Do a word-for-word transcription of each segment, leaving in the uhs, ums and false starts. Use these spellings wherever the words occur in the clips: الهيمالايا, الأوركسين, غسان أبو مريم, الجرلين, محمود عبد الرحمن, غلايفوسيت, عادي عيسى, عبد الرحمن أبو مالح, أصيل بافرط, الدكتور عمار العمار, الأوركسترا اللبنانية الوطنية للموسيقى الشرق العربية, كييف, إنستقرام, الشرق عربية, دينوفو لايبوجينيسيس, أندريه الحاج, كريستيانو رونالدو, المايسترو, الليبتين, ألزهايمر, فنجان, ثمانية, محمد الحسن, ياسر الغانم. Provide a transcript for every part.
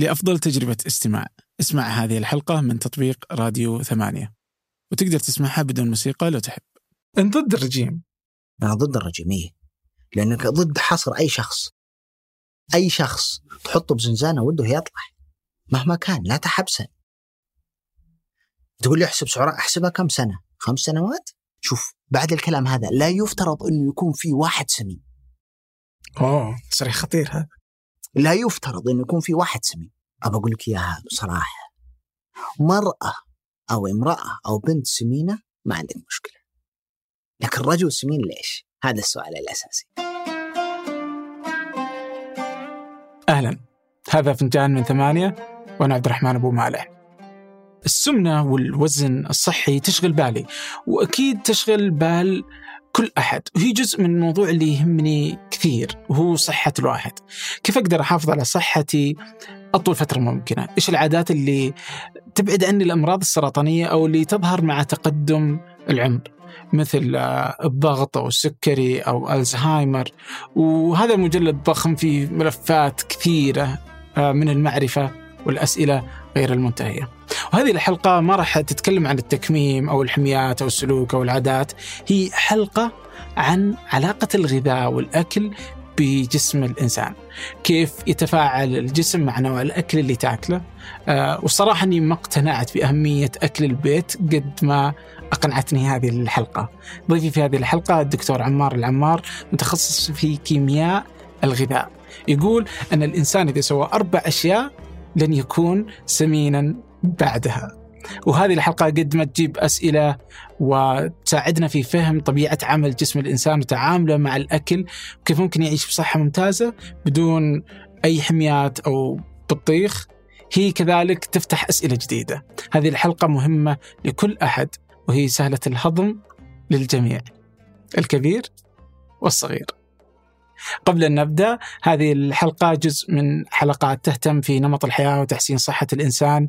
لأفضل تجربة استماع اسمع هذه الحلقة من تطبيق راديو ثمانية، وتقدر تسمعها بدون موسيقى لو تحب. أنت ضد الرجيم؟ أنا ضد الرجيمية، لأنك ضد حصر أي شخص. أي شخص تحطه بزنزانة وده يطلع مهما كان، لا تحبسه. تقول لي أحسب سعرها، أحسبها كم سنة؟ خمس سنوات؟ شوف بعد الكلام هذا لا يفترض أنه يكون في واحد سمين. أوه صريح خطير هذا. لا يفترض أنه يكون في واحد سمين. أبى أقول لك إياها بصراحة، مرأة أو امرأة أو بنت سمينة ما عندك مشكلة، لكن رجل سمين ليش؟ هذا السؤال الأساسي. أهلا، هذا فنجان من ثمانية، وأنا عبد الرحمن أبو مالح. السمنة والوزن الصحي تشغل بالي، وأكيد تشغل بال كل أحد، وهي جزء من الموضوع اللي يهمني كثير، وهو صحة الواحد. كيف أقدر أحافظ على صحتي أطول فترة ممكنة؟ إيش العادات اللي تبعد عني الأمراض السرطانية أو اللي تظهر مع تقدم العمر، مثل الضغط أو السكري أو ألزهايمر؟ وهذا المجلد ضخم فيه ملفات كثيرة من المعرفة والأسئلة غير المنتهية. وهذه الحلقة ما راح تتكلم عن التكميم أو الحميات أو السلوك أو العادات، هي حلقة عن علاقة الغذاء والأكل بجسم الإنسان، كيف يتفاعل الجسم مع نوع الأكل اللي تأكله. أه وصراحة أني ما اقتنعت بأهمية أكل البيت قد ما أقنعتني هذه الحلقة. ضيفي في هذه الحلقة الدكتور عمار العمار، متخصص في كيمياء الغذاء، يقول أن الإنسان إذا سوى أربع أشياء لن يكون سمينا بعدها. وهذه الحلقة قد ما تجيب أسئلة وتساعدنا في فهم طبيعة عمل جسم الإنسان وتعامله مع الأكل، وكيف ممكن يعيش بصحة ممتازة بدون أي حميات أو بطيخ. هي كذلك تفتح أسئلة جديدة. هذه الحلقة مهمة لكل أحد، وهي سهلة الهضم للجميع، الكبير والصغير. قبل أن نبدأ، هذه الحلقة جزء من حلقات تهتم في نمط الحياة وتحسين صحة الإنسان.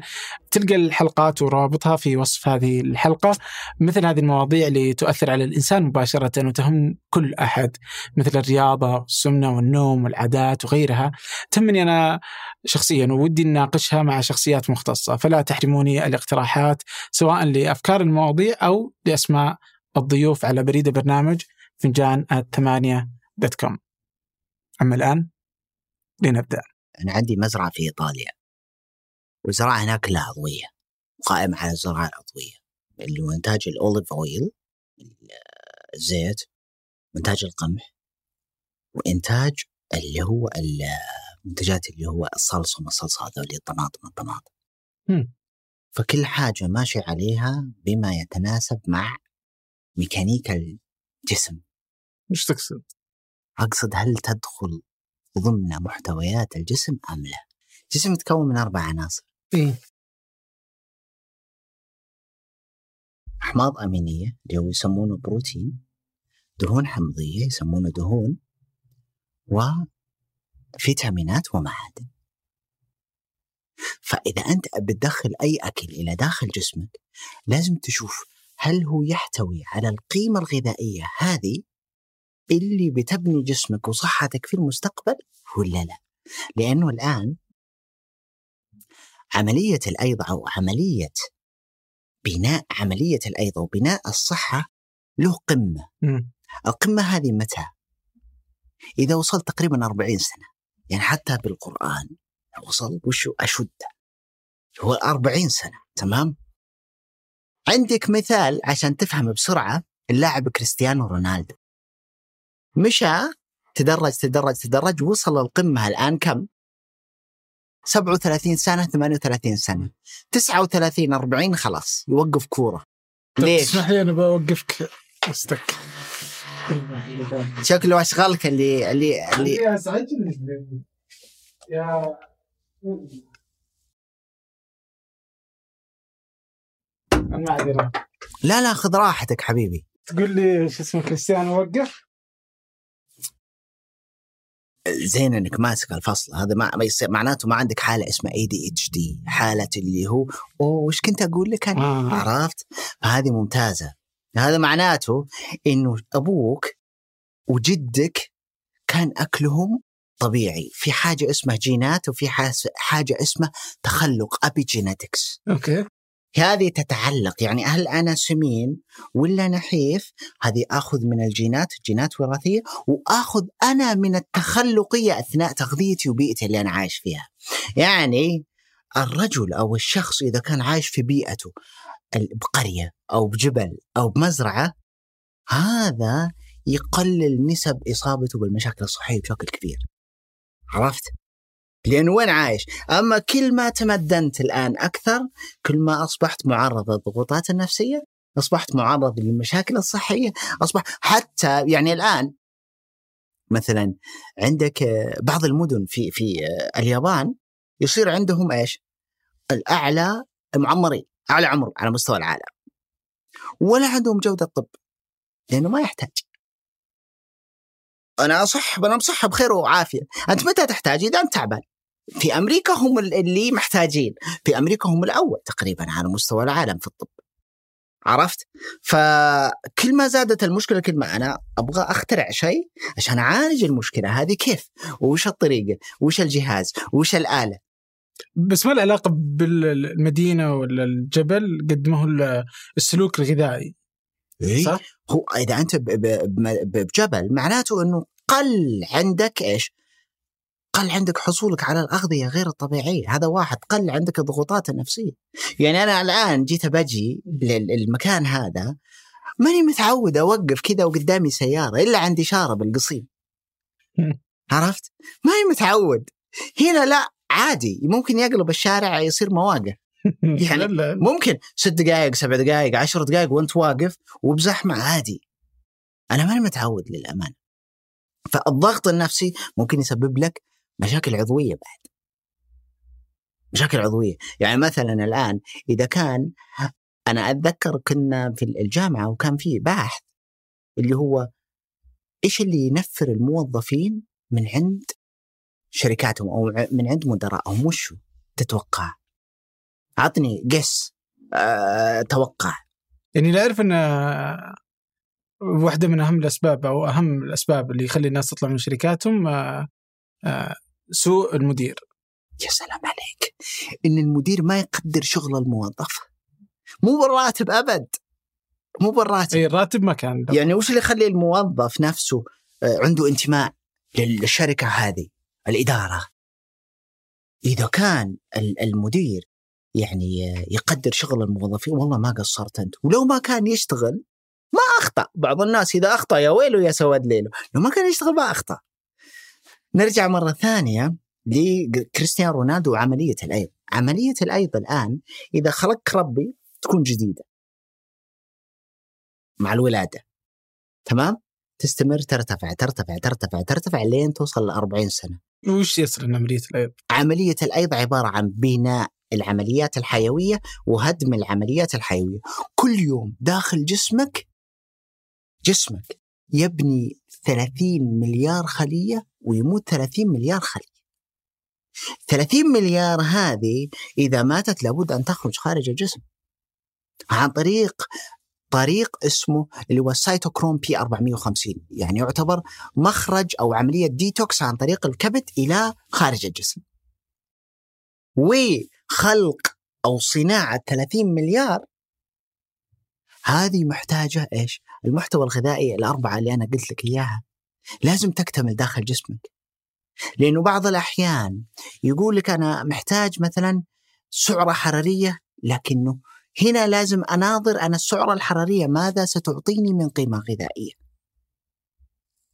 تلقى الحلقات ورابطها في وصف هذه الحلقة. مثل هذه المواضيع اللي تؤثر على الإنسان مباشرة وتهم كل أحد، مثل الرياضة والسمنة والنوم والعادات وغيرها، تهمني أنا شخصيا وودي نناقشها مع شخصيات مختصة، فلا تحرموني الاقتراحات سواء لأفكار المواضيع أو لأسماء الضيوف على بريد برنامج فنجان ثمانية دوت كوم. أما الآن لنبدأ. أنا عندي مزرعة في إيطاليا، والزراعة هناك لها عضوية، قائمة على الزراعة العضوية، اللي هو إنتاج الأوليف أويل، الزيت، وإنتاج القمح، وإنتاج اللي هو المنتجات اللي هو الصلصة والصلصة هذول، الطماطم والطماطم. فكل حاجة ماشي عليها بما يتناسب مع ميكانيكا الجسم. مش تقصد؟ أقصد هل تدخل ضمن محتويات الجسم أم لا؟ الجسم يتكون من أربع عناصر. إيه؟ أحماض أمينية اللي يسمونه بروتين، دهون حمضية يسمونه دهون، وفيتامينات ومعادن. فإذا أنت بتدخل أي أكل إلى داخل جسمك لازم تشوف هل هو يحتوي على القيمة الغذائية هذه اللي بتبني جسمك وصحتك في المستقبل ولا لا. لأنه الآن عملية الأيض أو عملية بناء عملية الأيض وبناء الصحة له قمة. م. القمة هذه متى؟ إذا وصلت تقريبا أربعين سنة. يعني حتى بالقرآن وصل وشو أشده هو أربعين سنة. تمام؟ عندك مثال عشان تفهم بسرعة، اللاعب كريستيانو رونالدو مشى تدرج تدرج تدرج وصل القمة الآن كم؟ سبعة وثلاثين سنة، ثمانية وثلاثين سنة، تسعة وثلاثين، أربعين، خلاص يوقف كورة. ليش؟ اسمحي أنا بوقفك أستك، شكله أشغالك اللي اللي اللي يا المعذرة. لا لا خذ راحتك حبيبي. تقول لي شو اسمه كريستيانو وقف؟ زين انك ماسك الفصل هذا، ما معناته ما عندك حاله اسمها إيه دي إتش دي، حاله اللي هو اوه وش كنت اقول لك انا آه. عرفت؟ هذه ممتازه. هذا معناته انه ابوك وجدك كان اكلهم طبيعي، في حاجة اسمها جينات وفي حاجة اسمها تخلق أبي جيناتكس. أوكي. هذه تتعلق يعني هل أنا سمين ولا نحيف، هذه أخذ من الجينات، جينات وراثية، وأخذ أنا من التخلقية أثناء تغذيتي وبيئتي اللي أنا عايش فيها. يعني الرجل أو الشخص إذا كان عايش في بيئته بقرية أو بجبل أو بمزرعة، هذا يقلل نسب إصابته بالمشاكل الصحية بشكل كبير. عرفت؟ لأن وين عايش؟ أما كل ما تمدنت الآن أكثر، كل ما أصبحت معرض للضغوطات النفسية، أصبحت معرض للمشاكل الصحية، أصبح حتى يعني الآن مثلا عندك بعض المدن في في اليابان يصير عندهم إيش؟ الأعلى معمرين، أعلى عمر على مستوى العالم، ولا عندهم جودة طب لأنه ما يحتاج. أنا أصح أنا بصحة بخير وعافية، أنت متى تحتاج؟ إذا أنت تعبان. في أمريكا هم اللي محتاجين، في أمريكا هم الأول تقريبا على مستوى العالم في الطب. عرفت؟ فكل ما زادت المشكلة كل ما أنا أبغى أخترع شيء عشان أعالج المشكلة هذه، كيف؟ وش الطريقة؟ وش الجهاز؟ وش الآلة؟ بس ما العلاقة بالمدينة ولا الجبل قد ما هو السلوك الغذائي. صح؟ هو إذا أنت بجبل معناته أنه قل عندك إيش؟ قل عندك حصولك على الأغذية غير الطبيعية، هذا واحد. قل عندك الضغوطات النفسية. يعني أنا الآن جيت بجي للمكان هذا ماني متعود أوقف كذا وقدامي سيارة إلا عندي شارة بالقصيم. عرفت؟ ماني متعود. هنا لا، عادي ممكن يقلب الشارع يصير مواقف. يعني ممكن ست دقائق سبع دقائق عشر دقائق وانت واقف وبزحمة عادي. أنا ما متعود للأمان. فالضغط النفسي ممكن يسبب لك مشاكل عضوية، بعد مشاكل عضوية. يعني مثلا الآن إذا كان، أنا أتذكر كنا في الجامعة وكان في بحث اللي هو إيش اللي ينفر الموظفين من عند شركاتهم أو من عند مدراءهم، وشو تتوقع؟ عطني قس. أه، توقع. يعني لا أعرف أن واحدة من أهم الأسباب أو أهم الأسباب اللي يخلي الناس تطلع من شركاتهم أه، أه، سوء المدير. يا سلام عليك. إن المدير ما يقدر شغل الموظف، مو بالراتب أبد، مو بالراتب. أي الراتب ما كان ده. يعني وش اللي يخلي الموظف نفسه عنده انتماء للشركة هذه، الإدارة؟ إذا كان المدير يعني يقدر شغل الموظفين، والله ما قصرت أنت. ولو ما كان يشتغل ما أخطأ. بعض الناس إذا أخطأ يا ويله يا سواد ليله. لو ما كان يشتغل ما أخطأ. نرجع مرة ثانية لكريستيانو رونالدو وعملية الأيض. عملية الأيض الآن إذا خلق ربي تكون جديدة مع الولادة، تمام؟ تستمر ترتفع ترتفع ترتفع ترتفع لين توصل لأربعين سنة. وش يصير من عملية الأيض؟ عملية الأيض عبارة عن بناء العمليات الحيوية وهدم العمليات الحيوية. كل يوم داخل جسمك جسمك يبني ثلاثين مليار خلية ويموت ثلاثين مليار خلية. ثلاثين مليار هذه إذا ماتت لابد أن تخرج خارج الجسم عن طريق طريق اسمه اللي هو السيتوكروم بي أربعمية وخمسين. يعني يعتبر مخرج أو عملية ديتوكس عن طريق الكبد إلى خارج الجسم. وخلق أو صناعة ثلاثين مليار هذه محتاجة إيش؟ المحتوى الغذائي الأربعة اللي أنا قلت لك إياها لازم تكتمل داخل جسمك. لأنه بعض الأحيان يقول لك أنا محتاج مثلا سعرة حرارية، لكنه هنا لازم أناظر أنا السعرة الحرارية ماذا ستعطيني من قيمة غذائية،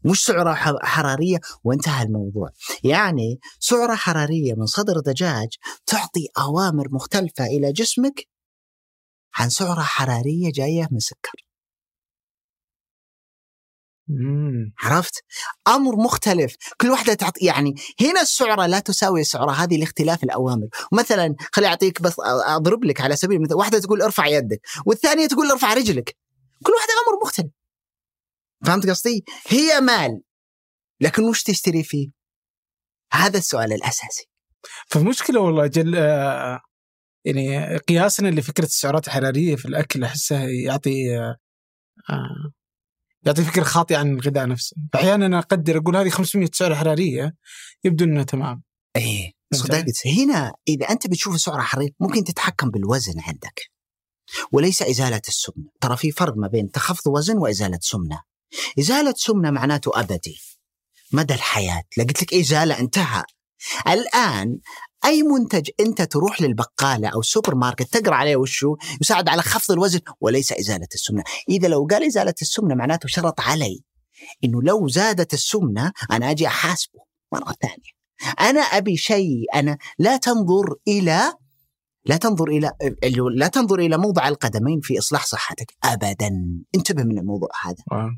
مش سعرة حرارية وانتهى الموضوع. يعني سعرة حرارية من صدر دجاج تعطي أوامر مختلفة إلى جسمك عن سعرة حرارية جاية من سكر. مم. عرفت؟ أمر مختلف كل واحدة تعطي. يعني هنا السعرة لا تساوي السعرة هذه لاختلاف الأوامر. مثلا خلي أعطيك بس أضرب لك على سبيل المثال، واحدة تقول ارفع يدك والثانية تقول ارفع رجلك، كل واحدة أمر مختلف. فهمت قصدي؟ هي مال، لكن وش تشتري فيه؟ هذا السؤال الأساسي. فمشكلة والله جل آه يعني قياسنا لفكرة السعرات الحرارية في الأكل أحسها يعطي آه يعطي فكرة خاطئة عن الغذاء نفسه. فأحيانا أنا أقدر أقول هذه خمسمية سعرة حرارية يبدو أنها تمام. إيه صدقت. هنا إذا أنت بتشوف سعرة حرارية ممكن تتحكم بالوزن عندك وليس إزالة السمنة. ترى في فرق ما بين تخفض وزن وإزالة سمنة. إزالة سمنة معناته أبدي مدى الحياة. لقيت لك إزالة انتهى. الآن أي منتج أنت تروح للبقالة أو سوبر ماركت تقرأ عليه وشو يساعد على خفض الوزن وليس إزالة السمنة. إذا لو قال إزالة السمنة معناته شرط علي إنه لو زادت السمنة أنا أجي أحاسبه مرة ثانية. أنا أبي شيء. أنا لا تنظر إلى لا تنظر إلى لا تنظر إلى موضع القدمين في إصلاح صحتك أبدا. انتبه من الموضوع هذا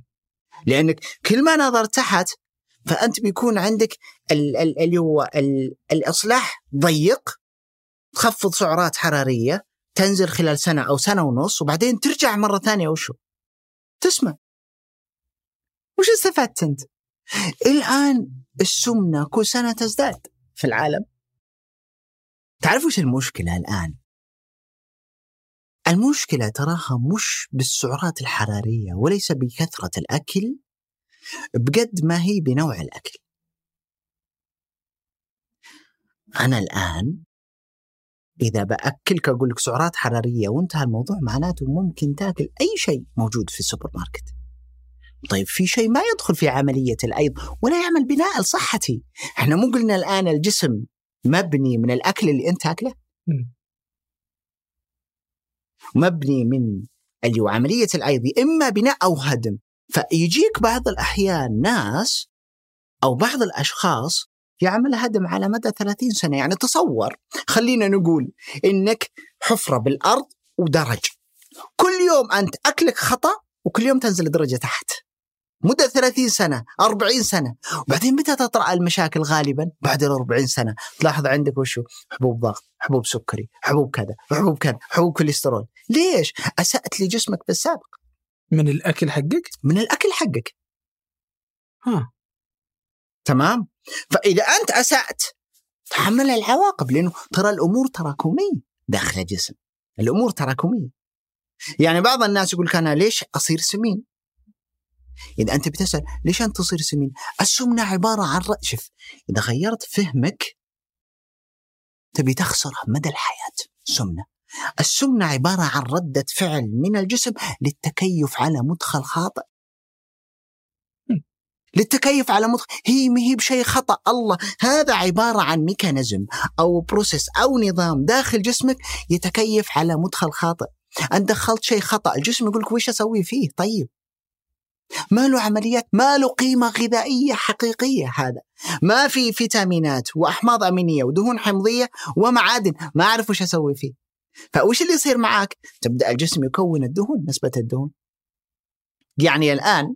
لأنك كل ما نظرت تحت فأنت بيكون عندك اللي هو الإصلاح ضيق. تخفض سعرات حرارية تنزل خلال سنة أو سنة ونص وبعدين ترجع مرة ثانية وشو تسمع وش استفدت أنت؟ الآن السمنة كل سنة تزداد في العالم. تعرفوا وش المشكلة الآن؟ المشكلة تراها مش بالسعرات الحرارية وليس بكثرة الأكل بقد ما هي بنوع الأكل. أنا الآن إذا بأكلك أقول لك سعرات حرارية وانتهى الموضوع معناته ممكن تأكل أي شيء موجود في السوبر ماركت. طيب في شيء ما يدخل في عملية الأيض ولا يعمل بناء لصحتي. احنا مو قلنا الآن الجسم مبني من الأكل اللي أنت أكله، مبني من اللي عملية الأيض إما بناء أو هدم. فيجيك بعض الأحيان ناس أو بعض الأشخاص يعمل هدم على مدى ثلاثين سنة. يعني تصور خلينا نقول إنك حفرة بالأرض ودرج كل يوم أنت أكلك خطأ وكل يوم تنزل درجة تحت مدة ثلاثين سنة أربعين سنة. وبعدين متى تطرأ المشاكل؟ غالبا بعد الأربعين سنة تلاحظ عندك وشو حبوب ضغط، حبوب سكري، حبوب كذا، حبوب كذا، حبوب كوليسترول. ليش؟ أسأت لجسمك بالسابق من الأكل حقك؟ من الأكل حقك. ها تمام. فإذا أنت أسأت تحمل العواقب لأنه ترى الأمور تراكمية داخل الجسم. الأمور تراكمية. يعني بعض الناس يقول أنا ليش أصير سمين؟ إذا أنت بتسأل ليش أنت تصير سمين؟ السمنة عبارة عن رأشف. إذا غيرت فهمك تبي تخسرها مدى الحياة. سمنة السمنة عبارة عن ردة فعل من الجسم للتكيف على مدخل خاطئ. للتكيف على مدخل هي ما هي بشيء خطأ الله. هذا عبارة عن ميكانيزم أو بروسيس أو نظام داخل جسمك يتكيف على مدخل خاطئ. أنت دخلت شيء خطأ الجسم يقولك ويش أسوي فيه؟ طيب ما له عمليات، ما له قيمة غذائية حقيقية. هذا ما في فيتامينات وأحماض أمينية ودهون حمضية ومعادن. ما أعرف وش أسوي فيه. فوش اللي يصير معك؟ تبدأ الجسم يكون الدهون، نسبة الدهون. يعني الآن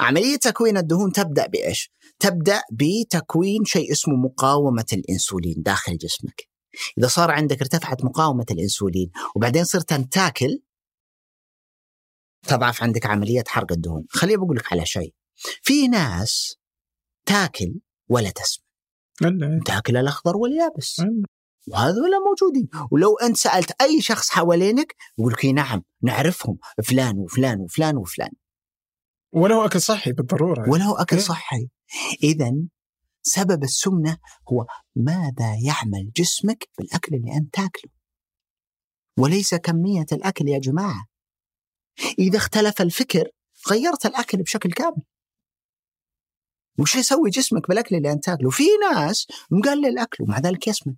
عملية تكوين الدهون تبدأ بإيش؟ تبدأ بتكوين شيء اسمه مقاومة الإنسولين داخل جسمك. إذا صار عندك ارتفعت مقاومة الإنسولين وبعدين صرت تاكل تضعف عندك عملية حرق الدهون. خليني بقولك على شيء. في ناس تاكل ولا تسمن، تاكل الأخضر واليابس، وهذولا موجودين. ولو أنت سألت أي شخص حوالينك يقولك نعم نعرفهم فلان وفلان وفلان وفلان. ولو أكل صحي بالضرورة يعني. ولو أكل إيه؟ صحي. إذن سبب السمنة هو ماذا يعمل جسمك بالأكل اللي أنت تاكله وليس كمية الأكل يا جماعة. إذا اختلف الفكر غيرت الأكل بشكل كامل. وش يسوي جسمك بالأكل اللي أنت تاكله؟ في ناس مقلل الأكل ومع ذلك يسمن.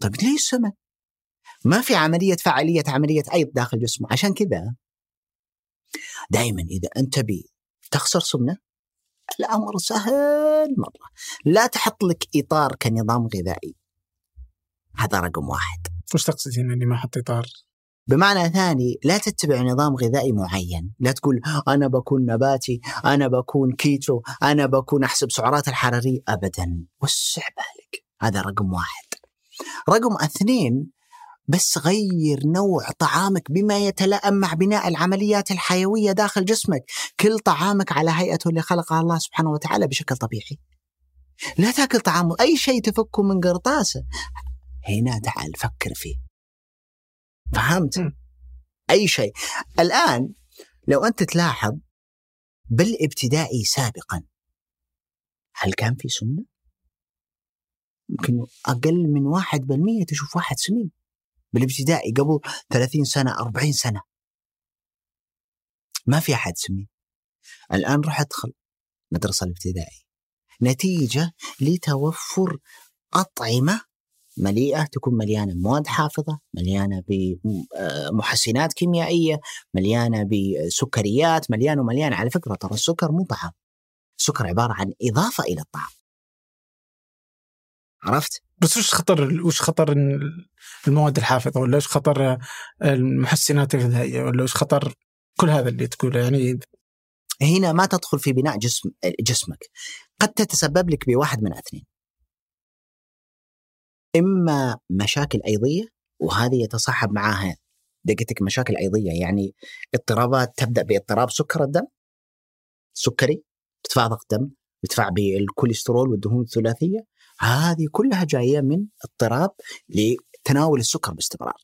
طيب ليه السمن؟ ما في عملية فعالية عملية أيض داخل جسمه. عشان كذا دائما إذا أنت بي تخسر سمنة الأمر سهل مرة. لا تحط لك إطار كنظام غذائي. هذا رقم واحد. وش تقصدين أني ما حط إطار؟ بمعنى ثاني لا تتبع نظام غذائي معين. لا تقول أنا بكون نباتي، أنا بكون كيتو، أنا بكون أحسب سعرات الحرارية. أبدا وسع بالك. هذا رقم واحد. رقم اثنين بس غير نوع طعامك بما يتلائم مع بناء العمليات الحيوية داخل جسمك. كل طعامك على هيئته اللي خلقها الله سبحانه وتعالى بشكل طبيعي. لا تأكل طعام أي شيء تفكه من قرطاسة. هنا تعال فكر فيه. فهمت؟ أي شيء. الآن لو أنت تلاحظ بالابتدائي سابقا، هل كان في سنة؟ ممكن أقل من واحد بالمية تشوف واحد سنين بالابتدائي قبل ثلاثين سنة أربعين سنة، ما في أحد سنين. الآن رح أدخل مدرسة الابتدائي نتيجة لتوفر أطعمة مليئة، تكون مليانة مواد حافظة، مليانة بمحسنات كيميائية، مليانة بسكريات، مليانة ومليانة. على فكرة ترى السكر مو طعام، السكر عبارة عن إضافة إلى الطعام، عرفت؟ بس وش خطر وش خطر المواد الحافظة، ولا وش خطر المحسنات الغذائية، ولا وش خطر كل هذا اللي تقوله؟ يعني هنا ما تدخل في بناء جسم جسمك، قد تتسبب لك بواحد من اثنين، إما مشاكل أيضية، وهذه يتصاحب معها دقتك مشاكل أيضية، يعني اضطرابات تبدأ باضطراب سكر الدم، سكري، ارتفاع ضغط الدم، ارتفاع بالكوليسترول والدهون الثلاثية، هذه كلها جاية من اضطراب لتناول السكر باستمرار،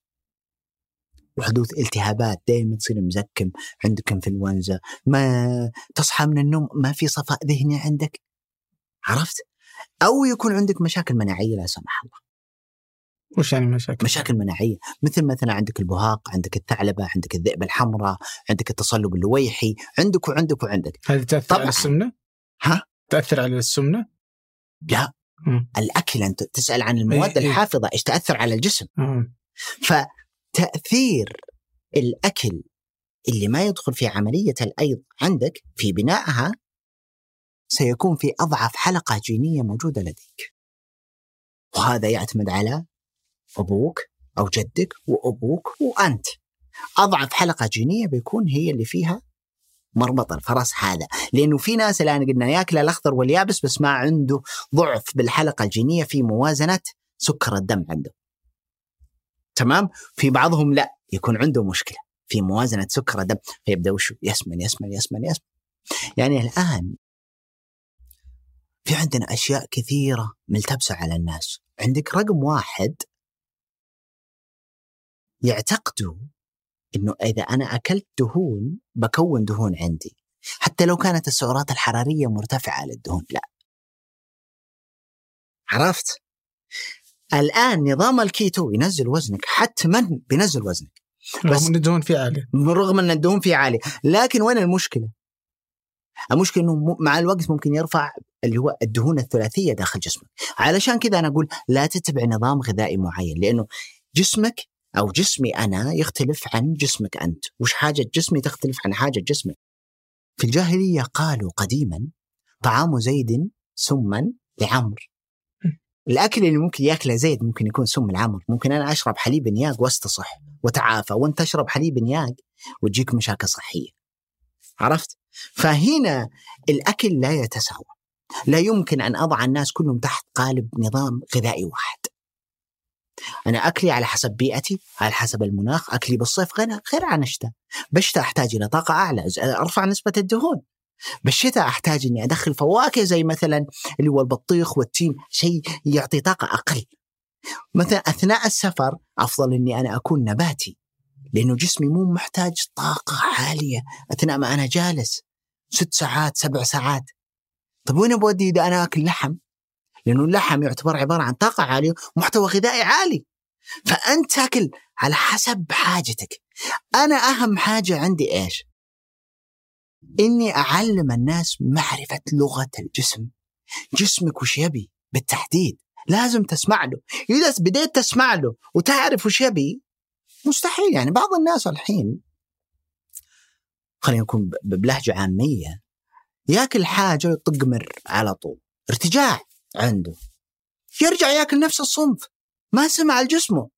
وحدوث التهابات، دائما تصير مزكم، عندك انفلونزا، ما تصحى من النوم ما في صفاء ذهني عندك، عرفت؟ أو يكون عندك مشاكل مناعية لا سمح الله. وش يعني مشاكل؟ مشاكل مناعية مثل مثلا عندك البهاق، عندك الثعلبة، عندك الذئبة الحمراء، عندك التصلب اللويحي، عندك وعندك وعندك. هل تأثر طبعاً على السمنة؟ ها؟ تأثر على السمنة؟ لا. مم. الأكل، أنت تسأل عن المواد إيه الحافظة إيش تأثر على الجسم. مم. فتأثير الأكل اللي ما يدخل في عملية الأيض عندك في بنائها سيكون في أضعف حلقة جينية موجودة لديك، وهذا يعتمد على أبوك أو جدك وأبوك وأنت. أضعف حلقة جينية بيكون هي اللي فيها مربط الفرس هذا، لأنه في ناس الآن قلنا يأكل الأخضر واليابس بس ما عنده ضعف بالحلقة الجينية في موازنة سكر الدم عنده، تمام؟ في بعضهم لا، يكون عنده مشكلة في موازنة سكر الدم، فيبدأ وشو يسمن يسمن يسمن يسمن. يعني الآن في عندنا أشياء كثيرة ملتبسة على الناس. عندك رقم واحد يعتقدوا إنه إذا أنا أكلت دهون بكون دهون عندي، حتى لو كانت السعرات الحرارية مرتفعة للدهون، لا، عرفت؟ الآن نظام الكيتو ينزل وزنك، حتما بينزل وزنك رغم أن الدهون فيه عالية، رغم أن الدهون فيه عالية، لكن وين المشكلة؟ المشكلة أنه مع الوقت ممكن يرفع اللي هو الدهون الثلاثية داخل جسمك. علشان كذا أنا أقول لا تتبع نظام غذائي معين، لأنه جسمك أو جسمي أنا يختلف عن جسمك أنت، وش حاجة جسمي تختلف عن حاجة جسمك. في الجاهلية قالوا قديما طعام زيد سما لعمر، الأكل اللي ممكن يأكله زيد ممكن يكون سم العمر. ممكن أنا أشرب حليب نياق واستصح وتعافى، وأنت تشرب حليب نياق وتجيك مشاكل صحية، عرفت؟ فهنا الأكل لا يتساوى، لا يمكن أن أضع الناس كلهم تحت قالب نظام غذائي واحد. أنا أكلي على حسب بيئتي، على حسب المناخ، أكلي بالصيف غير غير عن الشتاء، بالشتاء أحتاج إلى طاقة أعلى أرفع نسبة الدهون، بالشتاء أحتاج إني أدخل فواكه زي مثلا اللي هو البطيخ والتين، شيء يعطي طاقة أقل. مثلا أثناء السفر أفضل إني أنا أكون نباتي، لأنه جسمي مو محتاج طاقة عالية أثناء ما أنا جالس ست ساعات سبع ساعات. طب وين بودي إذا أنا أكل لحم؟ لأنه اللحم يعتبر عبارة عن طاقة عالية ومحتوى غذائي عالي، فأنت تأكل على حسب حاجتك. أنا أهم حاجة عندي إيش؟ إني أعلم الناس معرفة لغة الجسم، جسمك وش يبي بالتحديد لازم تسمع له. إذا بديت تسمع له وتعرف وش يبي مستحيل. يعني بعض الناس الحين خلينا نكون بلهجة عامية، يأكل حاجة ويطق مر على طول، ارتجاع عنده، يرجع يأكل نفس الصنف، ما سمع لجسمه،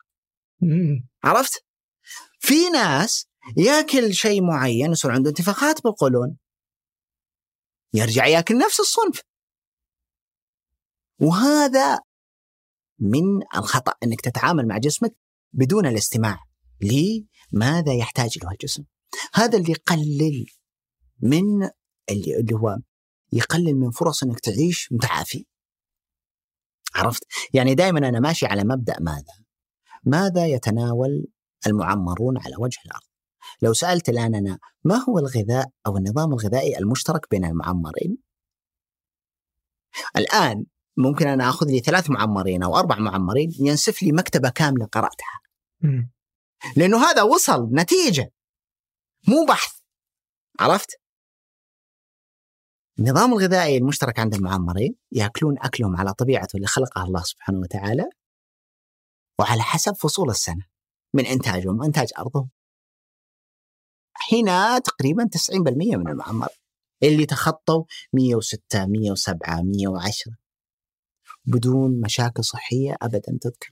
عرفت؟ في ناس يأكل شيء معين يصير عنده انتفاخات بالقولون، يرجع يأكل نفس الصنف، وهذا من الخطأ أنك تتعامل مع جسمك بدون الاستماع لماذا يحتاج له الجسم. هذا اللي يقلل من اللي هو يقلل من فرص أنك تعيش متعافي، عرفت؟ يعني دائما أنا ماشي على مبدأ ماذا ماذا يتناول المعمرون على وجه الأرض، لو سألت الآن أنا ما هو الغذاء أو النظام الغذائي المشترك بين المعمرين؟ الآن ممكن أنا أخذ لي ثلاث معمرين أو أربع معمرين ينسف لي مكتبة كاملة قرأتها، لأنه هذا وصل نتيجة مو بحث. عرفت؟ النظام الغذائي المشترك عند المعمرين يأكلون أكلهم على طبيعته اللي خلقها الله سبحانه وتعالى وعلى حسب فصول السنة من إنتاجهم وإنتاج أرضهم. هنا تقريبا تسعين بالمئة من المعمر اللي تخطوا مئة وستة مئة وسبعة مئة وعشرة بدون مشاكل صحية أبدا تذكر.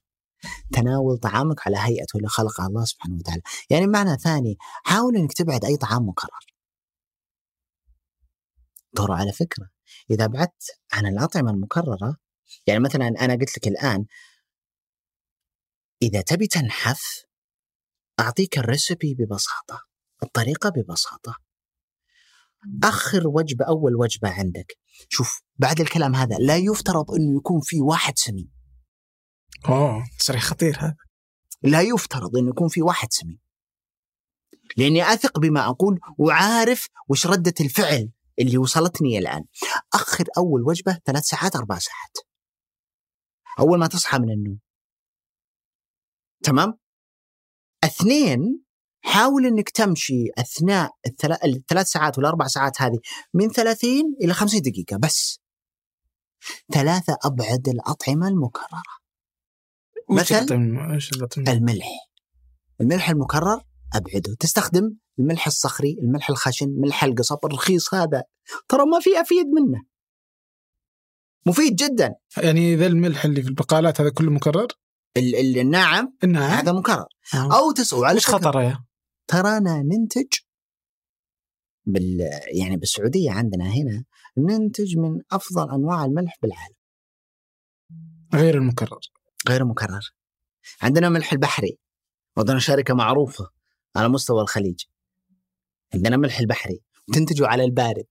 تناول طعامك على هيئته اللي خلقها الله سبحانه وتعالى. يعني معنى ثاني، حاول أنك تبعد أي طعام مكرر. ترى على فكرة إذا بعدت عن الأطعمة المكررة، يعني مثلا أنا قلت لك الآن إذا تبي تنحف أعطيك الريسبي ببساطة، الطريقة ببساطة. أخر وجبة، أول وجبة عندك، شوف بعد الكلام هذا لا يفترض أنه يكون في واحد سمين. أوه صريح خطير هذا. لا يفترض أنه يكون في واحد سمين، لأني أثق بما أقول وعارف وش ردة الفعل اللي وصلتني الآن. أخر أول وجبة ثلاث ساعات أربع ساعات أول ما تصحى من النوم. تمام؟ اثنين، حاول أنك تمشي أثناء الثلاث ساعات والأربع ساعات هذه من ثلاثين إلى خمسين دقيقة بس. ثلاثة، أبعد الأطعمة المكررة. مثل الملح، الملح المكرر أبعده. تستخدم الملح الصخري، الملح الخشن، ملح القصب الرخيص، هذا ترى ما في أفيد منه، مفيد جدا. يعني إذا الملح اللي في البقالات هذا كله مكرر، ال- الناعم الناعم هذا مكرر. أوه. أو تسوي على خطره. ترانا ننتج بال يعني بالسعودية عندنا هنا ننتج من أفضل أنواع الملح بالعالم، غير المكرر. غير مكرر عندنا ملح البحري، وعندنا شركة معروفة على مستوى الخليج، عندنا ملح البحري تنتجه على البارد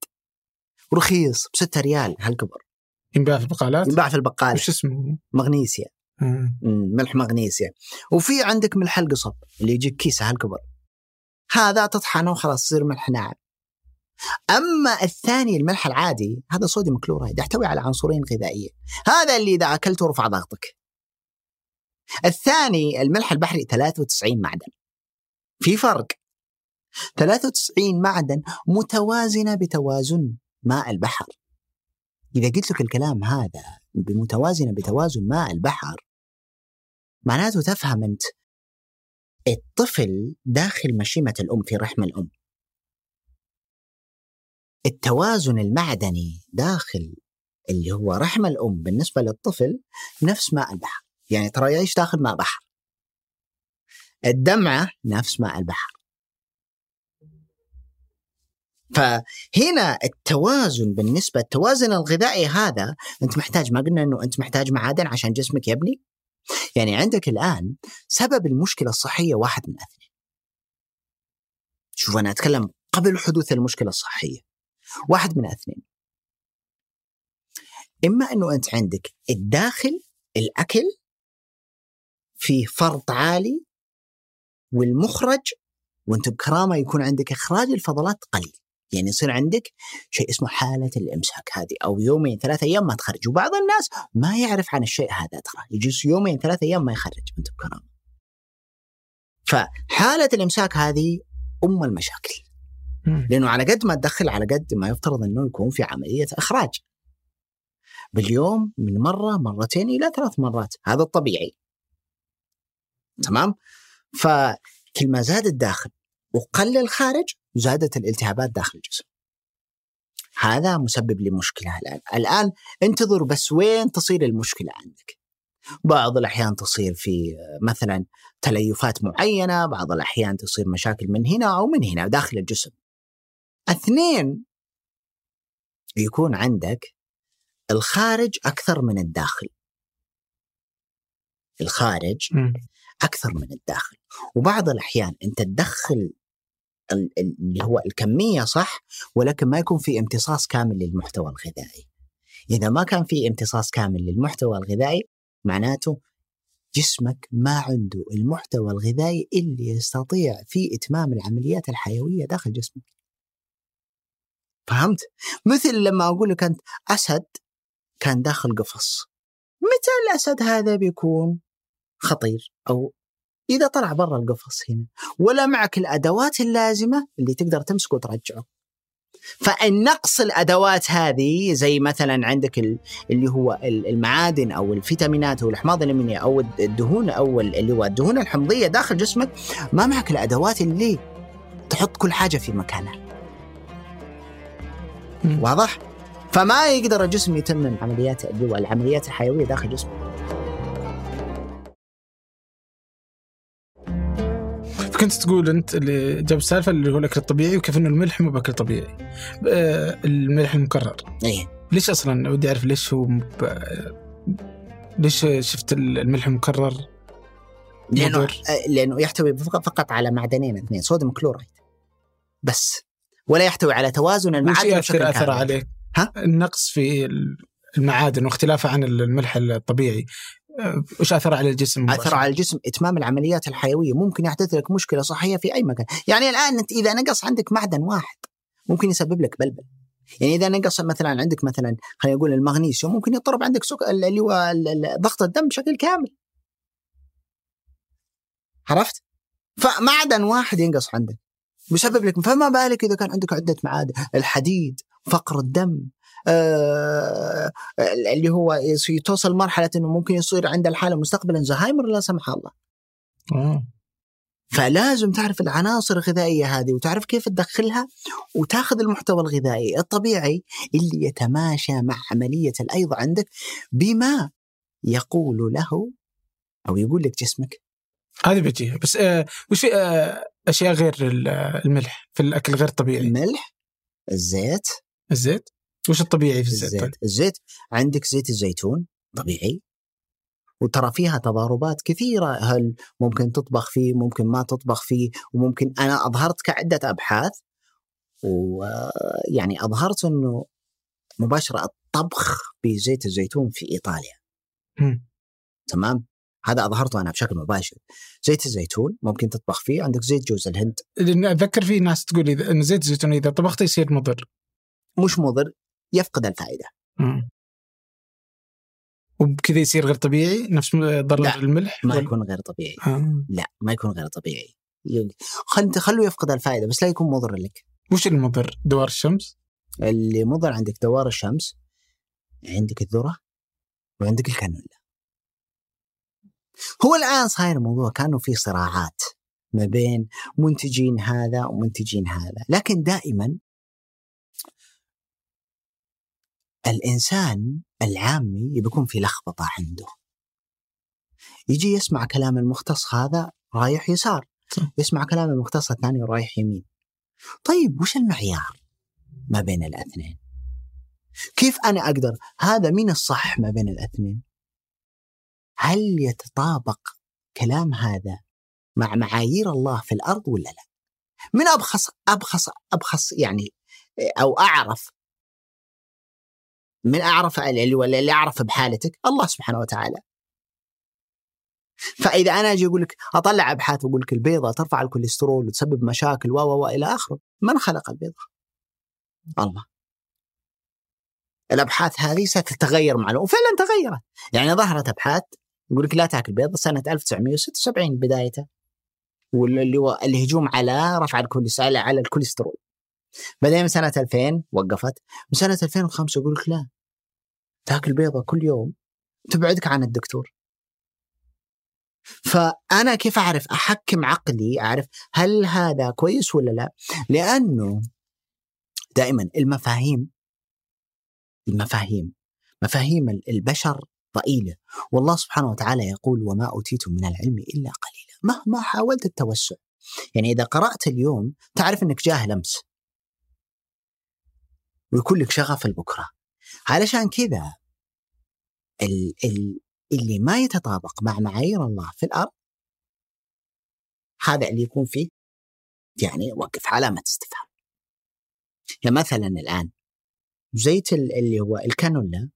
ورخيص بستة ريال هالكبر، ينباع في البقالات. ينباع في البقالات. وش اسمه؟ مغنيسيا. مم. ملح مغنيسيا. وفي عندك ملح القصب اللي يجيك كيسة هالكبر، هذا تطحنه وخلاص يصير ملح ناعم. أما الثاني الملح العادي هذا صوديوم كلورايد، يحتوي على عنصرين غذائية، هذا اللي إذا أكلته رفع ضغطك. الثاني الملح البحري ثلاثة وتسعين معدن، في فرق. ثلاثة وتسعين معدن متوازنة بتوازن ماء البحر. إذا قلت لك الكلام هذا بمتوازنة بتوازن ماء البحر، معناته تفهم أنت الطفل داخل مشيمة الأم في رحم الأم، التوازن المعدني داخل اللي هو رحم الأم بالنسبة للطفل نفس ماء البحر. يعني ترى يعيش داخل ماء بحر، الدمعة نفس ماء البحر. فهنا التوازن بالنسبة التوازن الغذائي هذا أنت محتاج، ما قلنا أنه أنت محتاج معادن عشان جسمك يبني. يعني عندك الآن سبب المشكلة الصحية واحد من اثنين. شوف أنا أتكلم قبل حدوث المشكلة الصحية، واحد من اثنين، إما أنه أنت عندك الداخل الأكل فيه فرط عالي والمخرج، وانت بكرامة يكون عندك إخراج الفضلات قليل، يعني يصير عندك شيء اسمه حالة الإمساك هذه، أو يومين ثلاثة أيام ما تخرج. وبعض الناس ما يعرف عن الشيء هذا، ترى يجلس يومين ثلاثة أيام ما يخرج، انت بكرامة. فحالة الإمساك هذه أم المشاكل، لأنه على قد ما تدخل على قد ما يفترض أنه يكون في عملية إخراج باليوم من مرة مرتين إلى ثلاث مرات، هذا الطبيعي. تمام؟ فكل ما زاد الداخل وقل الخارج زادت الالتهابات داخل الجسم. هذا مسبب لمشكلة الآن. الآن انتظر بس وين تصير المشكلة عندك. بعض الأحيان تصير في مثلا تليفات معينة، بعض الأحيان تصير مشاكل من هنا أو من هنا داخل الجسم. اثنين، يكون عندك الخارج أكثر من الداخل، الخارج م. أكثر من الداخل. وبعض الأحيان أنت تدخل اللي هو الكمية صح، ولكن ما يكون في امتصاص كامل للمحتوى الغذائي. إذا ما كان في امتصاص كامل للمحتوى الغذائي معناته جسمك ما عنده المحتوى الغذائي اللي يستطيع فيه إتمام العمليات الحيوية داخل جسمك. فهمت؟ مثل لما أقول لك أنت أسد كان داخل قفص، متى الأسد هذا بيكون خطير أو إذا طلع برا القفص هنا ولا معك الأدوات اللازمة اللي تقدر تمسكه وترجعه. فالنقص الأدوات هذه زي مثلا عندك اللي هو المعادن أو الفيتامينات أو الأحماض الأمينية أو الدهون أو اللي هو الدهون الحمضية داخل جسمك، ما معك الأدوات اللي تحط كل حاجة في مكانها. واضح؟ فما يقدر الجسم يتمم عمليات العمليات الحيوية داخل جسمه. فكنت تقول أنت اللي جاب السالفة اللي هو الأكل الطبيعي وكيف إنه الملح مو بأكل طبيعي، الملح المكرر. إيه. ليش أصلاً ودي أعرف ليش هو مب... ليش شفت الملح المكرر؟ لأنه لأنه يحتوي فقط على معدنين اثنين صوديوم كلورايد بس، ولا يحتوي على توازن المعادن بشكل كامل. أثر عليك ها؟ النقص في المعادن واختلافه عن الملح الطبيعي وش أثر على الجسم؟ أثر على الجسم إتمام العمليات الحيوية. ممكن يحدث لك مشكلة صحية في أي مكان. يعني الآن أنت إذا نقص عندك معدن واحد ممكن يسبب لك بلبل. يعني إذا نقص مثلا عندك مثلا خلينا نقول المغنيسيوم ممكن يضطرب عندك سكر اللي هو ضغط الدم بشكل كامل. عرفت؟ فمعدن واحد ينقص عندك بيسبب لك، فما بالك إذا كان عندك عدة معادن، الحديد، فقر الدم، آه اللي هو يتوصل مرحلة أنه ممكن يصير عند الحالة مستقبلا زهايمر لا سمح الله. آه. فلازم تعرف العناصر الغذائية هذه وتعرف كيف تدخلها وتاخذ المحتوى الغذائي الطبيعي اللي يتماشى مع عملية الأيض عندك بما يقول له أو يقول لك جسمك. هذه بتجي بس آه وش في آه أشياء غير الملح في الأكل غير طبيعي؟ الملح، الزيت. الزيت وش الطبيعي في الزيت؟ الزيت, الزيت. عندك زيت الزيتون طبيعي وترى فيها تضاربات كثيرة، هل ممكن تطبخ فيه ممكن ما تطبخ فيه، وممكن أنا أظهرت كعدة أبحاث ويعني أظهرت أنه مباشرة الطبخ بزيت الزيتون في إيطاليا. م. تمام، هذا أظهرته أنا بشكل مباشر. زيت الزيتون ممكن تطبخ فيه، عندك زيت جوز الهند. أتذكر فيه ناس تقول إذا إن زيت الزيتون إذا طبخته يصير مضر. مش مضر، يفقد الفائدة. مم. وبكذا يصير غير طبيعي نفس ضرر الملح. ما يكون غير طبيعي. آه. لا ما يكون غير طبيعي، خلت خلوا يفقد الفائدة بس لا يكون مضر لك. وش المضر؟ دوار الشمس. اللي مضر عندك دوار الشمس، عندك الذرة وعندك الكانولا. هو الآن صاير الموضوع كانوا في صراعات ما بين منتجين هذا ومنتجين هذا، لكن دائما الإنسان العامي بيكون في لخبطة عنده، يجي يسمع كلام المختص هذا رايح يسار، يسمع كلام المختص الثاني رايح يمين. طيب وش المعيار ما بين الاثنين؟ كيف أنا أقدر هذا من الصح ما بين الاثنين؟ هل يتطابق كلام هذا مع معايير الله في الأرض ولا لا؟ من أبخص أبخص أبخص يعني أو أعرف من أعرف ولا اللي أعرف بحالتك الله سبحانه وتعالى. فإذا أنا أجي أقول لك أطلع أبحاث وأقول لك البيضة ترفع الكوليسترول وتسبب مشاكل و و إلى آخره، من خلق البيضة؟ الله. الأبحاث هذه ستتغير مع الوقت وفعلا تغيرت. يعني ظهرت أبحاث يقول لك لا تاكل بيض سنة ألف وتسعمائة وستة وسبعين بدايته، واللي هو الهجوم على رفع الكوليسترول على الكوليسترول. بعدين من سنة ألفين وقفت، من سنة ألفين وخمسة يقول لك لا تاكل بيضة كل يوم تبعدك عن الدكتور. فأنا كيف أعرف أحكم عقلي أعرف هل هذا كويس ولا لا؟ لأنه دائما المفاهيم المفاهيم مفاهيم البشر ضئيلة، والله سبحانه وتعالى يقول وما أوتيتم من العلم إلا قليلا. مهما حاولت التوسع، يعني إذا قرأت اليوم تعرف أنك جاهل أمس ويكون لك شغف البكرة. علشان كذا ال- ال- اللي ما يتطابق مع معايير الله في الأرض هذا اللي يكون فيه يعني وقف علامة استفهام. يعني مثلا الآن زيت اللي هو الكانولا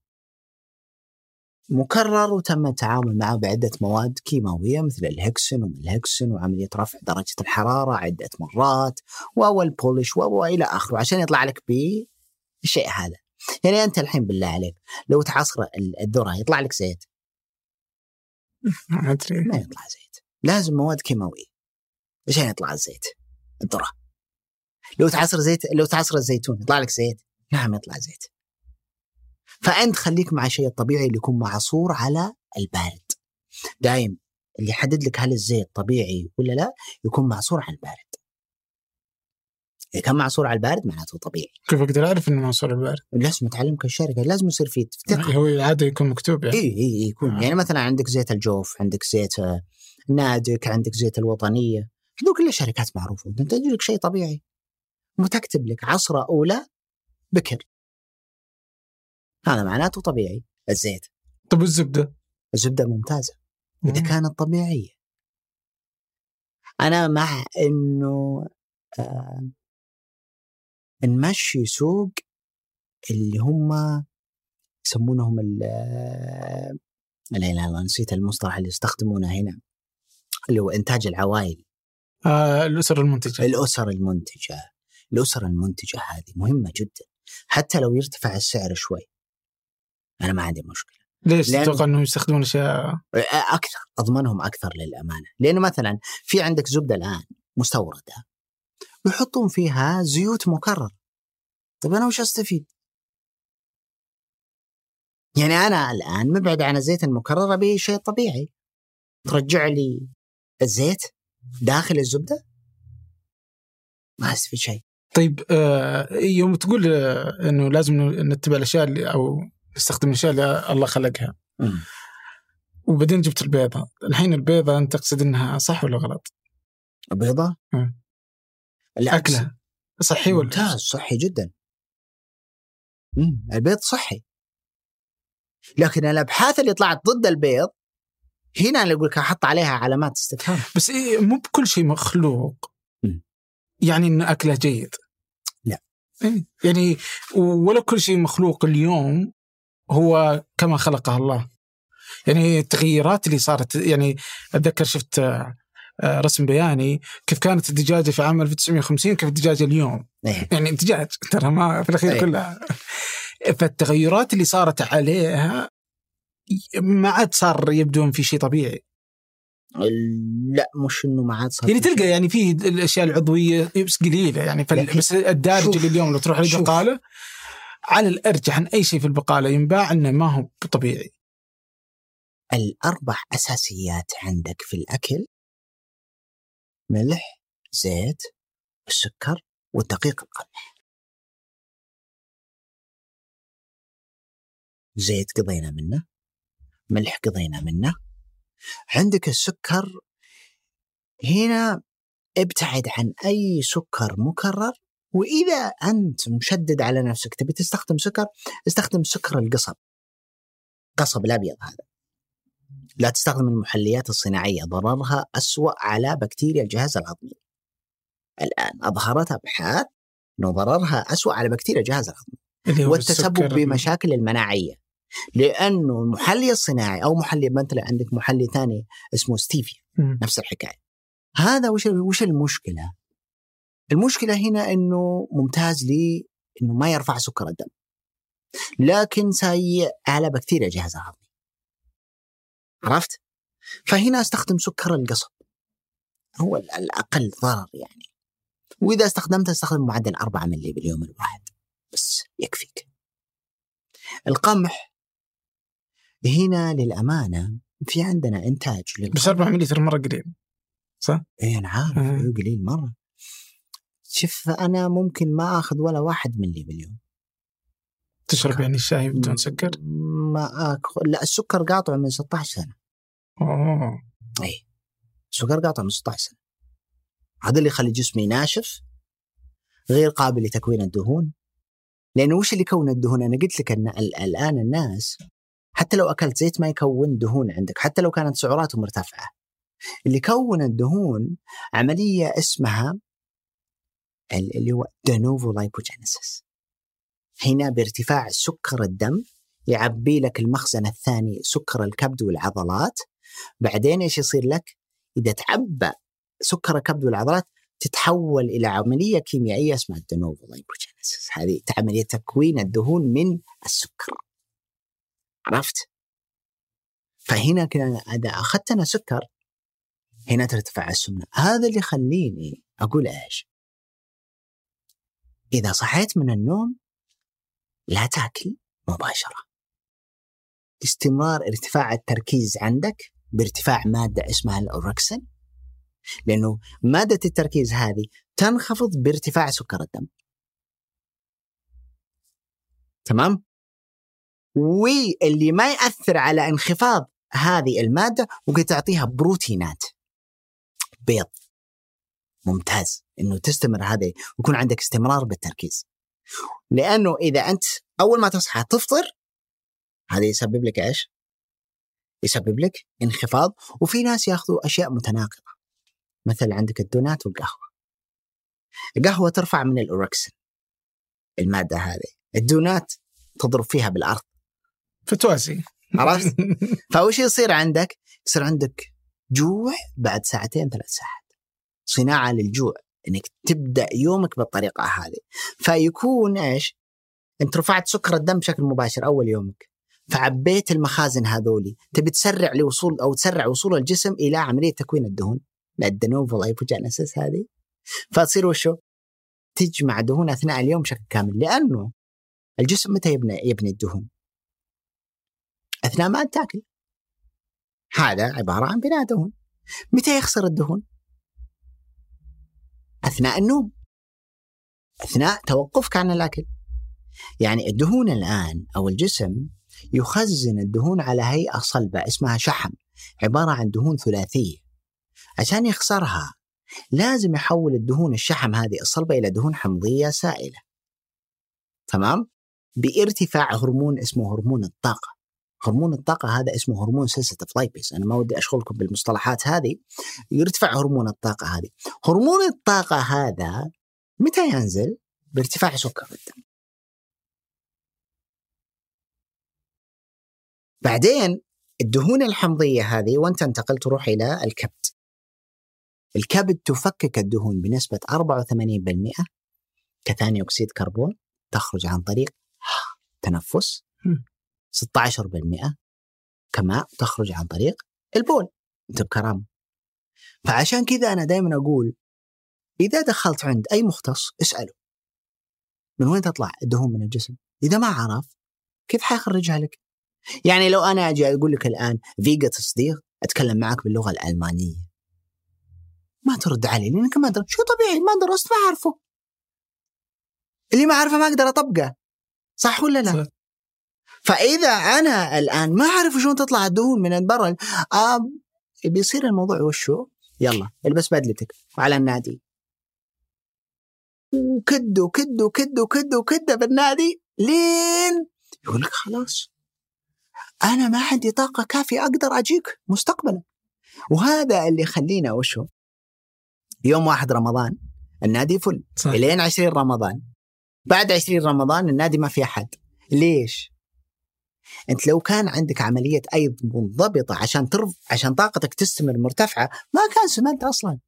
مكرر، وتم التعامل معه بعدة مواد كيماوية مثل الهكسن والهكسن وعملية رفع درجة الحرارة عدة مرات والبولش وإلى آخره عشان يطلع لك بشيء هذا. يعني أنت الحين بالله عليك لو تعصر الذرة يطلع لك زيت؟ ما أدري، ما يطلع زيت، لازم مواد كيماوية عشان يطلع الزيت. الذرة لو تعصر زيت، لو تعصر الزيتون يطلع لك زيت؟ نعم يطلع زيت. فأنت خليك مع شيء طبيعي اللي يكون معصور على البارد. دايم اللي يحدد لك هل الزيت طبيعي ولا لا يكون معصور على البارد. إذا كان معصور على البارد معناته طبيعي. كيف أقدر أعرف إنه معصور على البارد؟ لازم تعلمك الشركة، لازم يصير فيه تفتح. هو العادة يكون مكتوب يعني. إيه إيه يكون آه. يعني مثلا عندك زيت الجوف، عندك زيت نادك، عندك زيت الوطنية، هذول كلها شركات معروفة تنتج لك شيء طبيعي، متكتب لك عصرة أولى بكر، هذا معناته طبيعي الزيت. طب الزبدة؟ الزبدة ممتازة إذا كانت طبيعية. أنا مع إنه آه نمشي سوق اللي هم يسمونهم ال لا لا لا نسيت المصطلح اللي يستخدمونه هنا، اللي هو إنتاج العوائل. آه الأسر المنتجة. الأسر المنتجة، الأسر المنتجة هذه مهمة جدا. حتى لو يرتفع السعر شوي أنا ما عندي مشكلة. ليش؟ أتوقع أنهم يستخدمون أشياء أكثر، أضمنهم أكثر للأمانة. لأنه مثلا في عندك زبدة الآن مستوردة يحطون فيها زيوت مكرر، طب أنا وش أستفيد؟ يعني أنا الآن مبعد عن الزيت المكرر بشيء طبيعي، ترجع لي الزيت داخل الزبدة ما أستفيد شيء. طيب يوم تقول أنه لازم نتبع الأشياء اللي أو نستخدم الأشياء اللي الله خلقها، مم. وبعدين جبت البيضة. الحين البيضة أنت تقصد أنها صح ولا غلط؟ البيضة؟ مم. الأكلة صحي ولا؟ ممتاز، صحي جدا. مم. البيض صحي، لكن الأبحاث اللي طلعت ضد البيض هنا أنا أقولك أحط عليها علامات استفهام. بس إيه، مو بكل شيء مخلوق يعني إن أكله جيد. لا يعني ولا كل شيء مخلوق اليوم هو كما خلقه الله. يعني التغييرات اللي صارت، يعني أتذكر شفت رسم بياني كيف كانت الدجاجة في عام ألف وتسعمائة وخمسين كيف الدجاجة اليوم. إيه. يعني الدجاج ترى ما في الأخير إيه. كلها. فالتغيرات اللي صارت عليها ما عاد صار يبدون في شيء طبيعي. لا مش انه ما عاد صار، يعني تلقى يعني فيه الاشياء العضويه بس قليله يعني. بس الدارج اللي اليوم لو تروح للبقاله على الارجح ان اي شيء في البقاله ينباع انه ما هو طبيعي. الاربع اساسيات عندك في الاكل ملح، زيت، السكر والدقيق القمح. زيت قضينا منه، ملح قضينا منه، عندك السكر هنا ابتعد عن أي سكر مكرر. وإذا أنت مشدد على نفسك تبي تستخدم سكر، استخدم سكر القصب، قصب الأبيض هذا. لا تستخدم المحليات الصناعية، ضررها أسوأ على بكتيريا الجهاز الهضمي. الآن أظهرت أبحاث أنه ضررها أسوأ على بكتيريا الجهاز الهضمي والتسبب بمشاكل المناعية، لأنه المحلي الصناعي أو محلي مثلا عندك محلي ثاني اسمه ستيفيا نفس الحكاية. هذا وش وش المشكلة؟ المشكلة هنا إنه ممتاز لي إنه ما يرفع سكر الدم، لكن سيء على بكتيريا جهاز الهضمي. عرفت؟ فهنا استخدم سكر القصب، هو الأقل ضرر يعني. وإذا استخدمته استخدم معدل أربعة مللي باليوم الواحد بس يكفيك. القمح هنا للأمانة في عندنا إنتاج للقمح. بس أربع مليتر مرة قليل صح؟ إيه أنا عارف آه. قليل مرة. شف أنا ممكن ما أخذ ولا واحد ملي باليوم. تشرب يعني الشاي بدون سكر؟ ما أكل، لا السكر قاطع من ستة عشر سنة. أوه. إيه السكر قاطع من ستة عشر سنة، هذا اللي يخلي جسمي ناشف غير قابل لتكوين الدهون. لأنه وش اللي يكون الدهون؟ أنا قلت لك أن الآن الناس حتى لو أكلت زيت ما يكون دهون عندك، حتى لو كانت سعراته مرتفعة. اللي يكون الدهون عملية اسمها اللي هو دينوفو لايبوجينيسيس. هنا بارتفاع سكر الدم يعبي لك المخزن الثاني سكر الكبد والعضلات. بعدين إيش يصير لك؟ إذا تعبى سكر الكبد والعضلات تتحول إلى عملية كيميائية اسمها الدنوفو لايبوجينيسيس، هذه عملية تكوين الدهون من السكر. عرفت؟ فهنا كده إذا أخذت أنا سكر هنا ترتفع السمنة. هذا اللي خليني أقول إيش؟ إذا صحيت من النوم لا تأكل مباشرة، استمرار ارتفاع التركيز عندك بارتفاع مادة اسمها الأوركسين، لأنه مادة التركيز هذه تنخفض بارتفاع سكر الدم. تمام؟ واللي ما يأثر على انخفاض هذه المادة ممكن تعطيها بروتينات، بيض. ممتاز إنه تستمر هذه ويكون عندك استمرار بالتركيز، لأنه إذا أنت أول ما تصحى تفطر هذا يسبب لك إيش؟ يسبب لك انخفاض. وفي ناس يأخذوا أشياء متناقضة، مثل عندك الدونات والقهوة. القهوة ترفع من الأوركسين المادة هذه، الدونات تضرب فيها بالأرض فتوازي. عرفت؟ فوش يصير عندك؟ يصير عندك جوع بعد ساعتين ثلاث ساعات، صناعة للجوع، إنك تبدأ يومك بالطريقة هذه. فيكون إيش؟ أنت رفعت سكر الدم بشكل مباشر أول يومك، فعبيت المخازن هذولي، تبي تسرع لوصول أو تسرع وصول الجسم إلى عملية تكوين الدهون الدنوفو لايبوجينيسيس هذه، فتصير وشو؟ تجمع دهون أثناء اليوم بشكل كامل، لأنه الجسم متى يبني يبني الدهون؟ أثناء ما تاكل. هذا عبارة عن بناء دهون. متى يخسر الدهون؟ أثناء النوم، أثناء توقفك عن الأكل. يعني الدهون الآن أو الجسم يخزن الدهون على هيئة صلبة اسمها شحم، عبارة عن دهون ثلاثية. عشان يخسرها لازم يحول الدهون الشحم هذه الصلبة إلى دهون حمضية سائلة، تمام؟ بارتفاع هرمون اسمه هرمون الطاقة. هرمون الطاقة هذا اسمه هرمون سنسيتيف لايبيز، أنا ما ودي أشغلكم بالمصطلحات هذه. يرتفع هرمون الطاقة هذه. هرمون الطاقة هذا متى ينزل؟ بارتفاع سكر الدم. بعدين الدهون الحمضية هذه وانت انتقل تروح إلى الكبد. الكبد تفكك الدهون بنسبة أربعة وثمانين بالمئة كثاني أكسيد كربون، تخرج عن طريق تنفس. ستة عشر بالمئة كما تخرج عن طريق البول، انت بكرامة. فعشان كذا أنا دايما أقول إذا دخلت عند أي مختص اسأله من وين تطلع الدهون من الجسم، إذا ما عرف كيف حيخرجها لك. يعني لو أنا أجي أقول لك الآن فيجا تصديق، أتكلم معك باللغة الألمانية، ما ترد علي لأنك ما درست. شو طبيعي ما درست، ما أعرفه، اللي ما أعرفه ما أقدر أطبقه، صح ولا لا؟ صح. فإذا أنا الآن ما أعرف شلون تطلع الدهون من برا، بيصير الموضوع وشو؟ يلا البس بدلتك على النادي، وكد وكد وكد وكد وكد بالنادي لين يقول لك خلاص أنا ما عندي طاقة كافية أقدر أجيك مستقبلا. وهذا اللي خلينا وشو؟ يوم واحد رمضان النادي فل، إلين عشرين رمضان، بعد عشرين رمضان النادي ما في أحد. ليش؟ أنت لو كان عندك عملية أيض منضبطة عشان ترف عشان طاقتك تستمر مرتفعة ما كان سمنت أصلا.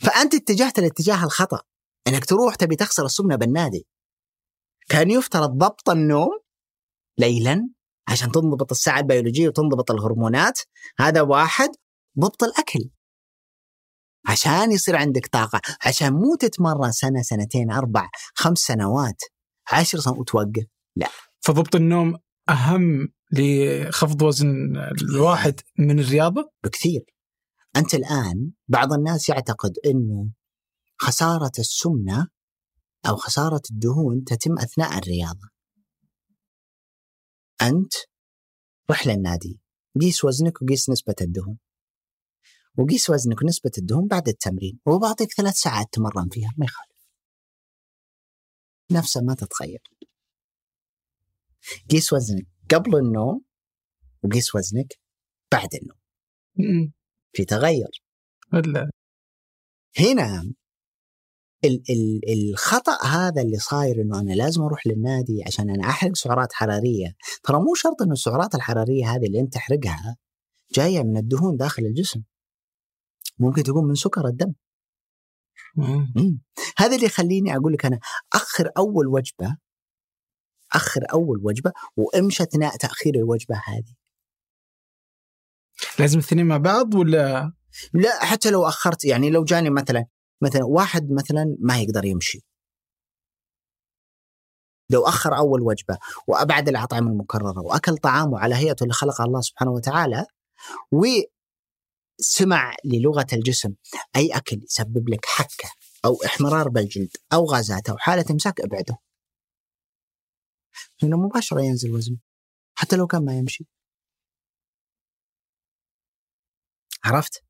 فأنت اتجهت الاتجاه الخطأ، أنك تروح تبي تخسر السمنة بالنادي. كان يفترض ضبط النوم ليلا عشان تنضبط الساعة البيولوجية وتنضبط الهرمونات، هذا واحد. ضبط الأكل عشان يصير عندك طاقة، عشان مو تتمرن سنة سنتين أربع خمس سنوات عشر سنوات وتوقف، لا. فضبط النوم أهم لخفض وزن الواحد من الرياضة بكثير. أنت الآن بعض الناس يعتقد أنه خسارة السمنة أو خسارة الدهون تتم أثناء الرياضة. أنت رح للنادي، قيس وزنك وقيس نسبة الدهون، وقيس وزنك ونسبة الدهون بعد التمرين، وبعطيك ثلاث ساعات تمرن فيها ما يخالف، نفسها ما تتغير. قيس وزنك قبل النوم وقيس وزنك بعد النوم، في تغير. هلا هنا الخطأ هذا اللي صاير إنه أنا لازم أروح للنادي عشان أنا أحرق سعرات حرارية، ترى مو شرط إنه السعرات الحرارية هذه اللي أنت تحرقها جاية من الدهون داخل الجسم، ممكن تكون من سكر الدم. هذا اللي يخليني أقول لك أنا أخر أول وجبة، أخر أول وجبة وأمشي أثناء تأخير الوجبة هذه. لازم الاثنين مع بعض ولا لا؟ حتى لو أخرت، يعني لو جاني مثلا مثلا واحد مثلا ما يقدر يمشي، لو أخر أول وجبة وأبعد الأطعمة المكررة وأكل طعامه على هيئته اللي خلقها الله سبحانه وتعالى، وسمع للغة الجسم أي أكل يسبب لك حكة أو إحمرار بالجلد أو غازات أو حالة إمساك، أبعده، لأنه مباشرة ينزل وزنه حتى لو كان ما يمشي. عرفت؟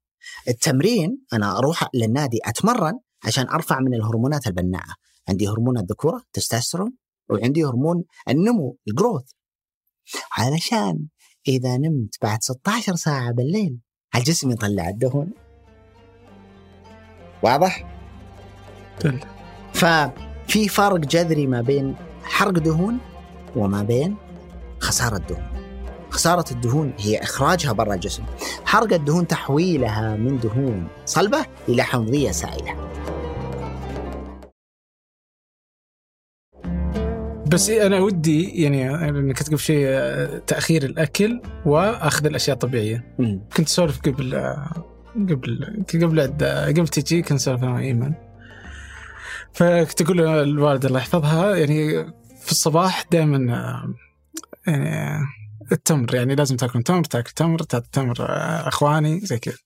التمرين أنا أروح للنادي أتمرن عشان أرفع من الهرمونات البناءة، عندي هرمون الذكورة تستوستيرون وعندي هرمون النمو الجروث، علشان إذا نمت بعد ستة عشر ساعة بالليل الجسم يطلع الدهون. واضح؟ ففي فرق جذري ما بين حرق دهون وما بين خسارة دهون. خسارة الدهون هي إخراجها برا الجسم، حرق الدهون تحويلها من دهون صلبة إلى حمضية سائلة. بس أنا ودي يعني أنا كنت شيء تأخير الأكل وأخذ الأشياء الطبيعية. مم. كنت سولف قبل قبل قبل قبل تيجي كنت سولف مع إيمان، فكنت أقول الوالد الله يحفظها يعني في الصباح دائما يعني التمر، يعني لازم تأكل تمر تأكل تمر تأكل تمر أخواني زي كذا،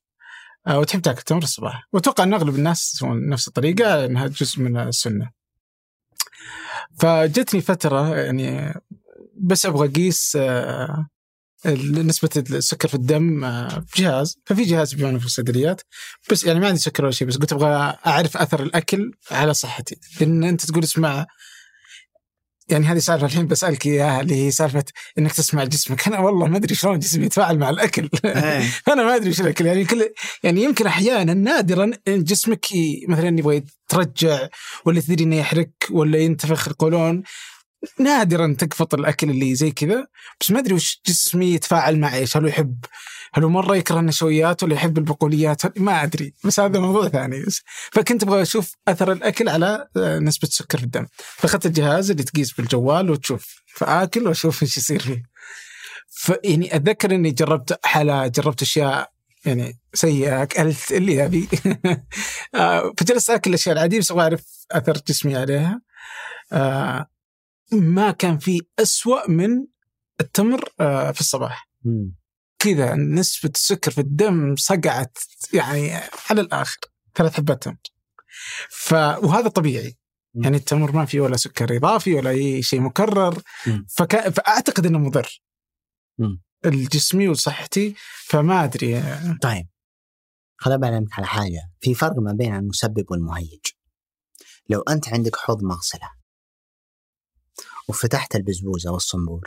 وتحب تأكل تمر الصباح، وأتوقع أن أغلب الناس يسوون نفس الطريقة أنها جزء من السنة. فجتني فترة يعني بس أبغى أقيس نسبة السكر في الدم في جهاز، ففي جهاز بيعمله في الصيدليات، بس يعني ما عندي سكر ولا شيء، بس قلت أبغى أعرف أثر الأكل على صحتي. لأن أنت تقول اسمع، يعني هذه سالفة الحين بسألك إياها اللي هي سالفة إنك تسمع جسمك. أنا والله ما أدري شلون جسمي يتفاعل مع الأكل. أنا ما أدري شو الأكل يعني كل يعني يمكن أحيانا نادرا جسمك مثلا يبغى يترجع ولا تدري إنه يحرق ولا ينتفخ القولون، نادرا تقفط الأكل اللي زي كذا، بس ما أدري وش جسمي يتفاعل معي، هل هو يحب، هل هو مرة يكره النشويات ولا يحب البقوليات، ما أدري، بس هذا موضوع ثاني. فكنت أبغى أشوف أثر الأكل على نسبة السكر في الدم، فأخذت الجهاز اللي تقيس بالجوال وتشوف، فآكل وأشوف إيش يصير فيه. فإني أتذكر إني جربت حلا جربت أشياء يعني سيئة، أكلت اللي أبي فجلس أكل الأشياء العادية بس أعرف أثر جسمي عليها. ما كان في أسوأ من التمر في الصباح كذا، نسبة السكر في الدم صقعت يعني على الآخر ثلاث حبات تمر. ف... وهذا طبيعي يعني التمر ما فيه ولا سكر إضافي ولا أي شيء مكرر، فكا... فأعتقد أنه مضر الجسمي وصحتي، فما أدري. طيب خليني أعلمك على حاجة، في فرق ما بين المسبب والمهيج. لو أنت عندك حوض مغسلة وفتحت البزبوزة والصنبور،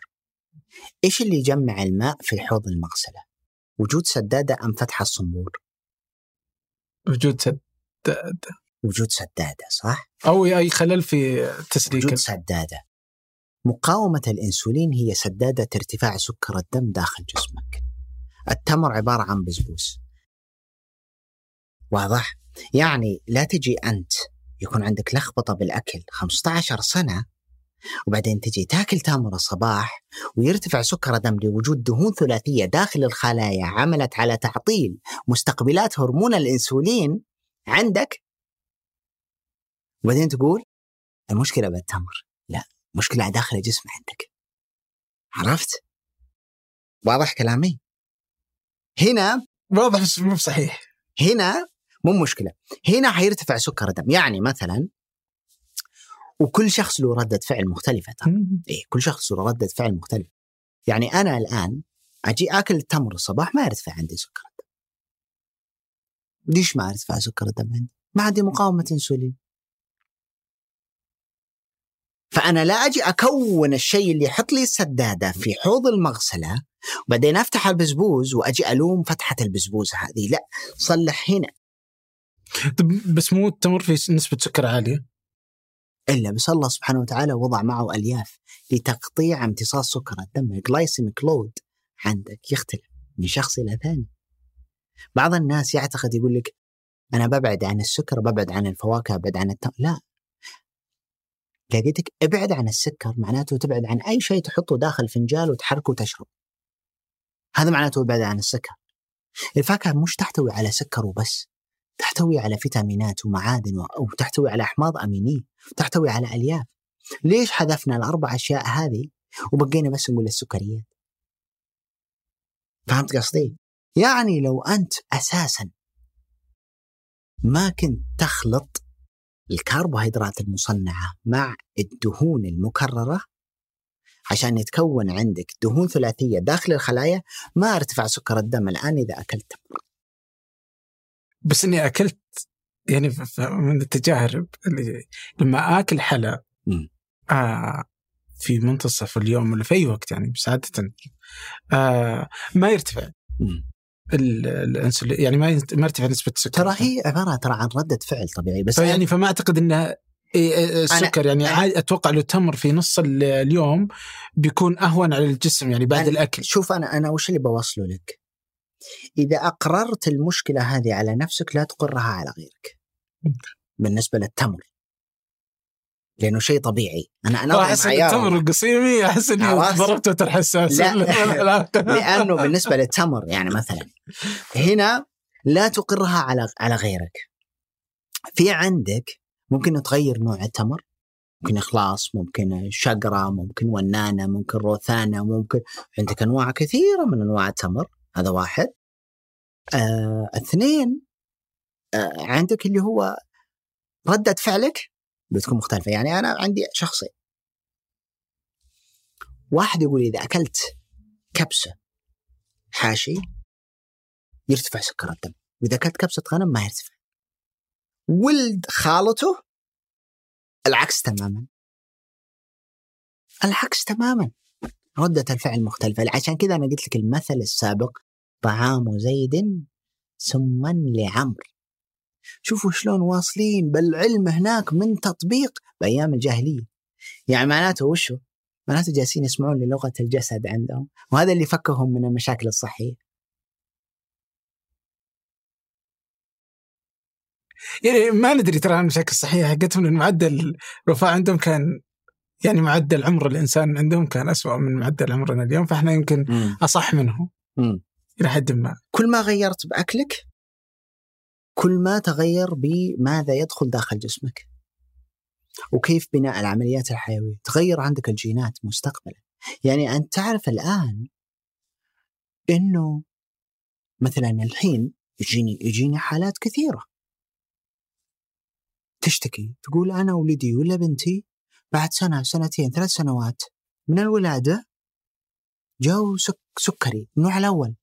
إيش اللي يجمع الماء في حوض المغسلة؟ وجود سدادة أم فتح الصنبور؟ وجود سدادة. وجود سدادة صح؟ أو أي خلل في تسليك. وجود سدادة. مقاومة الإنسولين هي سدادة ارتفاع سكر الدم داخل جسمك. التمر عبارة عن بزبوس. واضح؟ يعني لا تجي أنت يكون عندك لخبطة بالأكل خمسة عشر سنة وبعدين تجي تاكل تمر الصباح ويرتفع سكر دم لوجود دهون ثلاثية داخل الخلايا عملت على تعطيل مستقبلات هرمون الإنسولين عندك، وبعدين تقول المشكلة بالتمر، لا، مشكلة داخل الجسم عندك. عرفت؟ واضح كلامي؟ هنا واضح بس مو صحيح. هنا مو مشكلة، هنا حيرتفع سكر دم. يعني مثلا وكل شخص له ردة فعل مختلفة. إيه كل شخص له ردة فعل مختلفة. يعني أنا الآن أجي أكل التمر الصباح ما يرتفع عندي سكر الدم. ليش ما يرتفع سكر الدم عندي؟ ما عندي مقاومة إنسولين. فأنا لا أجي أكون الشيء اللي يحط لي السدادة في حوض المغسلة وبعدين أفتح البزبوز وأجي ألوم فتحة البزبوز هذه، لا، صلح هنا. بس مو التمر في نسبة سكر عالية إلا بس الله سبحانه وتعالى وضع معه ألياف لتقطيع امتصاص سكر الدم. الجلايسيميك لود عندك يختلف من شخص إلى ثاني. بعض الناس يعتقد يقول لك أنا ببعد عن السكر، ببعد عن الفواكه، ببعد عن التمر. لا، لقيتك ابعد عن السكر معناته تبعد عن أي شيء تحطه داخل فنجال وتحركه وتشرب، هذا معناته ابعد عن السكر. الفاكهة مش تحتوي على سكر وبس، تحتوي على فيتامينات ومعادن وتحتوي على أحماض أمينية، تحتوي على ألياف. ليش حذفنا الأربع أشياء هذه وبقينا بس نقول السكريات؟ فهمت قصدي؟ يعني لو أنت أساسا ما كنت تخلط الكربوهيدرات المصنعة مع الدهون المكررة عشان يتكون عندك دهون ثلاثية داخل الخلايا، ما ارتفع سكر الدم الآن إذا أكلت. بس إني أكلت يعني من التجارب اللي لما أكل حلا آه في منتصف اليوم ولا في أي وقت يعني بسادة آه ما يرتفع الأنسولين، يعني ما ما يرتفع نسبة السكر. ترى هي عبارة ترى عن ردة فعل طبيعي بس يعني فما أعتقد إنها السكر يعني عادي. أتوقع لو تمر في نص اليوم بيكون أهون على الجسم يعني بعد الأكل. شوف أنا أنا وش اللي بوصله لك، إذا أقررت المشكلة هذه على نفسك لا تقرها على غيرك. بالنسبة للتمر لأنه شيء طبيعي، أنا أنا أحس التمر القصيمي أحس إني ضربته ترحساس لا. لا. لأنه بالنسبة للتمر يعني مثلا هنا لا تقرها على على غيرك. في عندك ممكن تغير نوع التمر، ممكن إخلاص، ممكن شجرة، ممكن ونانة، ممكن روثانة، ممكن عندك أنواع كثيرة من أنواع التمر. هذا واحد. آه، اثنين آه، عندك اللي هو ردة فعلك بتكون مختلفة. يعني أنا عندي شخصي واحد يقول إذا أكلت كبسة حاشي يرتفع سكر الدم، وإذا أكلت كبسة غنم ما يرتفع. ولد خالته العكس تماما، العكس تماما، ردة الفعل مختلفة. عشان كذا أنا قلت لك المثل السابق طعام زيد سما لعمر. شوفوا شلون واصلين بالعلم هناك من تطبيق بأيام الجاهلية. يعني معناته وشو؟ معناته جالسين يسمعون للغة الجسد عندهم، وهذا اللي فكهم من المشاكل الصحية. يعني ما ندري ترى عن المشاكل الصحية حقتهم، لأن معدل الوفاة عندهم كان يعني معدل عمر الإنسان عندهم كان أسوأ من معدل عمرنا اليوم، فإحنا يمكن مم. أصح منه مم. إلى حد ما. كل ما غيرت بأكلك كل ما تغير بماذا يدخل داخل جسمك وكيف بناء العمليات الحيوية، تغير عندك الجينات مستقبلا. يعني أنت تعرف الآن أنه مثلا الحين يجيني, يجيني حالات كثيرة تشتكي تقول أنا ولدي ولا بنتي بعد سنة سنتين ثلاث سنوات من الولادة جاءوا سك سكري النوع الأول،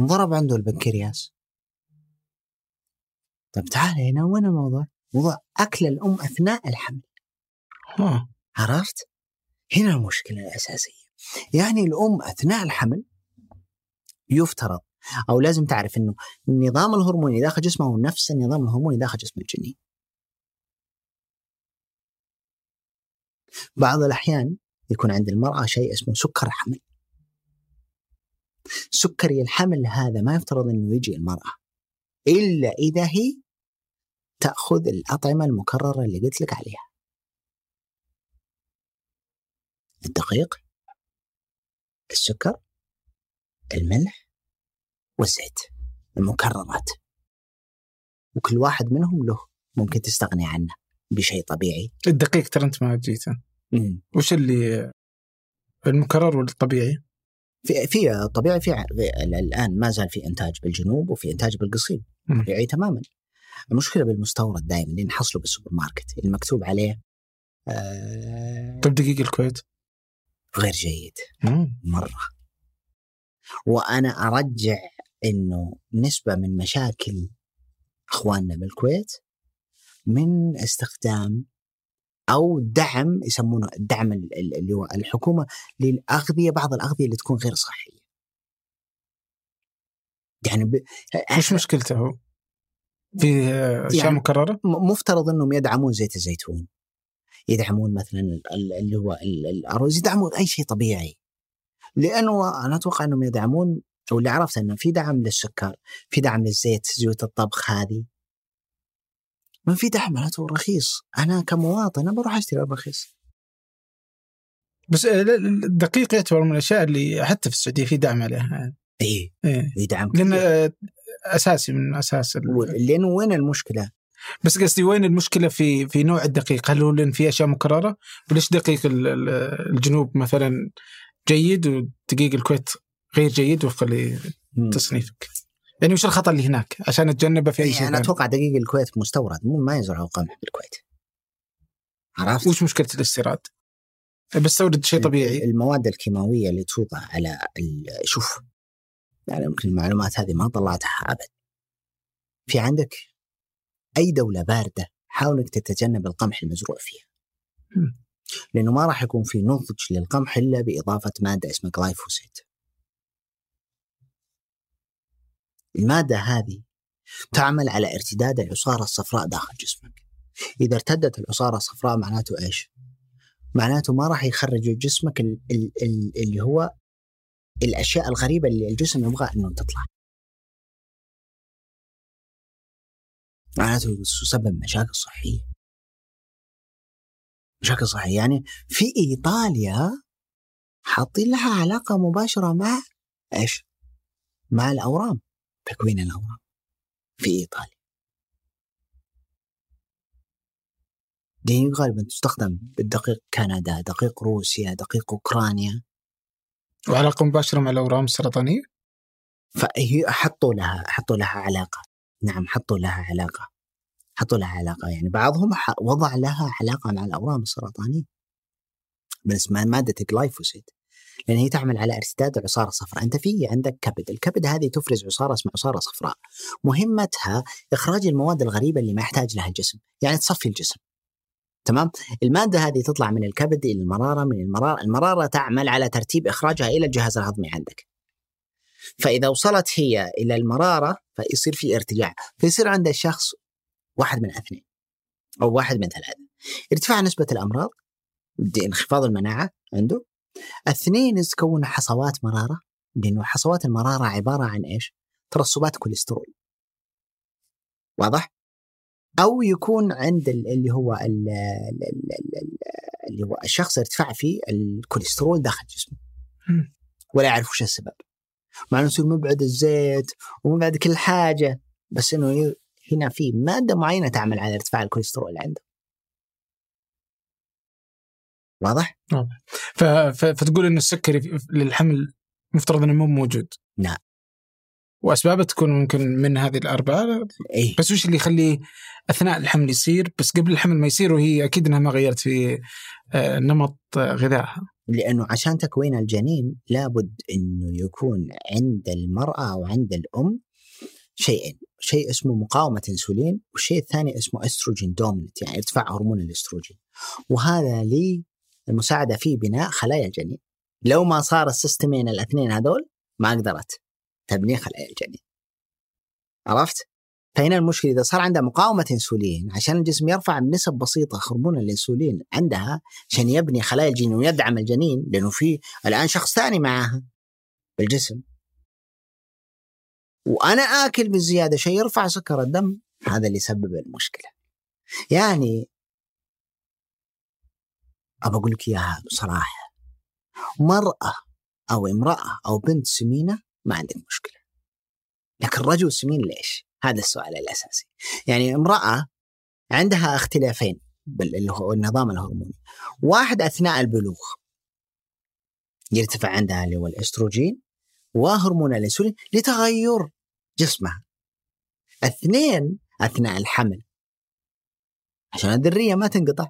انضرب عنده البنكرياس. طب تعال هنا، وين الموضوع؟ موضوع أكل الأم أثناء الحمل. ها. عرفت؟ هنا المشكلة الأساسية. يعني الأم أثناء الحمل يفترض أو لازم تعرف أنه النظام الهرموني داخل جسمه هو نفس النظام الهرموني داخل جسم الجنين. بعض الأحيان يكون عند المرأة شيء اسمه سكر الحمل. سكري الحمل هذا ما يفترض أنه يجي المرأة إلا إذا هي تأخذ الأطعمة المكررة اللي قلت لك عليها، الدقيق، السكر، الملح والزيت، المكررات، وكل واحد منهم له ممكن تستغني عنه بشيء طبيعي. الدقيق ترى أنت ما جيته. وش اللي المكرر والطبيعي؟ في في طبيعي في الآن ما زال في إنتاج بالجنوب وفي إنتاج بالقصيم طبيعي تماما. المشكلة بالمستورد دائما اللي نحصله بالسوبر ماركت المكتوب عليه آه طب دقيق الكويت غير جيد مم. مرة. وأنا أرجع إنه نسبة من مشاكل أخواننا بالكويت من استخدام أو دعم يسمونه الدعم اللي هو الحكومة للأغذية، بعض الأغذية اللي تكون غير صحية. يعني ب... مش مشكلته في أشياء يعني مكررة؟ مفترض أنهم يدعمون زيت الزيتون، يدعمون مثلا اللي هو الأرز، يدعمون أي شيء طبيعي، لأنه أنا أتوقع أنهم يدعمون، أو اللي عرفت أنه في دعم للسكر، في دعم للزيت، زيوت الطبخ هذه ما في دعم، معناته رخيص. أنا كمواطن أنا بروح أشتري رخيص. بس دقيق يعتبر من الأشياء اللي حتى في السعودية في دعم عليها. إيه إيه يدعم، لأن أساسي من أساس. لأنه وين المشكلة؟ بس قصدي وين المشكلة في في نوع الدقيق؟ هل هو لأن في أشياء مكررة؟ وليش دقيق الجنوب مثلا جيد ودقيق الكويت غير جيد وفق لتصنيفك؟ يعني وش الخطأ اللي هناك عشان نتجنبه في أي شيء؟ أنا أتوقع دقيق الكويت مستورد، مو ما يزرعوا قمح بالكويت. عرفت وش مشكلة الاستيراد؟ بس استورد شيء طبيعي. المواد الكيماوية اللي توضع على شوف، يعني يمكن المعلومات هذه ما طلعتها أبد. في عندك أي دولة باردة حاولك تتجنب القمح المزروع فيها، لأنه ما راح يكون في نضج للقمح إلا بإضافة مادة اسمها غلايفوسيت. المادة هذه تعمل على ارتداد العصارة الصفراء داخل جسمك. إذا ارتدت العصارة الصفراء معناته إيش؟ معناته ما راح يخرج جسمك ال ال ال اللي هو الأشياء الغريبة اللي الجسم يبغى أنه تطلع، معناته يسبب مشاكل صحية. مشاكل صحية يعني في إيطاليا حاطين لها علاقة مباشرة مع إيش؟ مع الأورام، تكوين الأورام في إيطاليا. دي غالبا تستخدم بالدقيق كندا، دقيق روسيا، دقيق أوكرانيا، وعلاقة مباشرة مع الأورام السرطانية. فهي حطوا لها حطوا لها علاقة. نعم حطوا لها علاقة حطوا لها علاقة يعني بعضهم وضع لها علاقة مع الأورام السرطانية بالنسبة مادة الجلايفوسيد، لأن هي تعمل على ارتداد العصارة الصفراء. أنت في عندك كبد، الكبد هذه تفرز عصارة اسمها عصارة صفراء، مهمتها إخراج المواد الغريبة اللي ما يحتاج لها الجسم، يعني تصفي الجسم. تمام. المادة هذه تطلع من الكبد إلى المرارة، من المرارة المرارة تعمل على ترتيب إخراجها إلى الجهاز الهضمي عندك. فإذا وصلت هي إلى المرارة فيصير في ارتجاع، فيصير عند الشخص واحد من اثنين أو واحد من ثلاثة: ارتفاع نسبة الأمراض، انخفاض المناعة عنده. اثنين، يتكون حصوات مرارة، لأن حصوات المرارة عبارة عن إيش؟ ترسبات كوليسترول. واضح؟ أو يكون عند اللي هو اللي هو الشخص ارتفاع فيه الكوليسترول داخل جسمه ولا يعرف وش السبب، مع أنه يصير مبعد الزيت ومبعد كل حاجة، بس إنه هنا في مادة معينة تعمل على ارتفاع الكوليسترول عنده. واضح؟ فتقول إنه السكري للحمل مفترض إنه مو موجود. نعم. وأسبابه تكون ممكن من هذه الأربعة. إيه؟ بس وش اللي يخلي أثناء الحمل يصير بس قبل الحمل ما يصير؟ وهي أكيد أنها ما غيرت في نمط غذائها، لأنه عشان تكوين الجنين لابد أنه يكون عند المرأة أو عند الأم شيئين: شيء اسمه مقاومة أنسولين، والشيء الثاني اسمه أستروجين دومينت، يعني ارتفاع هرمون الأستروجين. وهذا لي المساعدة في بناء خلايا الجنين. لو ما صار السيستمين الاثنين هذول ما قدرت تبني خلايا الجنين. عرفت؟ فهنا المشكلة إذا صار عندها مقاومة أنسولين، عشان الجسم يرفع بنسب بسيطة هرمون الأنسولين عندها عشان يبني خلايا الجنين ويدعم الجنين، لأنه في الآن شخص ثاني معاها بالجسم. وأنا آكل بالزيادة شيء يرفع سكر الدم، هذا اللي سبب المشكلة. يعني أبى أقول لك إياها بصراحة، مرأة أو امرأة أو بنت سمينة ما عندك مشكلة، لكن الرجل سمين ليش؟ هذا السؤال الأساسي. يعني امرأة عندها اختلافين بالنظام الهرموني: واحد أثناء البلوغ يرتفع عندها اللي هو الأستروجين وهرمون الأنسولين لتغير جسمها. اثنين أثناء الحمل عشان الذرية ما تنقطع.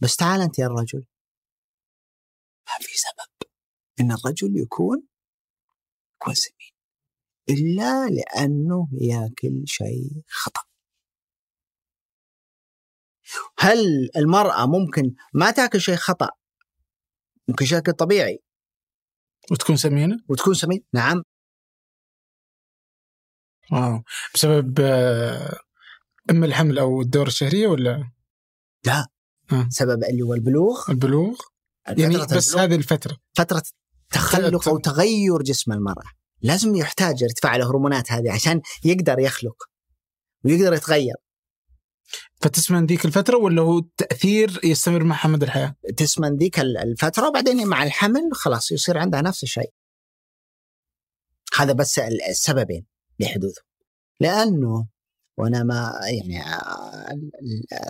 بس تعال أنت يا الرجل، ما في سبب إن الرجل يكون كوسمين إلا لأنه يأكل شيء خطأ. هل المرأة ممكن ما تأكل شيء خطأ، ممكن شكل طبيعي وتكون سمينة وتكون سمين؟ نعم. واو. بسبب اما الحمل او الدورة الشهرية ولا لا؟ آه. سبب اللي هو البلوغ البلوغ يعني بس هذه الفترة فترة تخلق أو تغير جسم المرأة لازم يحتاج ارتفاع الهرمونات هذه عشان يقدر يخلق ويقدر يتغير. فتسمن ذيك الفترة ولا هو تأثير يستمر مع حمل الحياة؟ تسمن ذيك الفترة وبعدين مع الحمل خلاص يصير عندها نفس الشيء. هذا بس السببين لحدوثه. لأنه وأنا ما يعني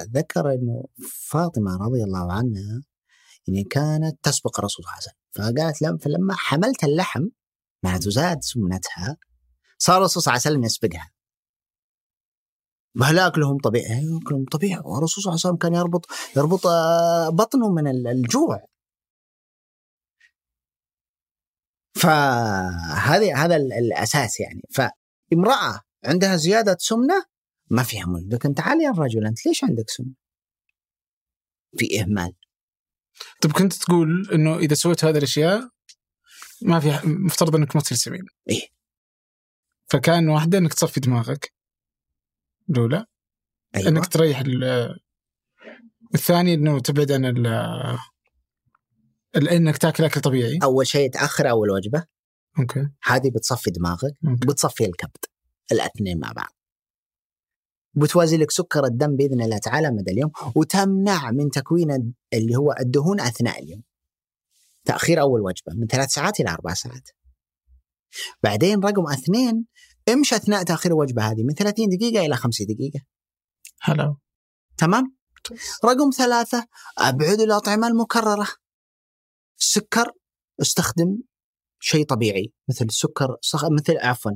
أذكر أنه فاطمة رضي الله عنها يعني كانت تسبق رسول الله حسن، فقالت لهم فلما حملت اللحم ما تزاد سمنتها صار رسول الله حسن يسبقها. وهلا أكلهم طبيعي أكلهم طبيعي ورسول الله حسن كان يربط يربط بطنه من الجوع. فهذه هذا الأساس يعني. فامرأة عندها زيادة سمنة ما فيها مولد، لكن تعال يا الرجل أنت ليش عندك سمنة؟ في إهمال. طب كنت تقول إنه إذا سويت هذه الأشياء ما في مفترض إنك ما تصير سمين. إيه. فكان واحدة إنك تصفي دماغك لولا. أيوة. إنك تريح. الثاني إنه تبعد عن ال إنك تأكل أكل طبيعي. أول شيء تأخر أول وجبة. أوكي. هذه بتصفي دماغك. أوكي. بتصفي الكبد. الاثنين مع بعض بتوازي لك سكر الدم بإذن الله تعالى مدى اليوم، وتمنع من تكوين اللي هو الدهون أثناء اليوم. تأخير أول وجبة من ثلاث ساعات إلى أربع ساعات. بعدين رقم اثنين امشي أثناء تأخير الوجبة هذه من ثلاثين دقيقة إلى خمسين دقيقة. هلا تمام. رقم ثلاثة أبعد الأطعمة المكررة. السكر استخدم شيء طبيعي مثل السكر صخ... مثل عفوا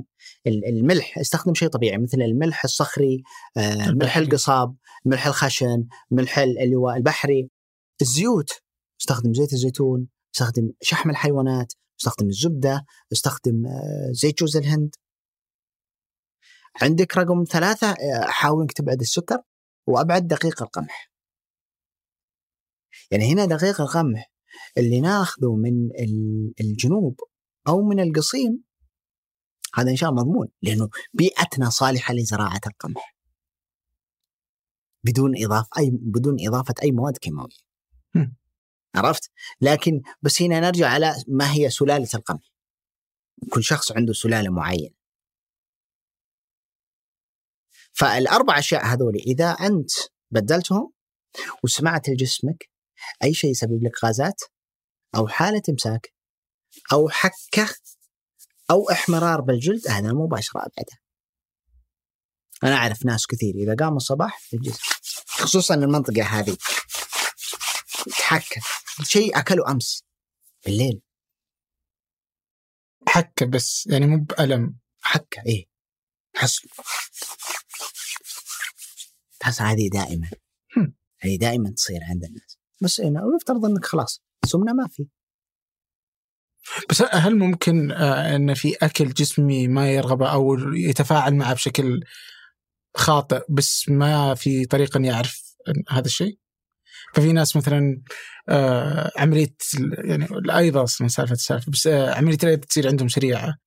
الملح استخدم شيء طبيعي مثل الملح الصخري، آه، ملح القصاب، ملح الخشن، ملح اللي هو البحري. الزيوت استخدم زيت الزيتون، استخدم شحم الحيوانات، استخدم الزبدة، استخدم آه، زيت جوز الهند. عندك رقم ثلاثة آه، حاول انك تبعد السكر وأبعد دقيق القمح. يعني هنا دقيق القمح اللي ناخذه من الجنوب أو من القصيم هذا إن شاء الله مضمون، لأنه بيئتنا صالحة لزراعة القمح بدون إضافة أي بدون إضافة أي مواد كيماوية. عرفت؟ لكن بس هنا نرجع على ما هي سلالة القمح. كل شخص عنده سلالة معينة. فالأربع أشياء هذول إذا أنت بدلتهم وسمعت لجسمك أي شيء يسبب لك غازات أو حالة إمساك أو حكة أو إحمرار بالجلد هذا مباشرة أبعده. أنا أعرف ناس كثير إذا قام الصباح الجسم خصوصا المنطقة هذه حكة شيء أكله أمس بالليل حكة، بس يعني مو بألم حكة. إيه حصل حصل هذه دائما هذه دائما تصير عند الناس. بس هنا ويفترض أنك خلاص سمنة ما في. بس هل ممكن أن في أكل جسمي ما يرغب أو يتفاعل معه بشكل خاطئ بس ما في طريقة يعرف هذا الشيء؟ ففي ناس مثلا عملية يعني الأيض أصلا سالفة سالفة بس عملية الأيض تصير عندهم سريعة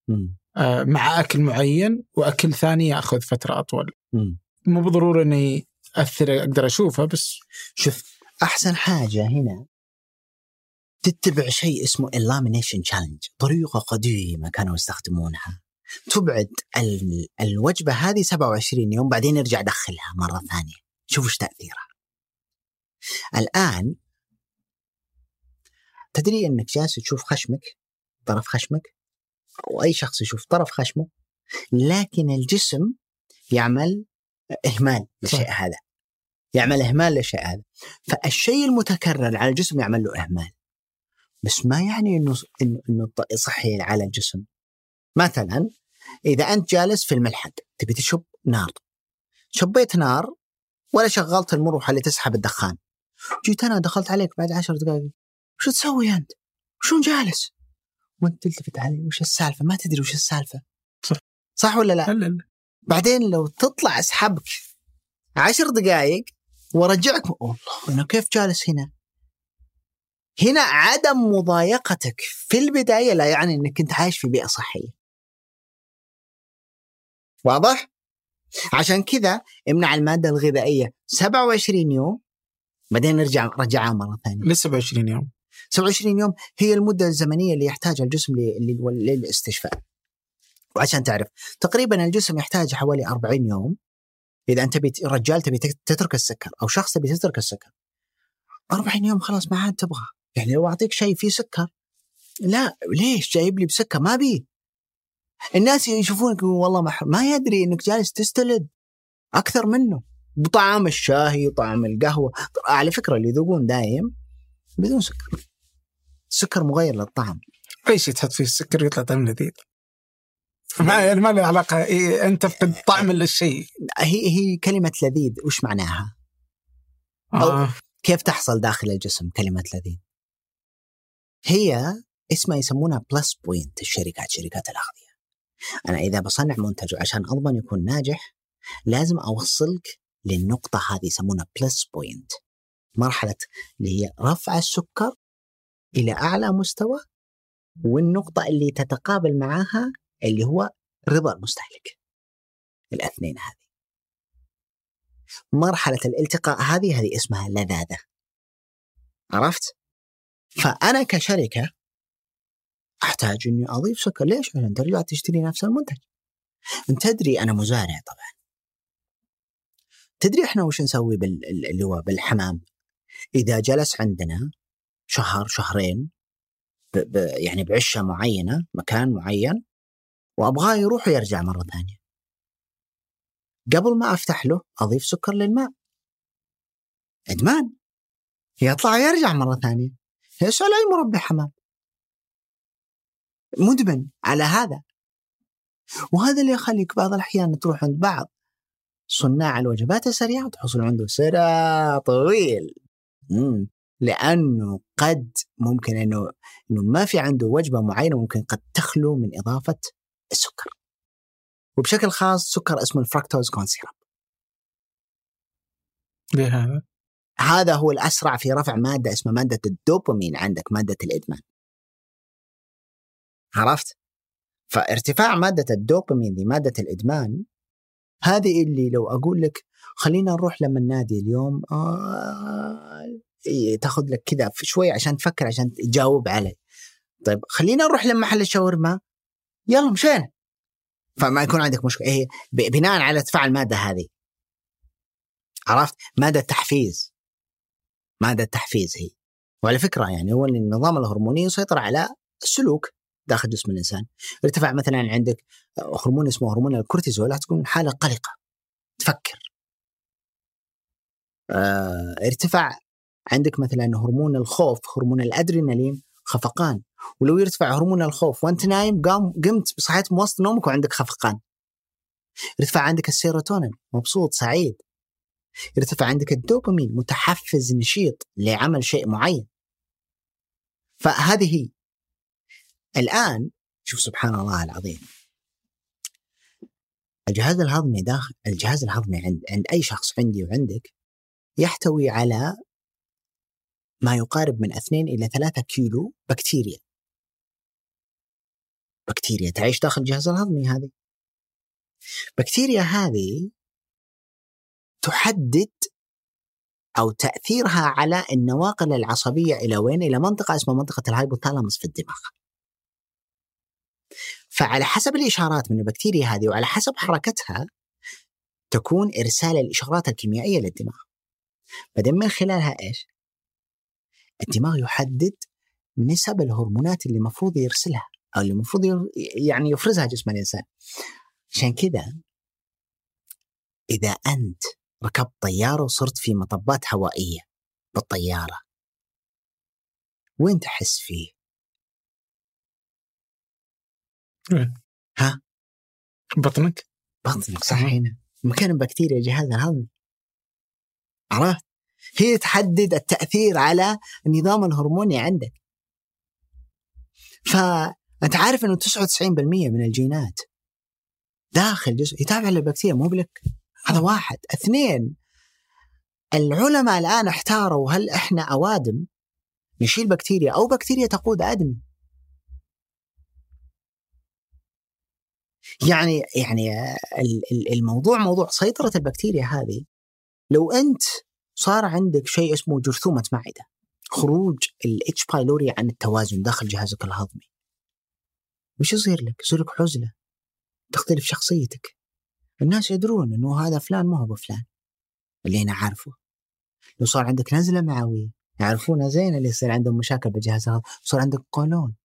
مع أكل معين وأكل ثاني يأخذ فترة أطول. مو بالضرورة أني أثر أقدر أشوفها. بس شوف أحسن حاجة هنا تتبع شيء اسمه elimination challenge، طريقة قديمة كانوا يستخدمونها. تبعد ال... الوجبة هذه سبعة وعشرين يوم بعدين ارجع دخلها مرة ثانية شوف ايش تأثيرها. الآن تدري انك جالس تشوف خشمك طرف خشمك أو أي شخص يشوف طرف خشمه، لكن الجسم يعمل إهمال للشيء هذا، يعمل إهمال للشيء هذا. فالشيء المتكرر على الجسم يعمل له إهمال، بس ما يعني إنه إنه صحي على الجسم. مثلا إذا أنت جالس في الملحق تبي تشب نار، شبيت نار ولا شغلت المروحة اللي تسحب الدخان، جيت أنا دخلت عليك بعد عشر دقائق شو تسوي أنت؟ شو جالس؟ وأنت تلتفت علي وش السالفة؟ ما تدري وش السالفة صح, صح ولا لا؟ هلل. بعدين لو تطلع أسحبك عشر دقائق ورجعك والله أنا كيف جالس هنا. هنا عدم مضايقتك في البداية لا يعني أنك كنت عايش في بيئة صحية. واضح؟ عشان كذا امنع المادة الغذائية سبعة وعشرين يوم، بعدين نرجع رجعها مرة ثانية ل سبعة وعشرين يوم. سبعة وعشرين يوم هي المدة الزمنية اللي يحتاجها الجسم للاستشفاء. وعشان تعرف تقريبا الجسم يحتاج حوالي أربعين يوم. إذا أنت بت... الرجال تبي تترك السكر أو شخص تبي تترك السكر، أربعين يوم خلاص ما عاد تبغى. يعني لو أعطيك شيء فيه سكر، لا ليش جايب لي بسكر؟ ما بي. الناس يشوفونك والله ما, ما يدري إنك جالس تستلد أكثر منه بطعم الشاهي وطعم القهوة. على فكرة اللي يذوقون دايم بدون سكر، السكر مغير للطعم. أي شيء تحط فيه السكر يطلع طعم لذيذ. ما يعني ما له علاقة إيه أنت تفقد طعم الشيء. هي هي كلمة لذيذ وش معناها؟ آه. كيف تحصل داخل الجسم كلمة لذيذ؟ هي اسمها يسمونها بلس بوينت الشركات، شركات الأغذية. أنا إذا بصنع منتج عشان أضمن يكون ناجح لازم أوصلك للنقطة هذه يسمونها بلس بوينت، مرحلة اللي هي رفع السكر إلى أعلى مستوى، والنقطة اللي تتقابل معها اللي هو رضا المستهلك. الاثنين هذه مرحلة الالتقاء هذه هذه اسمها لذاذة. عرفت؟ فأنا كشركة أحتاج إني أضيف سكر. ليش؟ عشان ترجع تشتري نفس المنتج. أنت تدري أنا مزارع طبعا، تدري إحنا وش نسوي باللي هو بالحمام؟ إذا جلس عندنا شهر شهرين ب ب يعني بعشة معينة مكان معين وأبغاه يروح ويرجع مرة ثانية، قبل ما أفتح له أضيف سكر للماء. إدمان، يطلع يرجع مرة ثانية. يسأل أي مربي حمام، مدمن على هذا. وهذا اللي يخليك بعض الأحيان تروح عند بعض صناع الوجبات السريعة تحصل عنده سرعة طويل، لأنه قد ممكن أنه, إنه ما في عنده وجبة معينة ممكن قد تخلو من إضافة السكر. وبشكل خاص سكر اسمه الفركتوز كون سيرب. لهذا هذا هو الأسرع في رفع مادة اسمها مادة الدوبامين عندك، مادة الإدمان. عرفت؟ فارتفاع مادة الدوبامين دي مادة الإدمان هذه اللي لو أقول لك خلينا نروح لما النادي اليوم آه تاخذ لك كذا شوي عشان تفكر عشان تجاوب علي. طيب خلينا نروح لما محل الشاورما، يلا مشينا. فما يكون عندك مشكلة إيه بناء على ارتفاع المادة هذه. عرفت؟ مادة تحفيز، مادة تحفيز هي. وعلى فكرة يعني هو النظام الهرموني يسيطر على السلوك داخل جسم الإنسان. ارتفاع مثلا عندك هرمون اسمه هرمون الكورتيزول هتكون حالة قلقة تفكر. اه ارتفاع عندك مثلا هرمون الخوف، هرمون الأدرينالين، خفقان. ولو يرتفع هرمون الخوف وانت نايم، قام قمت بصحيت موسط نومك وعندك خفقان. ارتفع عندك السيروتونين، مبسوط سعيد. ارتفع عندك الدوبامين، متحفز نشيط لعمل شيء معين. فهذه هي. الآن شوف سبحان الله العظيم، الجهاز الهضمي داخل الجهاز الهضمي عند عند أي شخص عندي وعندك يحتوي على ما يقارب من اثنين إلى ثلاثة كيلو بكتيريا. بكتيريا تعيش داخل الجهاز الهضمي. هذه بكتيريا هذه تحدد أو تأثيرها على النواقل العصبية إلى وين؟ إلى منطقة اسمها منطقة الهايبوثالاموس في الدماغ. فعلى حسب الإشارات من البكتيريا هذه وعلى حسب حركتها تكون إرسال الإشارات الكيميائية للدماغ. بعدين من خلالها إيش؟ الدماغ يحدد نسب الهرمونات اللي مفروض يرسلها أو اللي مفروض يعني يفرزها جسم الإنسان. عشان كذا إذا أنت ركبت طيارة وصرت في مطبات هوائية بالطيارة، وين تحس فيه؟ ها؟ بطنك؟ بطنك صح، هنا مكان بكتيريا جهاز الهضمي. عرفت؟ هي تحدد التأثير على النظام الهرموني عندك. فأنت عارف أنه تسعة وتسعين بالمئة من الجينات داخل جسم يتابع للبكتيريا مو بلك. هذا واحد. اثنين، العلماء الآن احتاروا هل إحنا أوادم نشيل بكتيريا أو بكتيريا تقود آدمي. يعني يعني الموضوع موضوع سيطرة البكتيريا هذه. لو أنت صار عندك شيء اسمه جرثومة معدة، خروج الاتش بايلوري عن التوازن داخل جهازك الهضمي، وش يصير لك؟ يصير لك حزلة، تختلف شخصيتك، الناس يدرون أنه هذا فلان ما هو فلان اللي أنا عارفه. لو صار عندك نزلة معوية يعرفونها زين اللي يصير عندهم مشاكل بجهاز الهضمي، صار عندك قولون،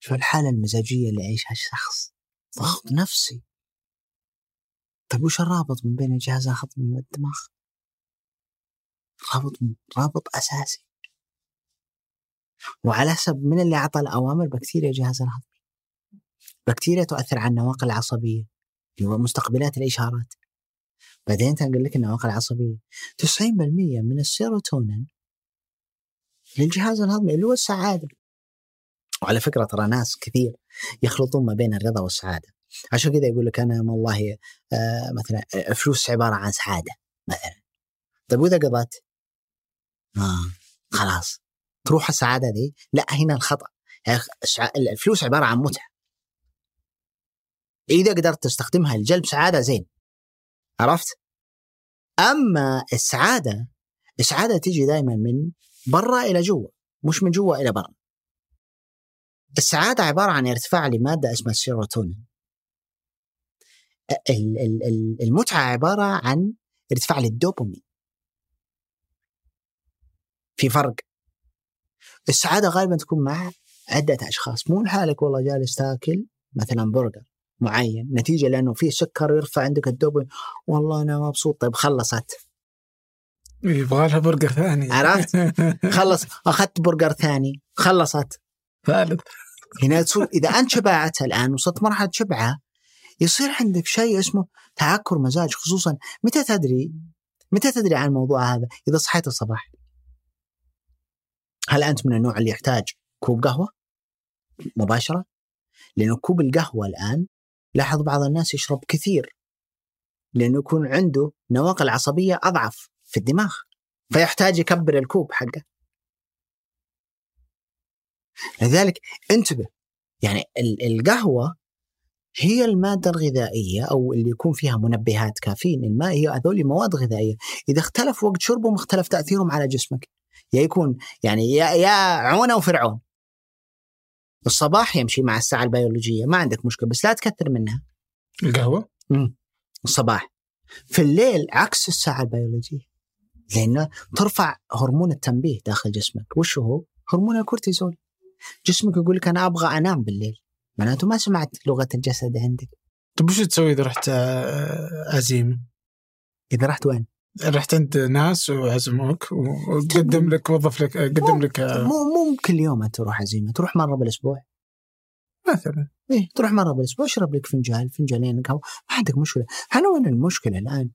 شو الحالة المزاجية اللي يعيشها الشخص، ضغط نفسي. طيب وش الرابط من بين الجهاز الهضمي والدماغ؟ رابط رابط أساسي، وعلى حسب من اللي عطى الأوامر بكتيريا جهاز الهضمي. بكتيريا تؤثر على النواقل العصبية اللي هو مستقبلات الإشارات، بعدين تنقل لك النواقل العصبية. تسعين بالمئة من السيروتونين للجهاز الهضمي اللي هو السعادة. وعلى فكرة ترى ناس كثير يخلطون ما بين الرضا والسعادة، عشان كذا يقول لك أنا والله آه مثلا فلوس عبارة عن سعادة مثلا. طيب وإذا قضت آه خلاص تروح السعادة دي؟ لا، هنا الخطأ. الفلوس عبارة عن متعة، إذا قدرت تستخدمها لجلب سعادة زين، عرفت؟ أما السعادة، السعادة تيجي دائما من برا إلى جوا، مش من جوا إلى برا. السعادة عبارة عن ارتفاع لمادة اسمها السيروتونين. المتعة عبارة عن ارتفاع للدوبامين. في فرق. السعادة غالبا تكون مع عدة أشخاص، مو لحالك والله جالس تاكل مثلا برجر معين، نتيجة لأنه فيه سكر يرفع عندك الدوبامين، والله أنا مبسوط. طيب خلصت، يبغى لها برجر ثاني، عرفت؟ خلص، أخذت برجر ثاني، خلصت، ثالث. هنا تصير إذا أنت شبعت الآن وصلت مرحلة شبعة، يصير عندك شيء اسمه تعكر مزاج. خصوصا متى تدري متى تدري عن الموضوع هذا؟ إذا صحيت الصباح. هل أنت من النوع اللي يحتاج كوب قهوة مباشرة؟ لأنه كوب القهوة الآن لاحظ بعض الناس يشرب كثير لأنه يكون عنده نواقل عصبية أضعف في الدماغ، فيحتاج يكبر الكوب حقه. لذلك انتبه، يعني القهوة هي المادة الغذائية أو اللي يكون فيها منبهات كافيين، الماء، هي هذول مواد غذائية. إذا اختلف وقت شربهم اختلف تأثيرهم على جسمك، يا يكون يعني يا يا عونة وفرعون. الصباح يمشي مع الساعة البيولوجية، ما عندك مشكلة، بس لا تكثر منها القهوة امم الصباح. في الليل عكس الساعة البيولوجية، لأنه ترفع هرمون التنبيه داخل جسمك. وش هو؟ هرمون الكورتيزول. جسمك يقول لك أنا أبغى أنام بالليل، معناته ما سمعت لغة الجسد عندك. طب وش تسوي إذا رحت عزيمة؟ إذا رحت وين؟ رحت عند ناس وعزموك وقدم لك وظف لك قدم لك مو ممكن اليوم أنت تروح عزيمة، تروح مرة بالأسبوع مثلا. إيه، تروح مرة بالأسبوع، اشرب لك فنجان فنجانين قهوة، ما عندك مشكلة. حلوة المشكلة الآن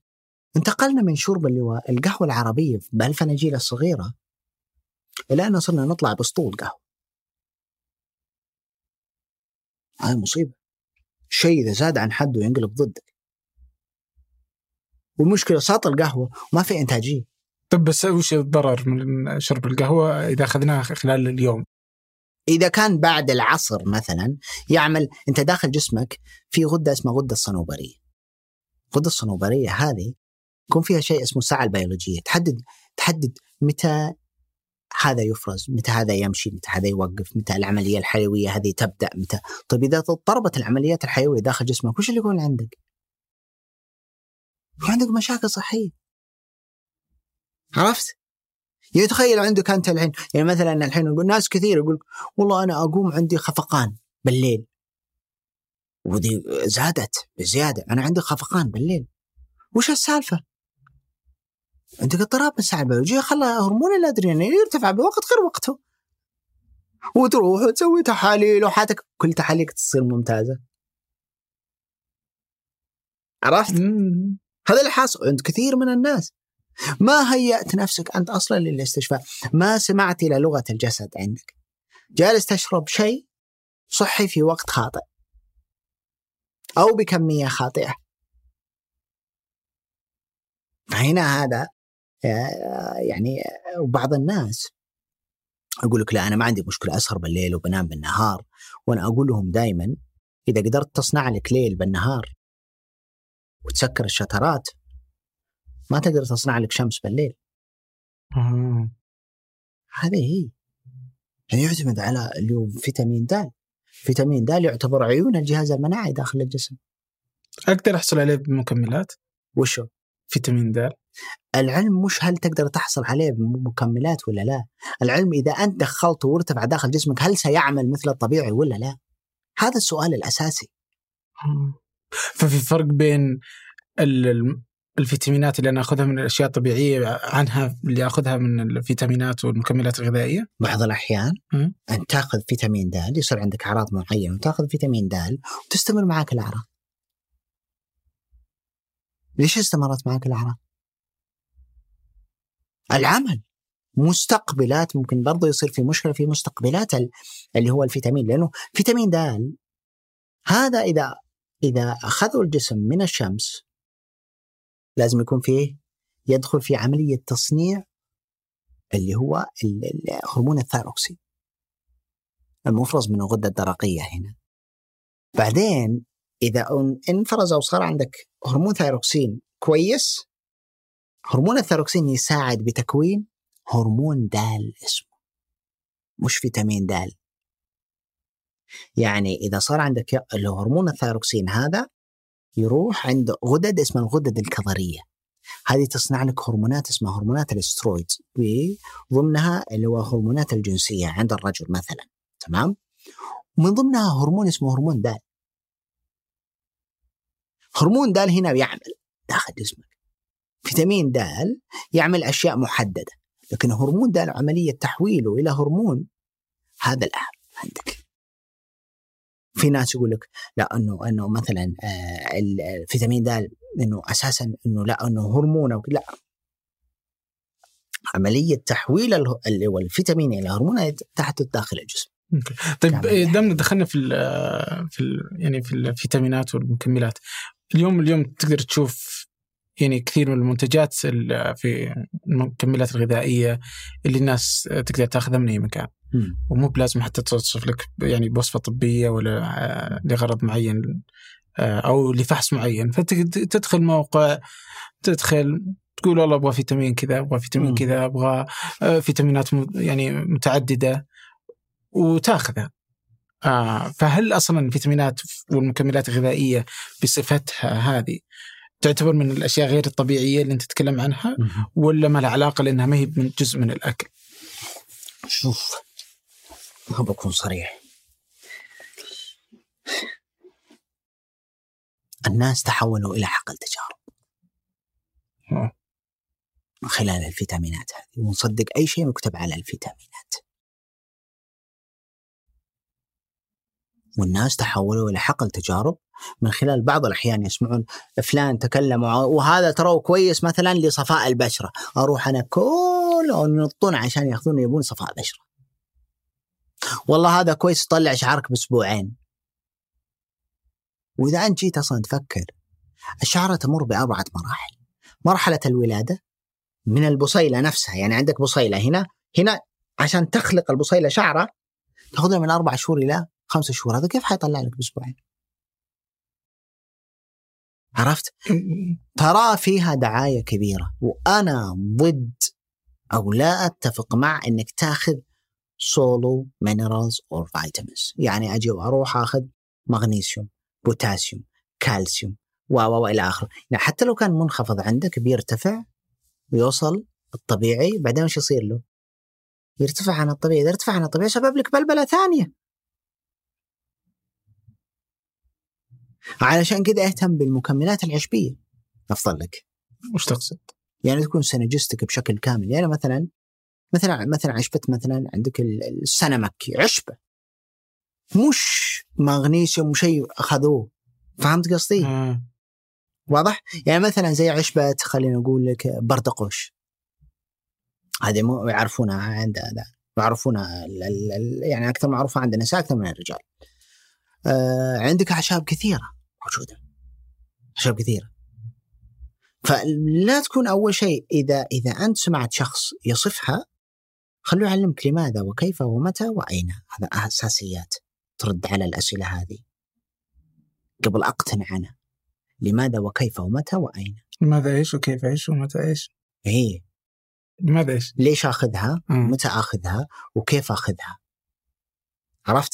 انتقلنا من شرب اللي هو القهوة العربية بالفناجيل الصغيرة إلى أن صرنا نطلع بسطول قهوة. هاي مصيبة، شيء إذا زاد عن حده ينقلب ضدك. والمشكلة ساط القهوة وما في إنتاجية. طب بس وش الضرر من شرب القهوة إذا أخذناها خلال اليوم؟ إذا كان بعد العصر مثلا، يعمل أنت داخل جسمك في غدة اسمها غدة الصنوبرية. غدة الصنوبرية هذه يكون فيها شيء اسمه الساعة البيولوجية، تحدد تحدد متى هذا يفرز، متى هذا يمشي، متى هذا يوقف، متى العملية الحيوية هذه تبدأ متى. طيب إذا اضطربت العمليات الحيوية داخل جسمك، وش اللي يكون عندك؟ عندك مشاكل صحية، عرفت؟ يعني تخيل عندك أنت الحين، يعني مثلا الحين نقول ناس كثير يقول والله أنا أقوم عندي خفقان بالليل، ودي زادت بزيادة، أنا عندي خفقان بالليل. وش السالفة؟ عندك اضطراب من الساعة البيولوجية خلى هرمون الأدرينالين يرتفع بوقت غير وقته، وتروح وتسوي تحاليل وحاتك كل تحاليلك تصير ممتازة، عرفت؟ مم. هذا اللي حاصل عند كثير من الناس. ما هيأت نفسك أنت أصلا للاستشفاء، ما سمعت إلى لغة الجسد عندك، جالس تشرب شيء صحي في وقت خاطئ أو بكمية خاطئة. فهنا هذا يعني بعض الناس يقول لك لا أنا ما عندي مشكلة أسهر بالليل وبنام بالنهار، وأنا أقول لهم دائما إذا قدرت تصنع لك ليل بالنهار وتسكر الشترات، ما تقدر تصنع لك شمس بالليل. آه. هذه هي. يعني يعتمد على اليوم فيتامين د. فيتامين د يعتبر عيون الجهاز المناعي داخل الجسم. أقدر أحصل عليه بمكملات؟ وشو؟ فيتامين د. العلم مش هل تقدر تحصل عليه بمكملات ولا لا. العلم إذا أنت دخلته وارتفع داخل جسمك هل سيعمل مثل الطبيعي ولا لا؟ هذا السؤال الأساسي. ففي فرق بين الفيتامينات اللي أنا أخذها من الأشياء الطبيعية عنها اللي أخذها من الفيتامينات والمكملات الغذائية؟ بعض الأحيان م- أن تأخذ فيتامين د يصير عندك أعراض معينة، وتأخذ فيتامين د وتستمر معك الأعراض. ليش استمرت معك الأعراض؟ العمل مستقبلات ممكن برضه يصير في مشكلة في مستقبلات اللي هو الفيتامين، لأنه فيتامين د هذا إذا إذا أخذوا الجسم من الشمس لازم يكون فيه يدخل في عملية تصنيع اللي هو هرمون الثيروكسين المفرز من الغدة الدرقية هنا. بعدين إذا انفرز أو صار عندك هرمون ثيروكسين كويس، هرمون الثيروكسين يساعد بتكوين هرمون دال اسمه، مش فيتامين دال. يعني إذا صار عندك هرمون الثيروكسين هذا يروح عند غدد اسمها الغدد الكظرية، هذه تصنع لك هرمونات اسمها هرمونات الاسترويد، وضمنها اللي هو هرمونات الجنسية عند الرجل مثلا، تمام؟ ومن ضمنها هرمون اسمه هرمون دال. هرمون دال هنا يعمل داخل جسمك. فيتامين دال يعمل أشياء محددة، لكن هرمون دال عملية تحويله إلى هرمون هذا الأهم عندك. في ناس يقول لك لا انه انه مثلا الفيتامين د انه اساسا انه لا انه هرمون او لا، عمليه تحويل الفيتامين الى هرمون تحت داخل الجسم. طيب دمنا دخلنا في ال في ال يعني في الفيتامينات والمكملات. اليوم اليوم تقدر تشوف يعني كثير من المنتجات في المكملات الغذائيه اللي الناس تقدر تاخذها من اي مكان، ومو بلازم حتى توصف لك يعني بوصفة طبية ولا لغرض معين أو لفحص معين. فتدخل موقع، تدخل تقول والله أبغى فيتامين كذا، أبغى فيتامين كذا، أبغى فيتامينات يعني متعددة وتأخذها. فهل أصلا الفيتامينات والمكملات الغذائية بصفتها هذه تعتبر من الأشياء غير الطبيعية اللي أنت تتكلم عنها، ولا ما لها علاقة لأنها ما هي من جزء من الأكل؟ شوف أحب أكون صريح، الناس تحولوا إلى حقل تجارب خلال الفيتامينات هذه، ونصدق أي شيء مكتب على الفيتامينات، والناس تحولوا إلى حقل تجارب من خلال بعض الأحيان يسمعون فلان تكلموا وهذا تروا كويس مثلا لصفاء البشرة، أروح أنا كل ونطون عشان يأخذون يبون صفاء بشرة. والله هذا كويس طلع شعرك بأسبوعين. وإذا أنت جيت أصلا تفكر، الشعرة تمر بأربعة مراحل. مرحلة الولادة من البصيلة نفسها، يعني عندك بصيلة هنا هنا عشان تخلق البصيلة شعرة تأخذها من أربع شهور إلى خمسة شهور، هذا كيف حيطلع لك بأسبوعين؟ عرفت؟ ترى فيها دعاية كبيرة، وأنا ضد أو لا أتفق مع أنك تأخذ solo minerals or vitamins. يعني أجي وأروح أخذ مغنيسيوم، بوتاسيوم، كالسيوم و إلى آخره. يعني حتى لو كان منخفض عندك بيرتفع ويوصل الطبيعي، بعدين وش يصير له؟ يرتفع عن الطبيعي. إذا ارتفع عن الطبيعي سبب لك بلبلة ثانية. علشان كده اهتم بالمكملات العشبية أفضل لك. وش تقصد؟ يعني تكون سينرجستك بشكل كامل. يعني مثلا مثلا مثلا عشبة مثلا عندك السنمكي عشبة، مش مغنيسيوم شيء أخذوه. فهمت قصدي؟ آه. واضح؟ يعني مثلا زي عشبة خلينا نقول لك بردقوش، هذه مو يعرفونها عند هذا، يعرفونها يعني أكثر معروفة عند النساء أكثر من الرجال. آه عندك أعشاب كثيرة موجودة، أعشاب كثيرة. فلا تكون أول شيء إذا إذا أنت سمعت شخص يصفها خلوه يعلمك لماذا وكيف ومتى وأين. هذا أساسيات ترد على الأسئلة هذه. قبل أقتنعنا لماذا وكيف ومتى وأين. لماذا إيش وكيف إيش ومتى إيش. إيه لماذا إيش، ليش أخذها، مم. متى أخذها وكيف أخذها. عرفت؟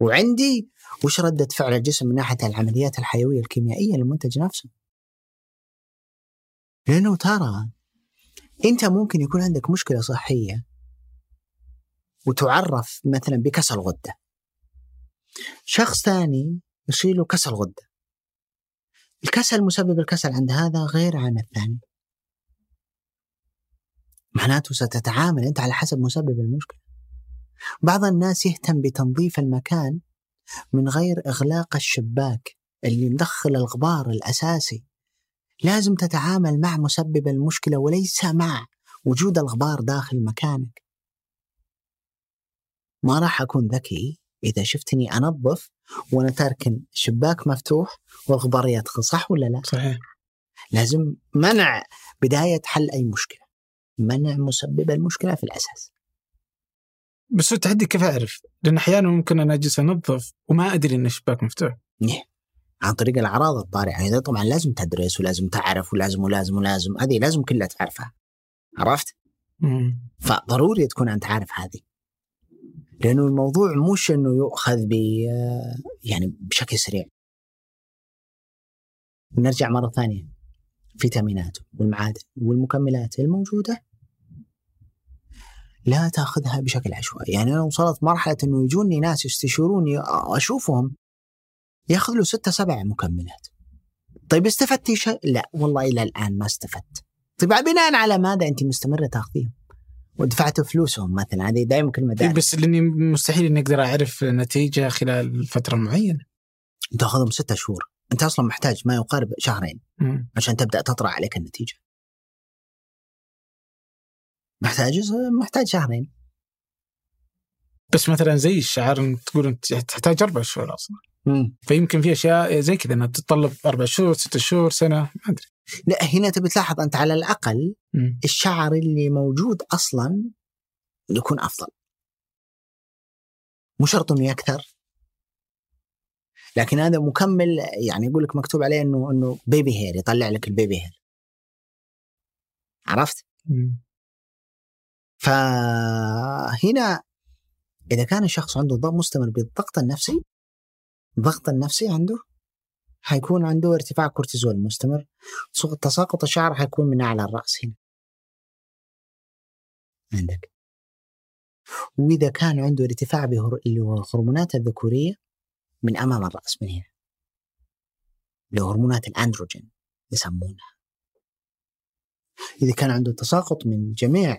وعندي وش ردة فعل الجسم من ناحية العمليات الحيوية الكيميائية للمنتج نفسه. لأنه ترى أنت ممكن يكون عندك مشكلة صحية وتعرف مثلا بكسل غدة، شخص ثاني يصيله كسل غدة، الكسل مسبب الكسل عند هذا غير عن الثاني، معناته ستتعامل أنت على حسب مسبب المشكلة. بعض الناس يهتم بتنظيف المكان من غير إغلاق الشباك اللي مدخل الغبار الأساسي. لازم تتعامل مع مسبب المشكلة وليس مع وجود الغبار داخل مكانك. ما راح أكون ذكي إذا شفتني أنظف وأنا تاركن شباك مفتوح والغبار يدخل، صح ولا لا؟ صحيح. لازم منع بداية حل أي مشكلة، منع مسبب المشكلة في الأساس. بس التحدي كيف أعرف؟ لأن أحيانا ممكن أنا أجلس أنظف وما أدري إن الشباك مفتوح. نعم. عن طريق الأعراض الطارئة. هذا طبعا لازم تدرس ولازم تعرف ولازم ولازم ولازم هذه لازم كلها تعرفها. عرفت؟ مم. فضروري تكون أنت عارف هذه، لأنه الموضوع مش إنه يؤخذ ب يعني بشكل سريع. نرجع مرة ثانية، فيتامينات والمعادن والمكملات الموجودة لا تأخذها بشكل عشوائي. يعني أنا وصلت مرحلة إنه يجوني ناس يستشيروني أشوفهم يأخذ له ستة سبع مكملات. طيب استفدتي شيء؟ لا والله إلى الآن ما استفدت. طيب بناء على ماذا أنت مستمرة تأخذيهم ودفعت فلوسهم مثلا؟ هذه دائما كلمة دائما. بس لأني مستحيل إني أقدر أعرف نتيجة خلال فترة معينة. أنت أخذهم ستة شهور، أنت أصلا محتاج ما يقارب شهرين م. عشان تبدأ تطرأ عليك النتيجة. محتاج محتاج شهرين. بس مثلا زي الشعر تقول أنت تحتاج أربع شهور أصلا. مم. فيمكن في أشياء زي كذا أنها تتطلب أربع شهور ستة شهور سنة ما أدري. لا هنا تبي تلاحظ أنت على الأقل مم. الشعر اللي موجود أصلا يكون أفضل، مو شرط إنه يكثر، لكن هذا مكمل يعني يقول لك مكتوب عليه إنه إنه بيبي هير، يطلع لك البيبي هير. عرفت؟ مم. فهنا إذا كان الشخص عنده ضغط مستمر بالضغط النفسي، الضغط النفسي عنده حيكون عنده ارتفاع كورتيزول مستمر، تساقط الشعر حيكون من أعلى الرأس هنا عندك. وإذا كان عنده ارتفاع بالهرمونات الذكورية من أمام الرأس من هنا، لهرمونات الأندروجين يسمونها، إذا كان عنده تساقط من جميع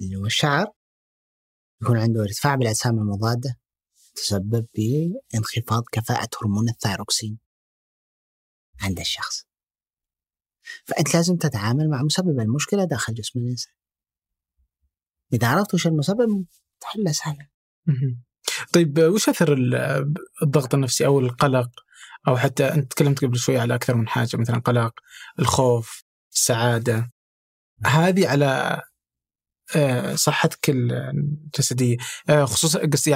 اللي هو الشعر يكون عنده ارتفاع بالأجسام المضادة تسبب بانخفاض كفاءة هرمون الثايروكسين عند الشخص. فأنت لازم تتعامل مع مسبب المشكلة داخل جسم الإنسان. إذا عرفت وش المسبب تحل سهلا. طيب وش أثر الضغط النفسي أو القلق، أو حتى أنت تكلمت قبل شوي على أكثر من حاجة مثلا قلق، الخوف، السعادة، هذه على صحتك الجسدية، خصوصا قصدي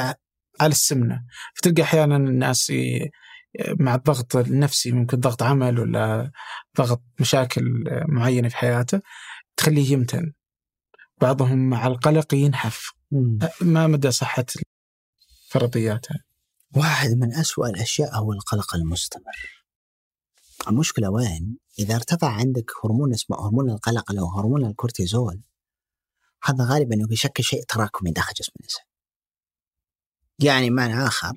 على السمنة. فتلقى أحيانا الناس مع الضغط النفسي ممكن ضغط عمل ولا ضغط مشاكل معينة في حياته تخليه يمتن، بعضهم مع القلق ينحف. مم. ما مدى صحة الفرضيات؟ واحد من أسوأ الأشياء هو القلق المستمر. المشكلة وين؟ إذا ارتفع عندك هرمون اسمه هرمون القلق أو هرمون الكورتيزول، هذا غالبا يشكل شيء تراكمي داخل جسم الإنسان. يعني معنى آخر،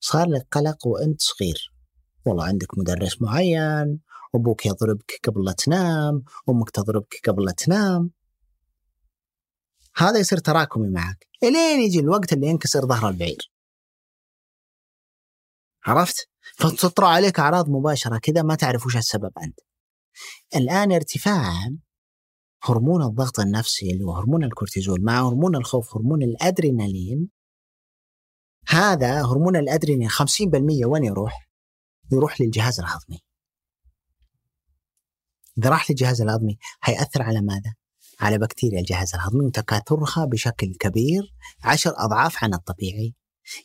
صار لك قلق وأنت صغير، والله عندك مدرس معين، أبوك يضربك قبل لا تنام، أمك تضربك قبل لا تنام، هذا يصير تراكمي معك إلين يجي الوقت اللي ينكسر ظهر البعير. عرفت؟ فتطرأ عليك أعراض مباشرة كذا ما تعرف وش السبب أنت. الآن ارتفاع هرمون الضغط النفسي اللي هو هرمون الكورتيزول مع هرمون الخوف هرمون الأدرينالين، هذا هرمون الأدرينالين خمسين بالمئة وين يروح؟ يروح للجهاز الهضمي. إذا راح للجهاز الهضمي هيأثر على ماذا؟ على بكتيريا الجهاز الهضمي وتكاثرها بشكل كبير، عشر أضعاف عن الطبيعي.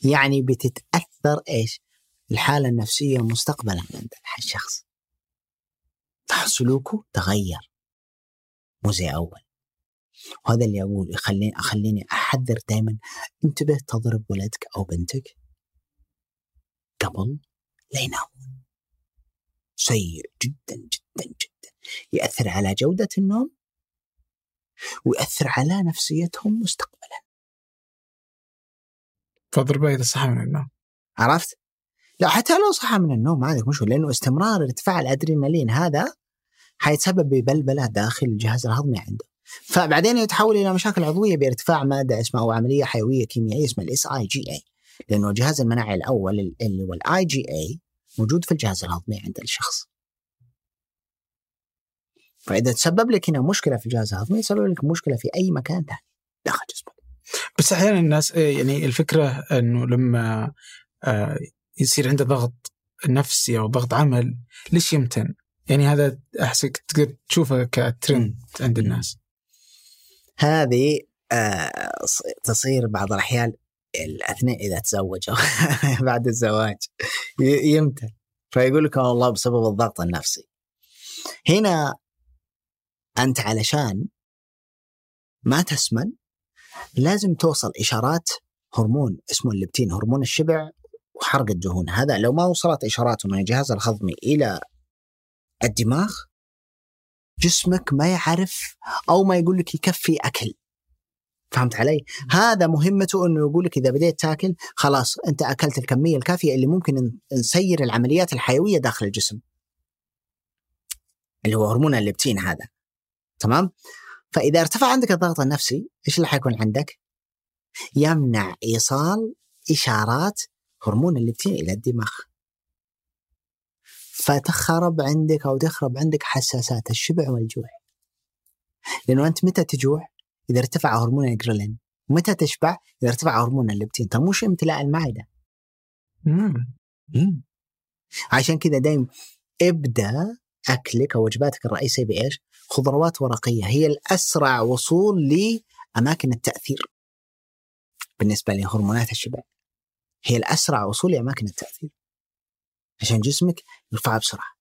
يعني بتتأثر تأثر إيش الحالة النفسية مستقبلا عند الشخص. سلوكه تغير مو زي أول. وهذا اللي أقول يخليني أخليني أحذر دائما، انتبه تضرب ولدك أو بنتك قبل لا ينام. سيء جدا جدا جدا، يأثر على جودة النوم ويأثر على نفسيتهم مستقبلا. فضربه إذا صحى من النوم، عرفت؟ لا حتى لو صحى من النوم هذا مش، لأنه استمرار ارتفاع الأدرينالين هذا حيتسبب ببلبلة داخل الجهاز الهضمي عنده، فبعدين يتحول إلى مشاكل عضوية بارتفاع مادة اسمها أو عملية حيوية كيميائية اسمها الاس اي جي اي، لأنه الجهاز المناعي الأول اللي هو الاي جي اي موجود في الجهاز الهضمي عند الشخص. فإذا تسبب لك هنا مشكلة في الجهاز الهضمي يسبب لك مشكلة في أي مكان ثاني داخل جسمك. بس أحيانا الناس يعني الفكرة إنه لما آه يصير عنده ضغط نفسي أو ضغط عمل ليش يمتن؟ يعني هذا أحسك تقدر تشوفه كترند عند الناس. هذه آه تصير بعض الأحيان الأثناء إذا تزوج أو بعد الزواج يمتن، فيقول لك والله بسبب الضغط النفسي. هنا أنت علشان ما تسمن لازم توصل إشارات هرمون اسمه الليبتين، هرمون الشبع وحرق الدهون. هذا لو ما وصلت إشاراته من الجهاز الهضمي إلى الدماغ جسمك ما يعرف أو ما يقول لك يكفي أكل. فهمت علي؟ هذا مهمته أنه يقول لك إذا بديت تأكل خلاص أنت أكلت الكمية الكافية اللي ممكن نسير العمليات الحيوية داخل الجسم اللي هو هرمون الليبتين هذا، تمام؟ فإذا ارتفع عندك الضغط النفسي إيش اللي حيكون عندك؟ يمنع إيصال إشارات هرمون الليبتين إلى الدماغ، فتخرب عندك أو تخرب عندك حساسات الشبع والجوع. لأنه أنت متى تجوع؟ إذا ارتفع هرمون الجرلين. متى تشبع؟ إذا ارتفع هرمون الليبتين. طب مش امتلاء المعدة. مم. مم. عشان كذا دايم ابدأ أكلك أو وجباتك الرئيسية بإيش؟ خضروات ورقية، هي الأسرع وصول لأماكن التأثير بالنسبة لهرمونات الشبع، هي الأسرع وصول لأماكن التأثير عشان جسمك يرفع بسرعة.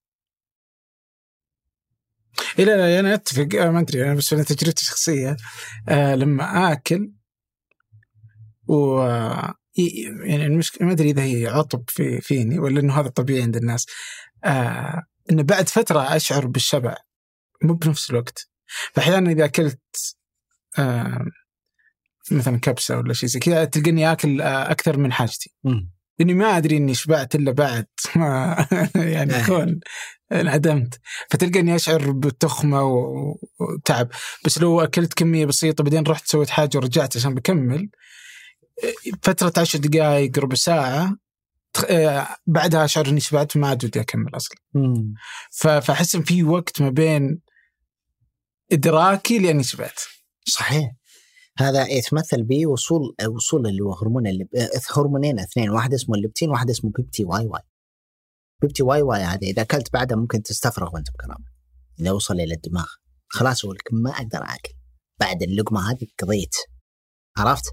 إلا لا أنا أتفق، ما أدري أنا بس أنا تجربتي الشخصية آه لما آكل و يعني المشكلة ما أدري إذا هي عطب في فيني ولا إنه هذا طبيعي عند الناس، آه إنه بعد فترة أشعر بالشبع مو بنفس الوقت. فأحيانا إذا أكلت آه مثلا كبسة ولا شيء زي كذا تلقيني أكل أكثر من حاجتي، لأني ما أدري إني شبعت إلا بعد ما يعني أكون انعدمت، فتلقيني أشعر بتخمة وتعب. بس لو أكلت كمية بسيطة بعدين رحت سويت حاجة ورجعت عشان بكمل فترة عشر دقائق ربع ساعة بعدها أشعر إني شبعت ما عاد ودي أكمل أصلا. فأحس إن في وقت ما بين إدراكي لأني شبعت. صحيح، هذا يتمثل بوصول وصول اللي هو هرمون اللي هرمونين اثنين، واحد اسمه الليبتين واحد اسمه بيبتي واي واي. بيبتي واي واي هذا إذا أكلت بعدها ممكن تستفرغ وأنت بكرامة. إذا وصل إلى الدماغ خلاص يقول لك ما أقدر أكل بعد اللقمة هذه قضيت، عرفت؟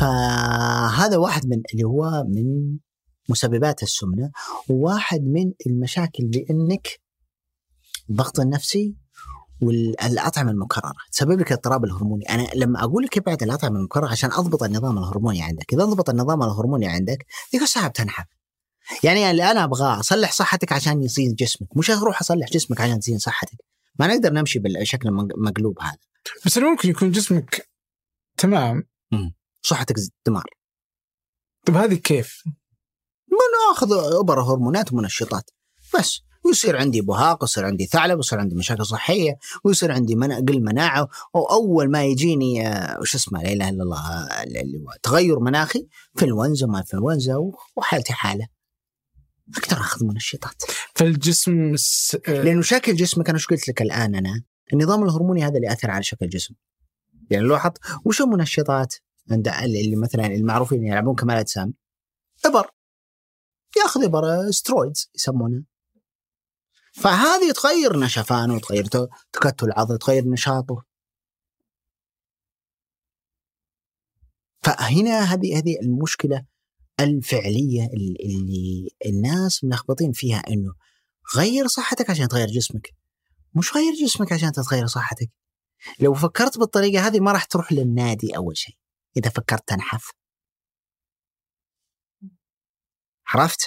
فهذا واحد من اللي هو من مسببات السمنة، وواحد من المشاكل لأنك الضغط النفسي والأطعمة المكررة تسبب لك اضطراب الهرموني. أنا لما أقول لك ابعد الأطعمة المكررة عشان أضبط النظام الهرموني عندك. إذا ضبط النظام الهرموني عندك ذيك الساعة بتنحف. يعني أنا أبغى أصلح صحتك عشان يزين جسمك، مش أروح أصلح جسمك عشان تزين صحتك. ما نقدر نمشي بالشكل المقلوب هذا. بس ممكن يكون جسمك تمام صحتك دمار. طب هذه كيف؟ ما نأخذ أبر هرمونات ومنشطات بس، ويصير عندي بهاق ويصير عندي ثعلب ويصير عندي مشاكل صحية ويصير عندي منع قل مناعة، وأول ما يجيني وش اسمه لا إله إلا الله تغير مناخي في الونزة ما في الونزة وحالتي حالة. أقدر أخذ منشطات فالجسم س... لأنه شكل جسمك أنا شو قلت لك الآن، أنا النظام الهرموني هذا اللي أثر على شكل الجسم. يعني لو حط وش منشطات عند اللي مثلا المعروفين يلعبون كمال أجسام إبر يأخذ إبر سترويدز يسمونه، فهذه تغير نشفانه وتغير تكتل عضله تغير نشاطه. فهنا هذه هذه المشكلة الفعلية اللي الناس ملخبطين فيها، أنه غير صحتك عشان تغير جسمك، مش غير جسمك عشان تتغير صحتك. لو فكرت بالطريقة هذه ما راح تروح للنادي أول شيء، إذا فكرت تنحف. عرفت؟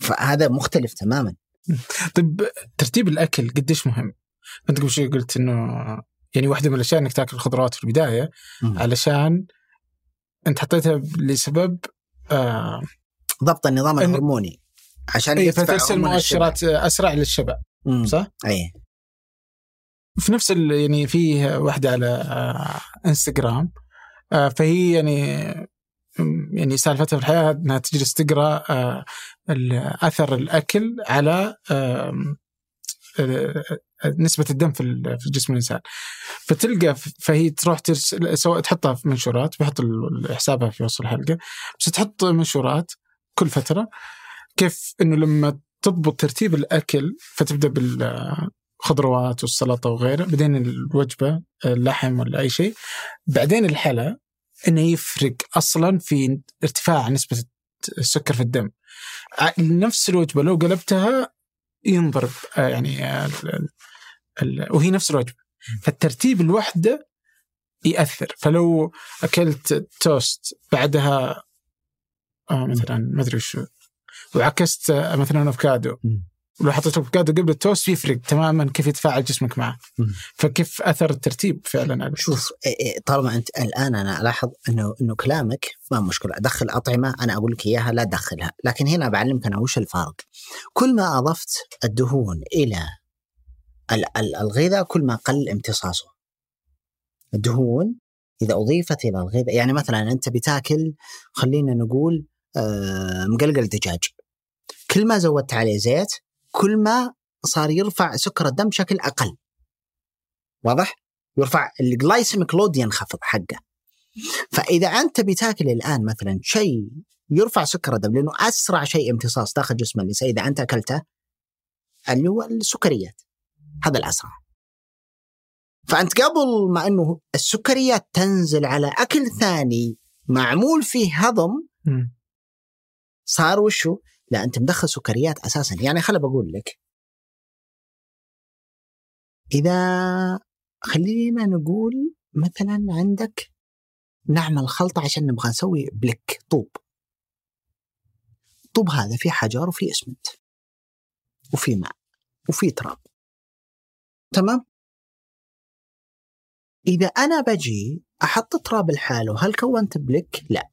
فهذا مختلف تماما. طيب ترتيب الأكل قديش مهم؟ أنت قبل شوي قلت إنه يعني واحدة من الأشياء إنك تأكل الخضروات في البداية، مم. علشان أنت حطيتها لسبب آه ضبط النظام الهرموني عشان يرتفع المؤشرات أسرع للشباب، صح؟ أيه. في نفس ال يعني في واحدة على آه إنستغرام آه فهي يعني يعني سالفتها في الحياة أنها تجلس تقرأ آه أثر الأكل على آه نسبة الدم في في جسم الإنسان. فتلقى فهي تروح ترسل، سواء تحطها في منشورات، بحط حسابها في وصف الحلقة، بس تحط منشورات كل فترة كيف إنه لما تضبط ترتيب الأكل فتبدأ بالخضروات والسلطة وغيره، بعدين الوجبة اللحم ولا أي شيء، بعدين الحلا، إنه يفرق أصلا في ارتفاع نسبة السكر في الدم. نفس الوجبة لو قلبتها ينضرب يعني ال ال ال وهي نفس الوجبة، فالترتيب الوحدة يأثر. فلو أكلت توست بعدها آه مثلا ما أدري شو، وعكست مثلا أفكادو، ولو حطيت أفكادو قبل التوست يفرق تماما كيف يتفاعل جسمك معه. فكيف أثر الترتيب فعلا؟ شوف طالما أنت الآن أنا ألاحظ أنه إنه كلامك ما مشكلة، أدخل أطعمة أنا أقول لك إياها لا أدخلها، لكن هنا بعلمك أنا وش الفارق. كل ما أضفت الدهون إلى الغذاء كل ما قل امتصاصه. الدهون إذا أضيفت إلى الغذاء، يعني مثلا أنت بتاكل خلينا نقول مقلقل دجاج، كل ما زودت عليه زيت كل ما صار يرفع سكر الدم بشكل أقل، واضح؟ يرفع الجلايسيميك لود، ينخفض حقه. فإذا أنت بتاكل الآن مثلا شيء يرفع سكر الدم، لأنه أسرع شيء امتصاص داخل جسم الإنسان إذا أنت أكلته اللي هو السكريات، هذا الأسرع. فأنت قبل ما أنه السكريات تنزل على أكل ثاني معمول فيه هضم، صار وشو؟ لا، أنت مدخل سكريات أساسا. يعني خلي بقول لك، إذا خلينا نقول مثلا عندك نعمل خلطة عشان نبغى نسوي بلك طوب، طوب هذا فيه حجر وفيه اسمنت وفيه ماء وفيه تراب، تمام؟ إذا أنا بجي أحط تراب لحاله هل كونت بلك؟ لا،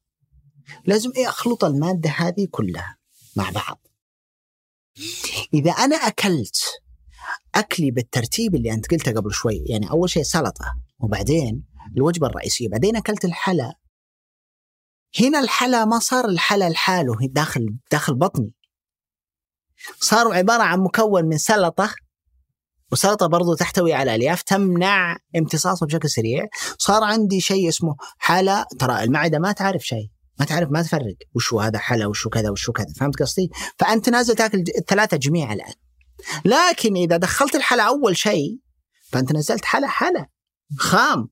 لازم إيه أخلط المادة هذه كلها مع بعض. إذا أنا أكلت أكلي بالترتيب اللي أنت قلته قبل شوي، يعني أول شيء سلطة وبعدين الوجبة الرئيسية بعدين أكلت الحلا، هنا الحلا ما صار الحلا لحاله داخل داخل بطني، صاروا عبارة عن مكون من سلطة، وسلطة برضو تحتوي على ألياف تمنع امتصاصه بشكل سريع. صار عندي شيء اسمه حلا. ترى المعدة ما تعرف شيء، ما تعرف، ما تفرق وشو هذا حلا وشو كذا وشو كذا، فهمت قصدي؟ فأنت نازل تأكل الثلاثة جميع الآن، لكن إذا دخلت الحلا أول شيء فأنت نزلت حلا حلا خام.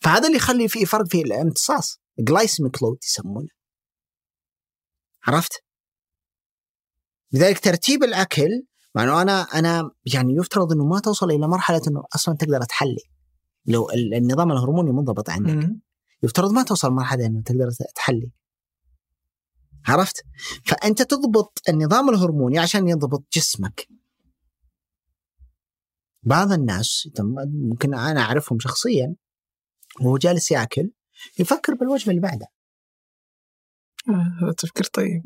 فهذا اللي يخلي فيه فرق في الامتصاص، glycemic load يسمونه. عرفت؟ لذلك ترتيب الأكل، مع أنه أنا أنا يعني يفترض إنه ما توصل إلى مرحلة إنه أصلاً تقدر تحلي لو النظام الهرموني منضبط عندك. م- يفترض ما توصل مرحلة أنه تقدر تحلي. عرفت؟ فأنت تضبط النظام الهرموني عشان يضبط جسمك. بعض الناس ممكن أنا أعرفهم شخصياً وهو جالس يأكل يفكر بالوجبة اللي بعدها. هذا تفكير طيب.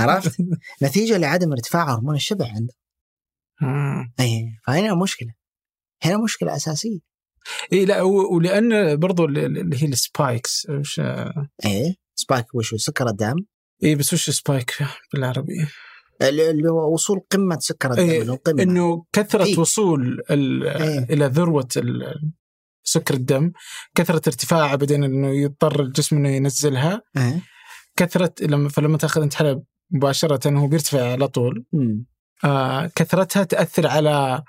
عرفت؟ نتيجة لعدم ارتفاع هرمون الشبع عنده. أي، فهنا مشكلة، هنا مشكلة أساسية. إيه لا، ولأن برضو اللي هي السبايكس وش إيه سبايك وش سكر الدم. إيه بس وش سبايك بالعربي؟ اللي هو وصول قمة سكر الدم. إيه القمة. إنه كثرة إيه؟ وصول إيه؟ إلى ذروة سكر الدم، كثرة ارتفاعه بعدين إنه يضطر الجسم إنه ينزلها. إيه؟ كثرة لما فلما تأخذ أنت حلب مباشرة هو بيرتفع على طول. آه كثرتها تأثر على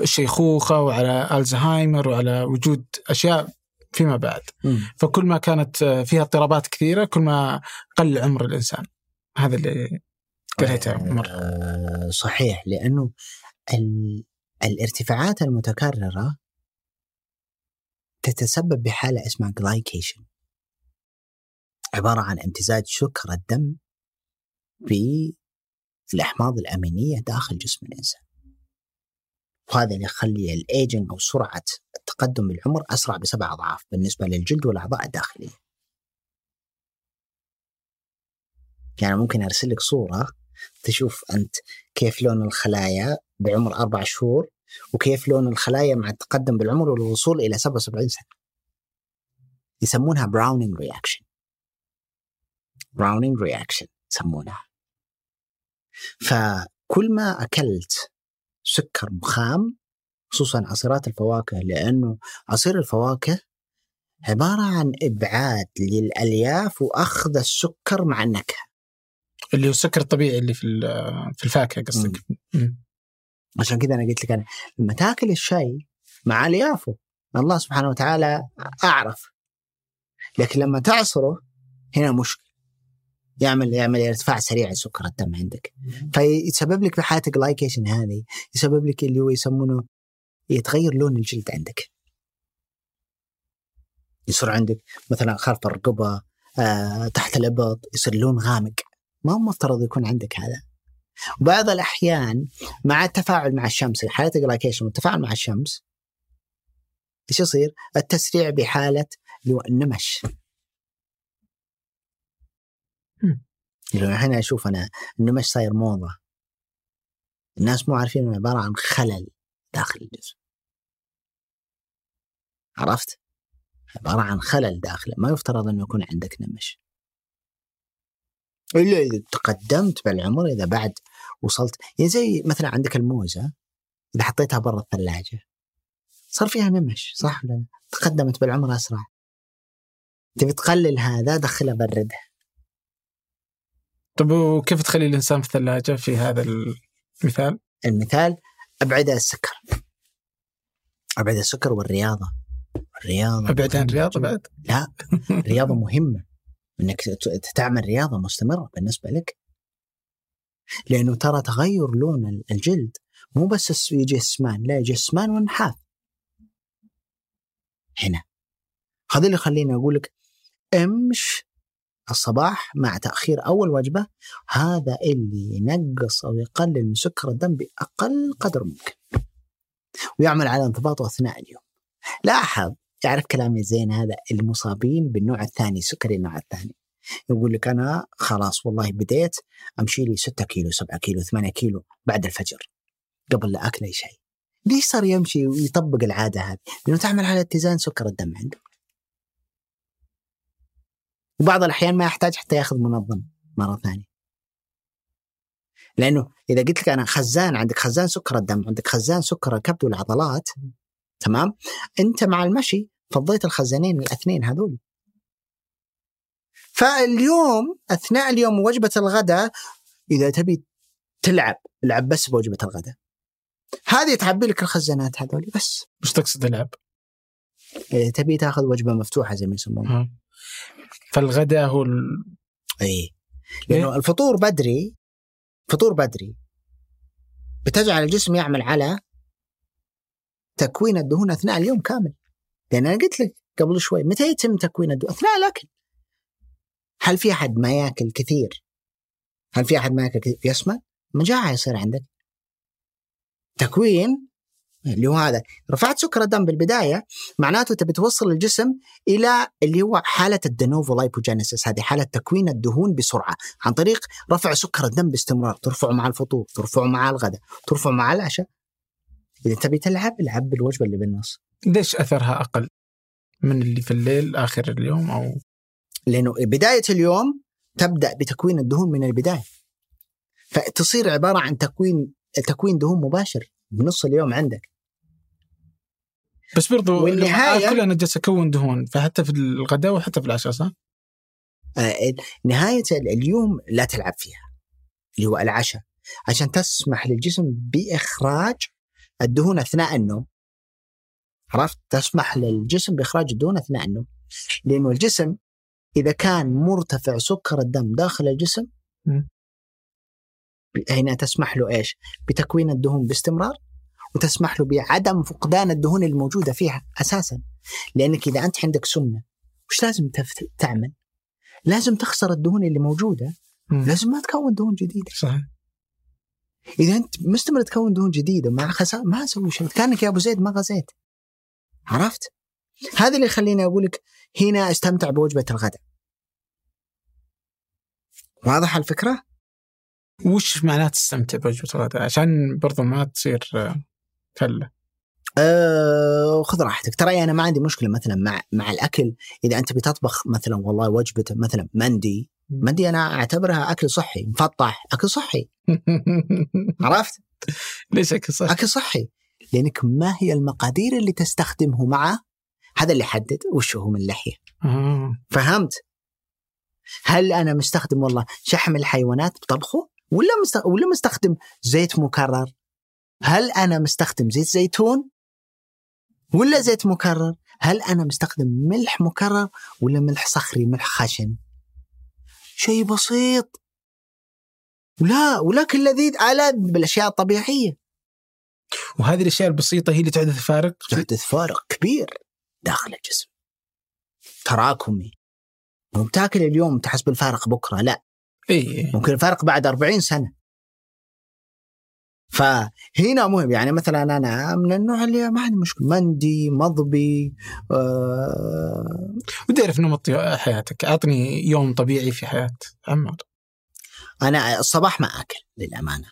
الشيخوخة وعلى ألزهايمر وعلى وجود أشياء فيما بعد. م. فكل ما كانت فيها اضطرابات كثيرة كل ما قل عمر الإنسان. هذا اللي قريته مرة. صحيح، لأنه ال... الارتفاعات المتكررة تتسبب بحالة اسمها glycation، عبارة عن امتزاج سكر الدم في الأحماض الأمينية داخل جسم الإنسان، وهذا اللي يخلي الأيجنج أو سرعة التقدم بالعمر أسرع بسبع أضعاف بالنسبة للجلد والأعضاء الداخلية. يعني ممكن أرسل لك صورة تشوف أنت كيف لون الخلايا بعمر أربع شهور وكيف لون الخلايا مع التقدم بالعمر والوصول إلى سبعة وسبعين سنة. يسمونها براونينج رياكشن، براونينج رياكشن يسمونها. فكل ما أكلت سكر مخام خصوصا عصيرات الفواكه، لأنه عصير الفواكه عبارة عن إبعاد للألياف وأخذ السكر مع النكهة، اللي هو السكر الطبيعي اللي في في الفاكهة قصدك. عشان كذا أنا قلت لك أنا لما تاكل الشيء مع أليافه الله سبحانه وتعالى أعرف، لكن لما تعصره هنا مشكلة، يعمل يعمل ارتفاع سريع سكر الدم عندك، فيسبب لك بحالة الجلايكيشن هذه، يسبب لك اللي هو يسمونه يتغير لون الجلد عندك، يصير عندك مثلا خلف الرقبة آه، تحت الإبط يصير لون غامق، ما هو مفترض يكون عندك هذا. وبعض الأحيان مع التفاعل مع الشمس، حالة الجلايكيشن والتفاعل مع الشمس ايش يصير؟ التسريع بحالة النمش. هنا أشوف أنا إنه مش صاير موضة، الناس مو عارفين إنه عبارة عن خلل داخل الجسم، عرفت؟ عبارة عن خلل داخله، ما يفترض إنه يكون عندك نمش إلا إذا تقدمت بالعمر، إذا بعد وصلت يعني زي مثلا عندك الموزة إذا حطيتها برا الثلاجة صار فيها نمش، صح ولا؟ تقدمت بالعمر أسرع، تبي تقلل هذا دخله بردها. طب وكيف تخلي الإنسان في الثلاجة في هذا المثال؟ المثال أبعد السكر، أبعد السكر والرياضة. الرياضة أبعد عن الرياضة بعد؟ لا، الرياضة مهمة، إنك تعمل رياضة مستمرة بالنسبة لك، لأنه ترى تغير لون الجلد مو بس جسمان، لا جسمان ونحاف. هنا هذا اللي خليني أقولك امش الصباح مع تأخير أول وجبة، هذا اللي ينقص أو يقلل من سكر الدم بأقل قدر ممكن، ويعمل على انضباطه أثناء اليوم. لاحظ، تعرف كلامي زين، هذا المصابين بالنوع الثاني سكري، النوع الثاني يقول لك أنا خلاص والله بديت أمشي لي ستة كيلو سبعة كيلو ثمانية كيلو بعد الفجر قبل لا أكل أي شيء. ليش صار يمشي ويطبق العادة هذه؟ لأنه تعمل على اتزان سكر الدم عنده. وبعض الأحيان ما يحتاج حتى يأخذ منظم مرة ثانية، لأنه إذا قلت لك أنا خزان، عندك خزان سكر الدم، عندك خزان سكر الكبد والعضلات، تمام؟ أنت مع المشي فضيت الخزانين الاثنين هذول، فاليوم أثناء اليوم وجبة الغداء إذا تبي تلعب لعب بس بوجبة الغداء هذه تعبي لك الخزانات هذول بس. مش تقصد لعب، إذا تبي تأخذ وجبة مفتوحة زي ما يسمونها. فالغداء هو ال... أي، لأنه الفطور بدري، فطور بدري بتجعل الجسم يعمل على تكوين الدهون أثناء اليوم كامل، لأن أنا قلت لك قبل شوي متى يتم تكوين الدهون؟ أثناء الأكل. هل في أحد ما يأكل كثير؟ هل في أحد ما يأكل كثير يسمن؟ مجاعة يصير عندك تكوين اللي هو هذا. رفعت سكر الدم بالبداية معناته تبي توصل الجسم إلى اللي هو حالة الدينوفو لايبوجينيسيس، هذه حالة تكوين الدهون بسرعة عن طريق رفع سكر الدم باستمرار، ترفعه مع الفطور، ترفعه مع الغداء، ترفعه مع العشاء. إذا تبي تلعب العب بالوجبة اللي بالنص. ليش أثرها أقل من اللي في الليل آخر اليوم؟ أو لأنه بداية اليوم تبدأ بتكوين الدهون من البداية، فتصير عبارة عن تكوين تكوين دهون مباشر بنص اليوم عندك. بس برضو والنهاية كلها نجلس أكون دهون، فحتى في الغداء وحتى في العشاء، صح؟ آه، نهاية اليوم لا تلعب فيها اللي هو العشاء، عشان تسمح للجسم بإخراج الدهون أثناء النوم. عرفت؟ تسمح للجسم بإخراج الدهون أثناء النوم، لأنه الجسم إذا كان مرتفع سكر الدم داخل الجسم هنا تسمح له إيش؟ بتكوين الدهون باستمرار، وتسمح له بعدم فقدان الدهون الموجودة فيها أساسا. لأنك إذا أنت عندك سمنة وش لازم تعمل؟ لازم تخسر الدهون اللي موجودة، لازم ما تكون دهون جديدة. صحيح. إذا أنت مستمر تكون دهون جديدة مع خسارة ما أسوي شيء، كأنك يا أبو زيد ما غزيت. عرفت؟ هذا اللي خليني أقولك هنا استمتع بوجبة الغداء. واضح الفكرة؟ وش معنات استمتع بوجبة الغداء عشان برضو ما تصير فلة؟ أه خذ راحتك. ترى أنا ما عندي مشكلة مثلا مع مع الأكل. إذا أنت بتطبخ مثلا والله وجبة مثلا مندي، مندي أنا أعتبرها أكل صحي، مفطح أكل صحي. عرفت؟ ليش أكل صحي؟ أكل صحي لأنك ما هي المقادير اللي تستخدمه معه، هذا اللي حدد وش هو من اللحية. فهمت؟ هل أنا مستخدم والله شحم الحيوانات بطبخه، ولا مست... ولا مستخدم زيت مكرر؟ هل أنا مستخدم زيت زيتون ولا زيت مكرر؟ هل أنا مستخدم ملح مكرر ولا ملح صخري ملح خشن؟ شيء بسيط، ولا ولكن لذيذ ألذ بالأشياء الطبيعية. وهذه الأشياء البسيطة هي اللي تحدث فارق، تحدث فارق كبير داخل الجسم تراكمي. مو بتاكل اليوم تحس بالفارق بكرة، لا إيه. ممكن الفارق بعد أربعين سنة. فهنا مهم. يعني مثلا أنا من النوع اللي ما عندي مشكلة مندي مضبي. أه... ودعرف نمط حياتك، أعطني يوم طبيعي في حياة عمار. أنا الصباح ما أكل للأمانة،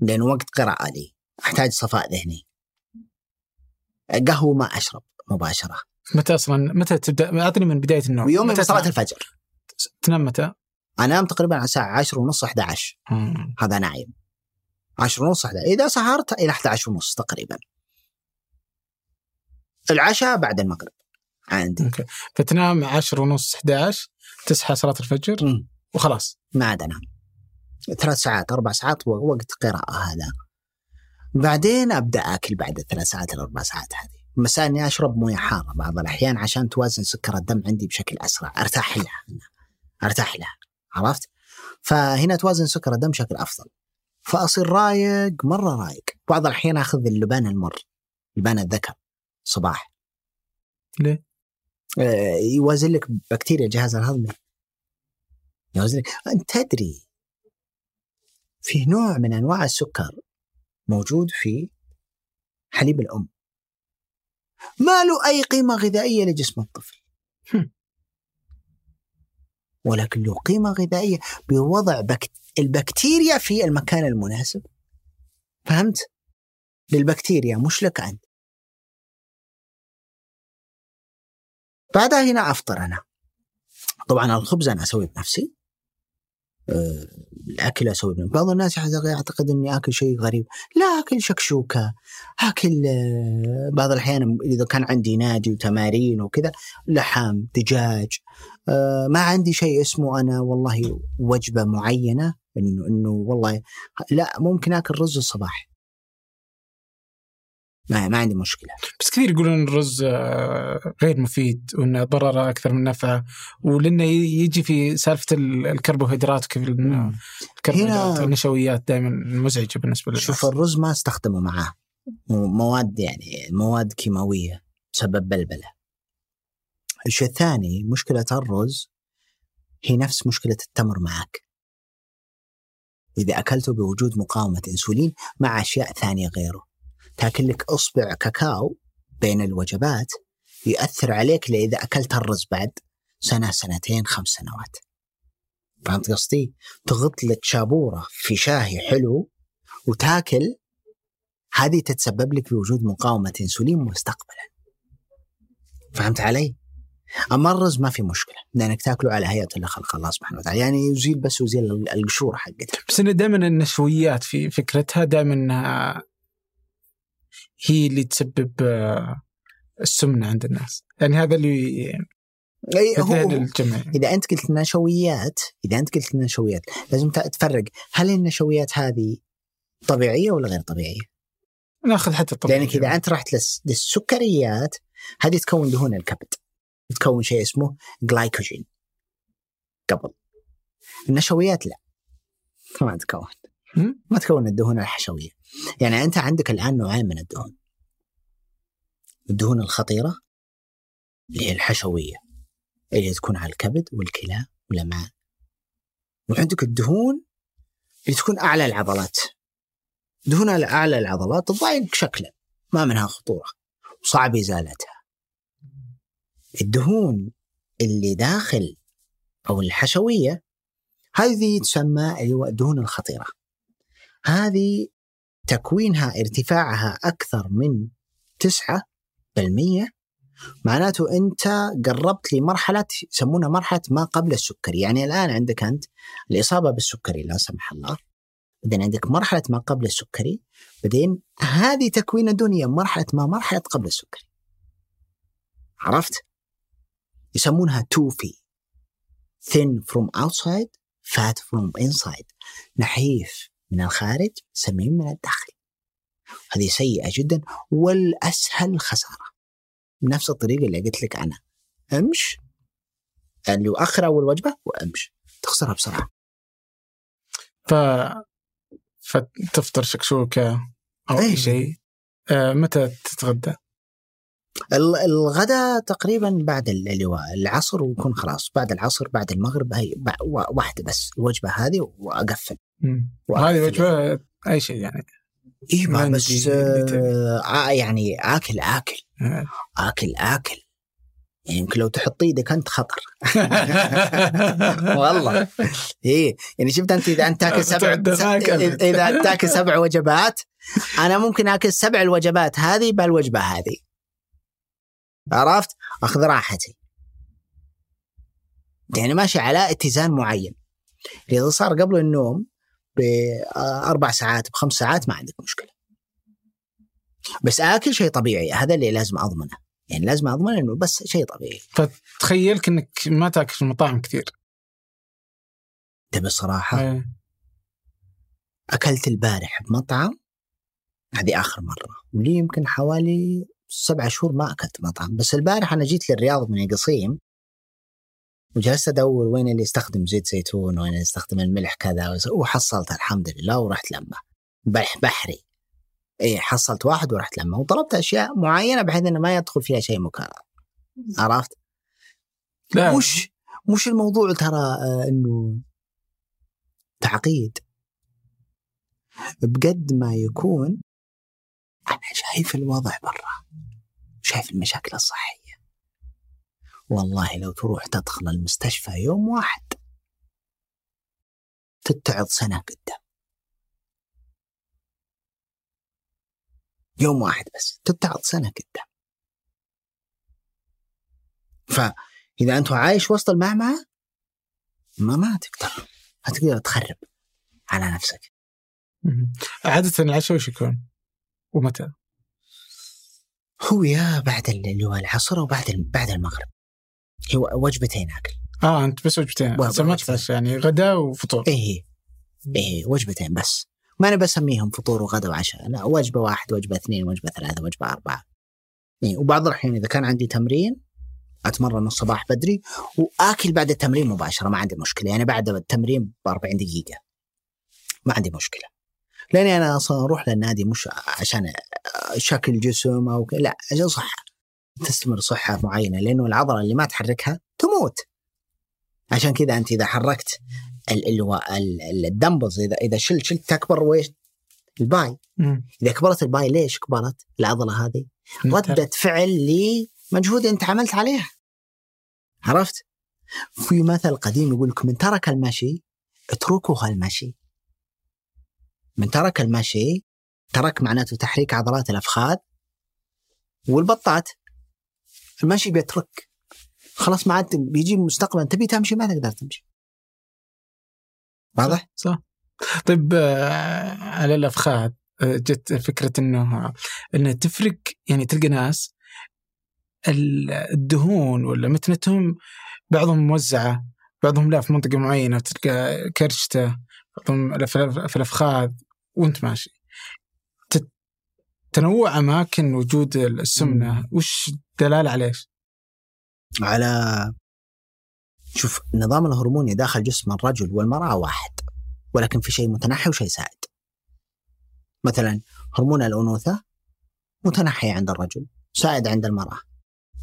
لأن وقت قراءة لي أحتاج صفاء ذهني. قهوة ما أشرب مباشرة. متى أصلا متى تبدأ؟ أعطني من بداية النوم. ويوم من صلاة الفجر. تنام متى؟ أنام تقريبا على الساعة عشرة ونص أحد عشر. هذا نايم عشرة ونص أحد عشر. إذا سهرت إلى أحد عشر ونص تقريبا. العشاء بعد المغرب عندي. أوكي. فتنام عشرة ونص أحد عشر، تصحى صلاة الفجر. مم. وخلاص ما عاد أنام ثلاث ساعات أربع ساعات وقت قراءة هذا. بعدين أبدأ أكل بعد الثلاث ساعات الأربع ساعات هذه. مساء أني أشرب موية حارة بعض الأحيان عشان توازن سكر الدم عندي بشكل أسرع، أرتاح لها أرتاح لها عرفت؟ فهنا توازن سكر الدم بشكل أفضل، فأصير رايق مرة رايق. بعض الأحيان أخذ اللبان المر، لبان الذكر صباح. ليه؟ آه يوازن لك بكتيريا الجهاز الهضمي، يوازن لك. أنت تدري في نوع من أنواع السكر موجود في حليب الأم ما له أي قيمة غذائية لجسم الطفل، ولكن له قيمة غذائية بوضع بكت... البكتيريا في المكان المناسب. فهمت؟ للبكتيريا مش لك أنت. بعدها هنا أفطر أنا. طبعا الخبز أنا أسوي بنفسي، الأكل أسوي بنفسي. بعض الناس يعتقد أني أكل شيء غريب، لا أكل شكشوكة، أكل بعض الأحيان إذا كان عندي نادي وتمارين وكذا لحم دجاج. ما عندي شيء اسمه أنا والله وجبة معينة إنه إنه والله لا ممكن أكل رز الصباح، ما ما عندي مشكلة. بس كثير يقولون الرز غير مفيد وإنه ضرره أكثر من نفعه، ولأنه يجي في سالفة الكربوهيدرات كيف الكربوهيدرات والنشويات دائما مزعجة بالنسبة للناس. شوف الرز ما استخدموا معاه مواد، يعني مواد كيماوية تسبب بلبلة. الشيء الثاني مشكلة الرز هي نفس مشكلة التمر معك، إذا أكلته بوجود مقاومة إنسولين مع أشياء ثانية غيره. تأكل لك أصبع كاكاو بين الوجبات يؤثر عليك إذا أكلت الرز بعد سنة سنتين خمس سنوات. فهمت قصدي؟ تغط لك شابورة في شاهي حلو وتأكل، هذه تتسبب لك بوجود مقاومة إنسولين مستقبلا. فهمت علي؟ أما الرز ما في مشكلة لأنك تأكله على هيئة الله خلق الله سبحانه وتعالى، يعني يزيل بس يزيل القشور حقتها. بس إن دائما النشويات في فكرتها دائما هي اللي تسبب السمنة عند الناس، يعني هذا اللي هو الجميع. إذا أنت قلت نشويات، إذا أنت قلت نشويات لازم تفرق هل النشويات هذه طبيعية ولا غير طبيعية. ناخذ حتى الطبيعي، لأنك إذا أنت رحت للسكريات هذه تكون دهون الكبد، تكون شيء اسمه جلايكوجين قبل. النشويات لا ما تكون، ما تكون الدهون الحشوية. يعني أنت عندك الآن نوعين من الدهون، الدهون الخطيرة اللي هي الحشوية اللي تكون على الكبد والكلى والأمعاء، وعندك الدهون اللي تكون أعلى العضلات. دهون أعلى العضلات تضايق شكلا، ما منها خطورة وصعب إزالتها. الدهون اللي داخل أو الحشوية هذه تسمى الدهون الخطيرة، هذه تكوينها ارتفاعها أكثر من تسعة بالمية، معناته أنت قربت لمرحلة يسمونها مرحلة ما قبل السكري. يعني الآن عندك أنت الإصابة بالسكري لا سمح الله، بعدين عندك مرحلة ما قبل السكري، بعدين هذه تكوين الدنيا مرحلة ما مرحلة قبل السكري. عرفت؟ يسمونها توفي، thin from outside fat from inside، نحيف من الخارج سمين من الداخل. هذه سيئة جدا والأسهل خسارة، بنفس الطريقة اللي قلت لك أنا أمش اللي يعني أخر أول وجبة وأمش تخسرها بسرعة. ف... فتفطر شكشوكة أو أي شيء. آه، متى تتغدى؟ الغداء تقريبا بعد اللواء العصر، ويكون خلاص بعد العصر بعد المغرب، هي واحدة بس الوجبة هذه وأقفل. هذه وجبة أي شيء يعني؟ إيه ما بس آه يعني آكل آكل آه. آكل آكل يعني لو تحط إيدك أنت خطر. والله إيه يعني شفت أنت إذا أنت تأكل سبع إذا أنت تأكل سبع وجبات، أنا ممكن أكل سبع الوجبات هذه بالوجبة هذه. عرفت؟ أخذ راحتي، يعني ماشي على اتزان معين. إذا صار قبل النوم بأربع ساعات بخمس ساعات ما عندك مشكلة، بس آكل شيء طبيعي. هذا اللي لازم أضمنه، يعني لازم أضمن إنه بس شيء طبيعي. فتخيلك إنك ما تأكل في المطاعم كثير. ده بصراحة أيه. أكلت البارح بمطعم، هذه آخر مرة، ولي يمكن حوالي سبع شهور ما أكلت مطعم. بس البارح أنا جيت للرياض من القصيم، وجلست أدور وين اللي يستخدم زيت زيتون وين اللي يستخدم الملح كذا، وحصلت الحمد لله ورحت لما بلح بحري. إيه حصلت واحد ورحت لما وطلبت أشياء معينة بحيث إنه ما يدخل فيها شيء مكرر. عرفت؟ لا. مش مش الموضوع ترى إنه تعقيد بقد ما يكون. أنا شايف الوضع برا، شايف المشاكل الصحية. والله لو تروح تدخل المستشفى يوم واحد تتعظ سنة قدام. يوم واحد بس تتعظ سنة قدام. فإذا أنت عايش وسط المعمعة ما ما تقدر ما تقدر تخرب على نفسك. عادة العشاء وش يكون؟ ومتى هو؟ يا بعد اللي هو العصر وبعد بعد المغرب، هو وجبتين أكل. آه أنت بس وجبتين سمعت يعني غداء وفطور؟ إيه إيه وجبتين بس، ما أنا بسميهم فطور وغداء وعشاء، لا وجبة واحد وجبة اثنين وجبة ثلاثة وجبة أربعة. إيه وبعض الحين إذا كان عندي تمرين أتمرن الصباح بدري وأكل بعد التمرين مباشرة، ما عندي مشكلة. يعني بعد التمرين بأربعين دقيقة ما عندي مشكلة، لأني أنا أصلا أروح للنادي مش عشان شكل جسم أو ك... لا عشان صحة، تستمر صحة معينة، لأنه العضلة اللي ما تحركها تموت. عشان كذا أنت إذا حركت الدمبلز إذا إذا شلت شلت تكبر ويش الباي. إذا كبرت الباي ليش كبرت العضلة هذه؟ ردة فعل لمجهود أنت عملت عليها. عرفت؟ في مثل قديم يقول لك من ترك المشي اتركه المشي، من ترك المشي ترك معناته تحريك عضلات الأفخاذ والبطات. المشي بيترك خلاص، ما عاد بيجي مستقبلا تبي تمشي ما تقدر تمشي. واضح؟ صح. طيب على الأفخاذ جت فكرة إنه إنه تفرق، يعني تلقى ناس الدهون ولا متنتهم بعضهم موزعة بعضهم لا في منطقة معينة، تلقى كرشته بعضهم في الأفخاذ وأنت ماشي. تنوع أماكن وجود السمنة وش دلالة عليه؟ على شوف النظام الهرموني داخل جسم الرجل والمرأة واحد، ولكن في شيء متناحي وشيء سائد. مثلا هرمون الأنوثة متناحي عند الرجل، سائد عند المرأة،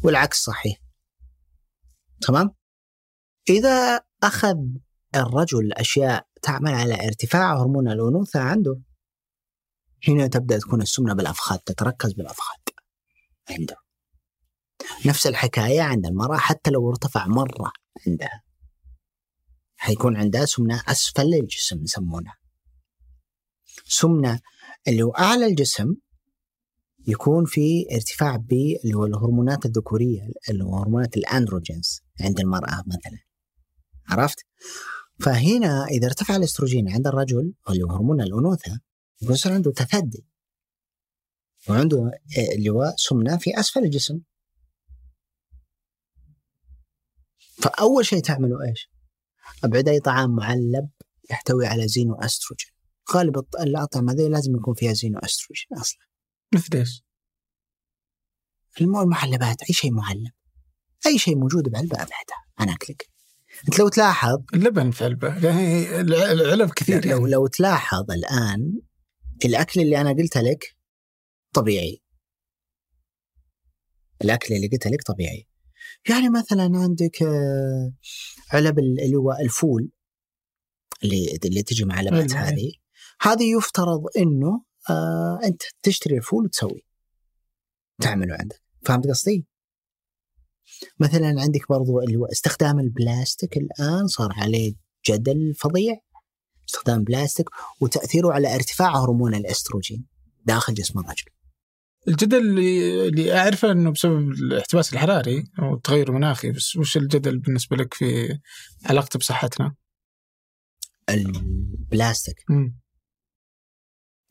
والعكس صحيح. تمام؟ إذا أخذ الرجل أشياء تعمل على ارتفاع هرمون الأنوثة عنده، هنا تبدأ تكون السمنة بالأفخاذ، تتركز بالأفخاذ عنده. نفس الحكاية عند المرأة، حتى لو ارتفع مرة عندها حيكون عندها سمنة أسفل الجسم، يسمونها سمنة. اللي هو أعلى الجسم يكون في ارتفاع باللي هو الهرمونات الذكورية، اللي هو هرمونات الأندروجينز عند المرأة مثلا، عرفت؟ فهنا إذا ارتفع الاستروجين عند الرجل اللي هو هرمون الأنوثة يصير عنده تثدي وعنده اللي هو سمنة في أسفل الجسم. فأول شيء تعمله إيش؟ أبعد أي طعام معلب يحتوي على زينو أستروجين. غالب الأطعمة هذه لازم يكون فيها زينو أستروجين أصلا. نفديش المو المحلبات، أي شيء معلب، أي شيء موجود بعلبة أبعده أنا أكلك. أنت لو تلاحظ اللبن في علبة، يعني العلب كثير. لو لو تلاحظ الآن الأكل اللي أنا قلت لك طبيعي، الأكل اللي قلت لك طبيعي، يعني مثلا عندك علب اللي هو الفول اللي اللي تجي مع علبات هذه، هذه يفترض إنه أنت تشتري الفول وتسوي تعمله عندك. فهمت قصدي؟ مثلا عندك برضو اللي هو استخدام البلاستيك، الآن صار عليه جدل فظيع استخدام بلاستيك وتأثيره على ارتفاع هرمون الاستروجين داخل جسم الرجل. الجدل اللي, اللي أعرفه أنه بسبب الاحتباس الحراري أو التغير المناخي، بس وش الجدل بالنسبة لك في علاقته بصحتنا؟ البلاستيك م.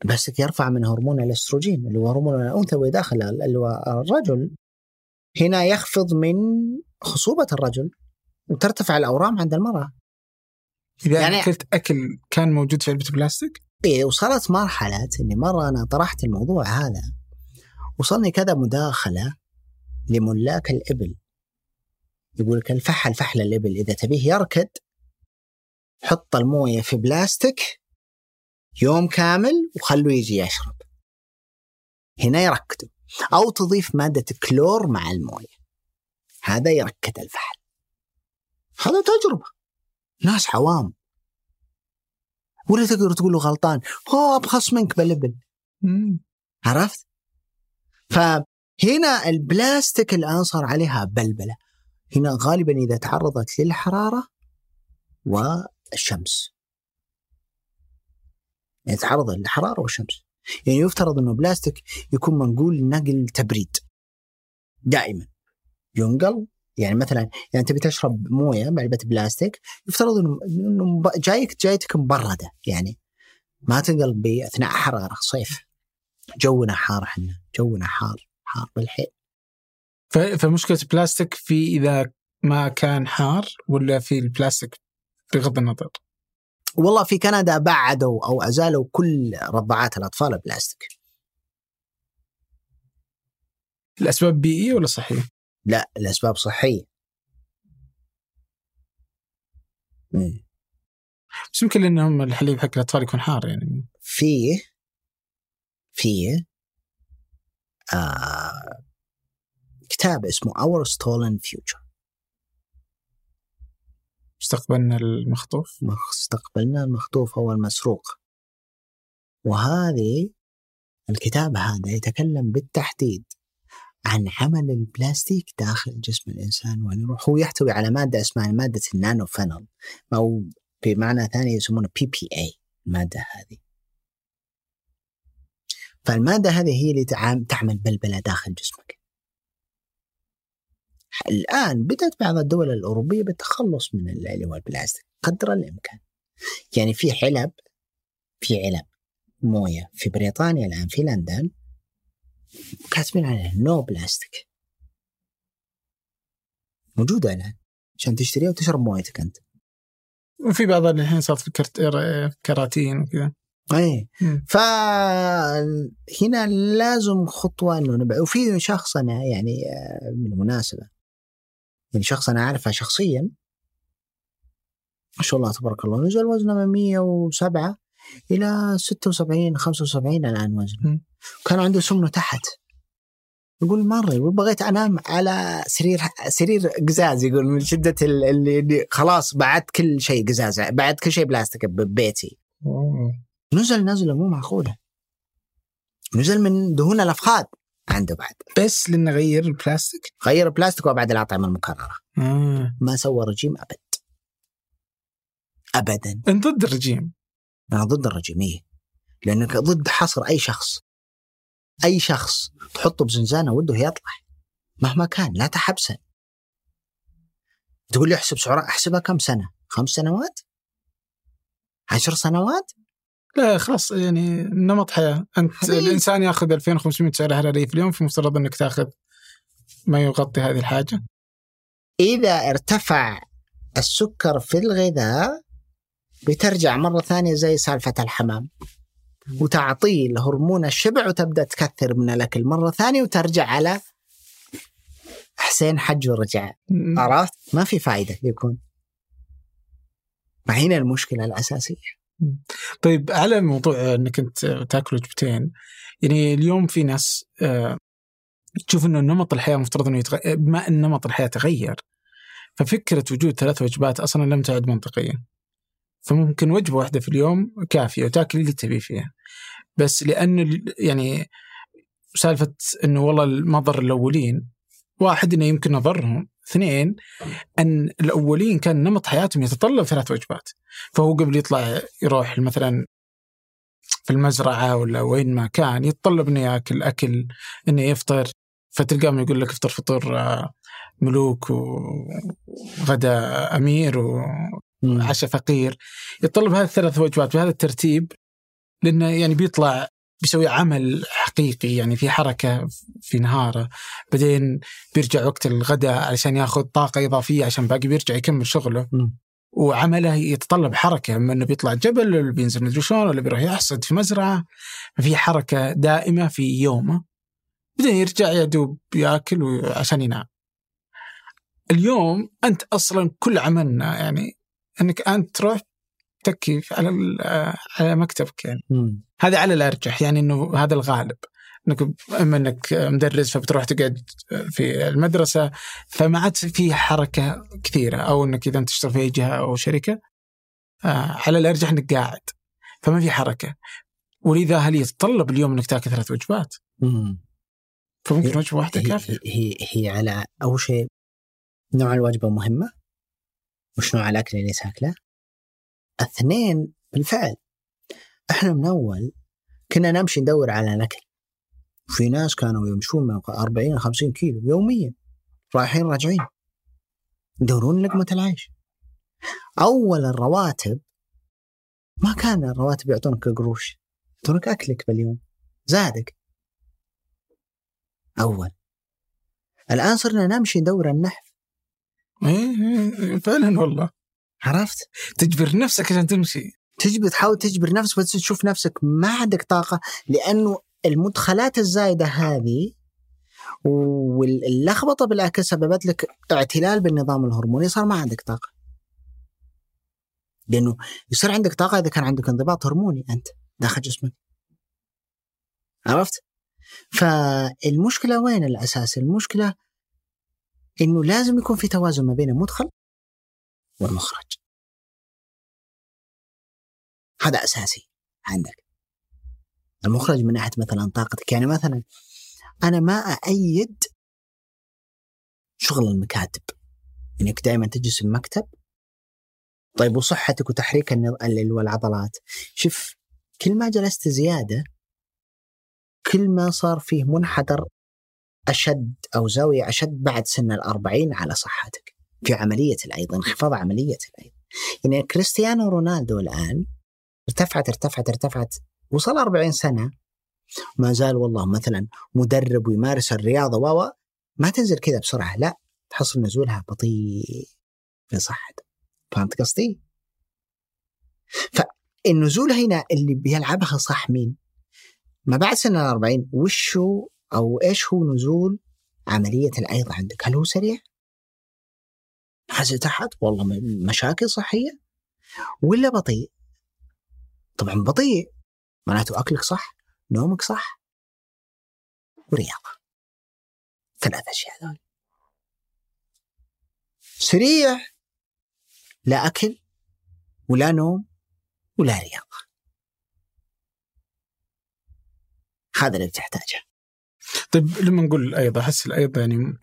البلاستيك يرفع من هرمون الاستروجين اللي هو هرمون الأنثوي داخل اللي هو الرجل، هنا يخفض من خصوبة الرجل وترتفع الأورام عند المرأة. إذا يعني أكلت أكل كان موجود في علبة بلاستيك؟ إيه. وصلت مرحلة أني مرة أنا طرحت الموضوع هذا، وصلني كذا مداخلة لملاك الإبل، يقولك الفحل فحل الإبل إذا تبيه يركض حط الموية في بلاستيك يوم كامل وخلوه يجي يشرب، هنا يركضه، أو تضيف مادة كلور مع الموية، هذا يركد الفحل. هذا تجربة ناس عوام، ولا تقدر تقول له غلطان، هو أبخص منك باللبن. عرفت؟ فهنا البلاستيك الآن صار عليها بلبلة، هنا غالبا إذا تعرضت للحرارة والشمس، يعني تعرض للحرارة والشمس، يعني يفترض أنه بلاستيك يكون منقول نقل تبريد دائما ينقل. يعني مثلا يعني أنت بتشرب موية بعلبة بلاستيك، يفترض أنه جايك جايتك مبردة، يعني ما تنقل بأثناء حرارة صيف، جونا حار، حنا جونا حار حار بالحيل. فمشكلة بلاستيك في إذا ما كان حار، ولا في البلاستيك بغض النظر؟ والله في كندا بعدوا أو أزالوا كل رضاعات الأطفال البلاستيك. الأسباب بيئية ولا صحية؟ لا، الأسباب صحية. مم. بس يمكن لأنهم الحليب حق الأطفال يكون حار، يعني فيه فيه آه كتاب اسمه Our Stolen Future، استقبلنا المخطوف، استقبلنا المخطوف أو المسروق. وهذه الكتاب هذا يتكلم بالتحديد عن عمل البلاستيك داخل جسم الإنسان ونروح. هو يحتوي على مادة اسمها مادة النانوفينول، أو بمعنى ثاني يسمونه بي بي إيه. المادة هذه، فالمادة هذه هي اللي تعمل بلبلة داخل جسمك. الآن بدأت بعض الدول الأوروبية بالتخلص من اللي هو البلاستيك قدر الإمكان، يعني في علب في علب موية في بريطانيا الآن، في لندن كاتبين عليها نو بلاستيك، موجودة الآن عشان تشتريها وتشرب مويتك أنت. وفي بعض الحين صار في كراتين وكذا. اي فهنا لازم خطوه انه نبعد. وفي شخص انا يعني بالمناسبه يعني شخص انا اعرفه شخصيا ما شاء الله تبارك الله نزل وزنه من مية وسبعة الى ستة وسبعين خمسة وسبعين الان وزنه، وكان عنده سمنه تحت. يقول مره يقول بغيت انام على سرير سرير قزاز، يقول من شده اللي خلاص بعت كل شيء قزاز، بعت كل شيء بلاستيك ببيتي. نزل نزله مو معقوله، نزل من دهون الافخاذ عنده بعد، بس لانه غير البلاستيك، غير البلاستيك وبعد الاطعمه المكرره. مم. ما سوى رجيم ابد ابدا. انت ضد الرجيم؟ انا ضد الرجيم، ايه، لانك ضد حصر اي شخص. اي شخص تحطه بزنزانه وده يطلع مهما كان، لا تحبسه. تقول لي احسب سعرات، احسبها كم سنه؟ خمس سنوات، عشر سنوات، لا خلاص يعني نمط حياة. أنت حبيب. الإنسان يأخذ ألفين وخمسمية سعر حراري في اليوم، فمفترض أنك تأخذ ما يغطي هذه الحاجة. إذا ارتفع السكر في الغذاء بترجع مرة ثانية زي سالفة الحمام، وتعطيل هرمون الشبع، وتبدأ تكثر من الأكل مرة ثانية، وترجع على حسين حج ورجع. عرفت؟ ما في فائدة يكون. فهنا المشكلة الأساسية. طيب على موضوع أنك أنت تأكل وجبتين، يعني اليوم في ناس تشوف أنه نمط الحياة مفترض أنه يتغير، بما أن نمط الحياة تغير ففكرة وجود ثلاث وجبات أصلاً لم تعد منطقية، فممكن وجبة واحدة في اليوم كافية وتأكل اللي تبي فيها. بس لأنه يعني سالفة أنه والله المضر الأولين، واحد أنه يمكن نضرهم، اثنين أن الأولين كان نمط حياتهم يتطلب ثلاث وجبات، فهو قبل يطلع يروح مثلا في المزرعة ولا وين ما كان يتطلب أنه يأكل أكل، أنه يفطر، فتلقاهم يقول لك افطر فطور ملوك وغدا أمير وعشاء فقير، يتطلب هذه الثلاث وجبات بهذا الترتيب، لأنه يعني بيطلع بيسوي عمل حقيقي، يعني في حركة في نهاره، بعدين بيرجع وقت الغداء علشان ياخذ طاقة إضافية عشان باقي بيرجع يكمل شغله. م. وعمله يتطلب حركة، اما انه بيطلع جبل ولا بينزل مدري شلون ولا بيروح يحصد في مزرعة، في حركة دائمة في يومه، بعدين يرجع يدوب ياكل عشان ينام. اليوم أنت أصلا كل عملنا يعني أنك أنت تروح تكي على على مكتبك، يعني م. هذا على الأرجح، يعني إنه هذا الغالب، إنك أما إنك مدرس فبتروح تقعد في المدرسة، فما عاد في حركة كثيرة، أو إنك إذا تشتغل في جهة أو شركة على الأرجح إنك قاعد، فما في حركة، ولذا هل يتطلب اليوم إنك تأكل ثلاث وجبات؟ م. فممكن وجبة واحدة كافية. هي هي على أول شيء نوع الوجبة مهمة، مش نوع الأكل اللي تأكله. اثنين بالفعل احنا من اول كنا نمشي ندور على الاكل، وفي ناس كانوا يمشون من أربعين خمسين كيلو يوميا رايحين راجعين يدورون لقمه العيش. اول الرواتب ما كان الرواتب يعطونك قروش، يعطونك اكلك باليوم زادك. اول الان صرنا نمشي ندور النحف. فعلا والله. عرفت؟ تجبر نفسك عشان تمشي، تجبر، تحاول تجبر نفسك، بس تشوف نفسك ما عندك طاقة، لأنه المدخلات الزايدة هذه واللخبطة بالأكل سببت لك اعتلال بالنظام الهرموني، صار ما عندك طاقة. لأنه يصير عندك طاقة إذا كان عندك انضباط هرموني أنت داخل جسمك. عرفت؟ فالمشكلة وين الأساس؟ المشكلة إنه لازم يكون في توازن ما بين المدخل والمخرج، هذا أساسي عندك. المخرج من ناحية مثلا طاقتك، يعني مثلا أنا ما أأيد شغل المكاتب إنك يعني دائما تجلس في المكتب. طيب وصحتك وتحريك النيل والعضلات، شوف كل ما جلست زيادة كل ما صار فيه منحدر أشد أو زاوية أشد بعد سن الأربعين على صحتك في عملية الأيض، انخفاض عملية الأيض. يعني كريستيانو رونالدو الآن ارتفعت ارتفعت ارتفعت وصل أربعين سنة ما زال والله مثلا مدرب ويمارس الرياضة، ووا ما تنزل كذا بسرعة، لا تحصل نزولها بطيء في صحته. فهمت قصدي؟ النزول هنا اللي بيلعبها صح مين؟ ما بعد سنة الأربعين وش هو أو إيش هو نزول عملية الأيض عندك؟ هل هو سريع؟ نازل تحت والله مشاكل صحية؟ ولا بطيء؟ طبعا بطيء معناته أكلك صح، نومك صح، ورياضة، ثلاثة أشياء هذول. سريع لا أكل ولا نوم ولا رياضة، هذا اللي بتحتاجه. طيب لما نقول الأيضة، أحس الأيضة يعني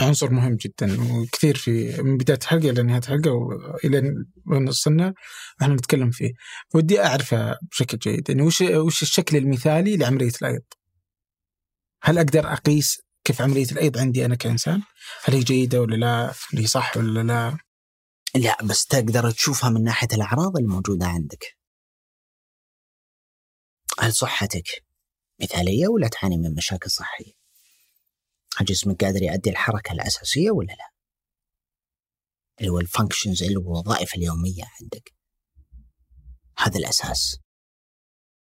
عنصر مهم جدا، وكثير في من بداية الحلقة إلى نهاية الحلقة وإلى نصنا إحنا نتكلم فيه، فودي أعرفها بشكل جيد. يعني وش وش الشكل المثالي لعملية الأيض؟ هل أقدر أقيس كيف عملية الأيض عندي أنا كإنسان؟ هل هي جيدة ولا لا؟ هل هي صح ولا لا؟ لا، بس تقدر تشوفها من ناحية الأعراض الموجودة عندك. هل صحتك مثالية ولا تعاني من مشاكل صحية؟ هل جسمك قادر يؤدي الحركة الأساسية ولا لا؟ اللي هو الفانكشنز، اللي هو الوظائف اليومية عندك. هذا الأساس،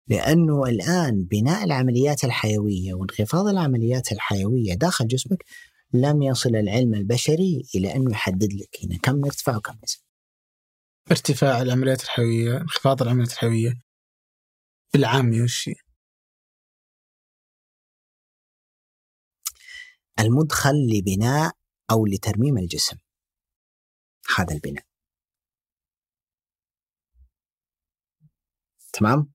لأنه الآن بناء العمليات الحيوية وانخفاض العمليات الحيوية داخل جسمك لم يصل العلم البشري إلى أنه يحدد لك هنا كم نرتفع وكم نزل. ارتفاع العمليات الحيوية، انخفاض العمليات الحيوية بالعام يوشي المدخل لبناء أو لترميم الجسم، هذا البناء. تمام؟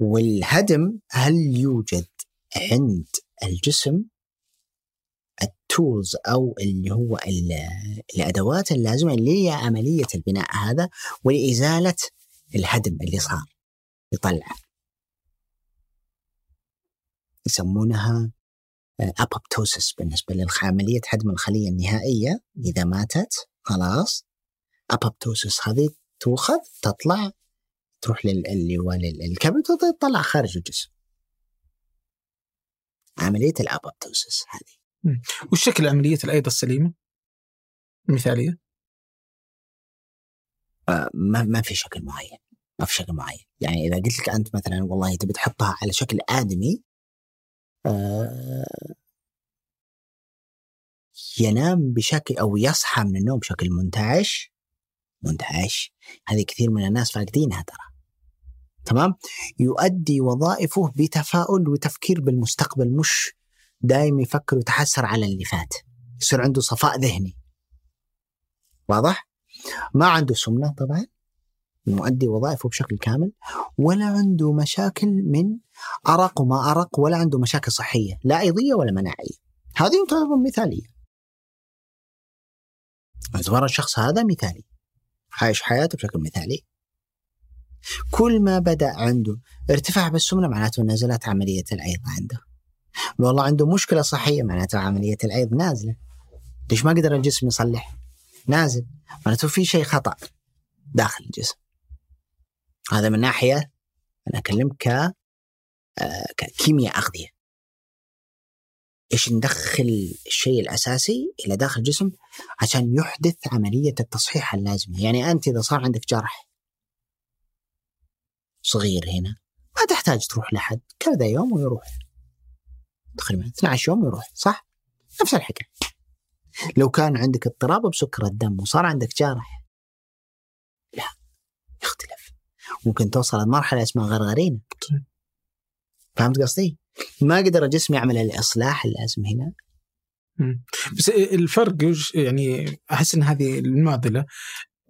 والهدم، هل يوجد عند الجسم التولز أو اللي هو الأدوات اللازمة اللي هي عملية البناء هذا ولإزالة الهدم اللي صار يطلع؟ يسمونها أبوبتوسيس بالنسبة للعملية هدم الخلية النهائية إذا ماتت خلاص. أبوبتوسيس هذه تأخذ تطلع تروح للي هو للكبد وتطلع خارج الجسم، عملية الأبوبتوسيس هذه. والشكل عملية الأيض السليمة مثالية؟ آه ما ما في شكل معين، ما في شكل معين. يعني إذا قلت لك أنت مثلا والله تبي تحطها على شكل آدمي ينام بشكل أو يصحى من النوم بشكل منتعش منتعش، هذه كثير من الناس فاقدينها ترى. تمام؟ يؤدي وظائفه بتفاؤل وتفكير بالمستقبل، مش دائم يفكر وتحسر على اللي فات، يصير عنده صفاء ذهني. واضح؟ ما عنده سمنة طبعا، يؤدي وظائفه بشكل كامل، ولا عنده مشاكل من أرق وما أرق، ولا عنده مشاكل صحية لا أيضية ولا مناعية. هذه تعتبر مثالية، اعتبار الشخص هذا مثالي، عايش حياته بشكل مثالي. كل ما بدأ عنده ارتفاع بالسمنة معناته نزلت عملية الأيض عنده. والله عنده مشكلة صحية معناته عملية الأيض نازلة. ليش ما قدر الجسم يصلح؟ نازل معناته في شيء خطأ داخل الجسم. هذا من ناحية أنا أكلمك ك ككيمياء أغذية، إيش ندخل الشيء الأساسي إلى داخل الجسم عشان يحدث عملية التصحيح اللازمة. يعني أنت إذا صار عندك جرح صغير هنا ما تحتاج تروح لحد، كذا يوم ويروح، تقريبا اثنا عشر يوم ويروح، صح؟ نفس الحكاية لو كان عندك اضطراب بسكر الدم وصار عندك جرح، لا يختلف، ممكن توصل لمرحلة اسمها غرغرينة. فهمت قصدي؟ ما قدر الجسم يعمل الإصلاح اللازم هنا. مم. بس الفرق يعني أحس إن هذه المعضلة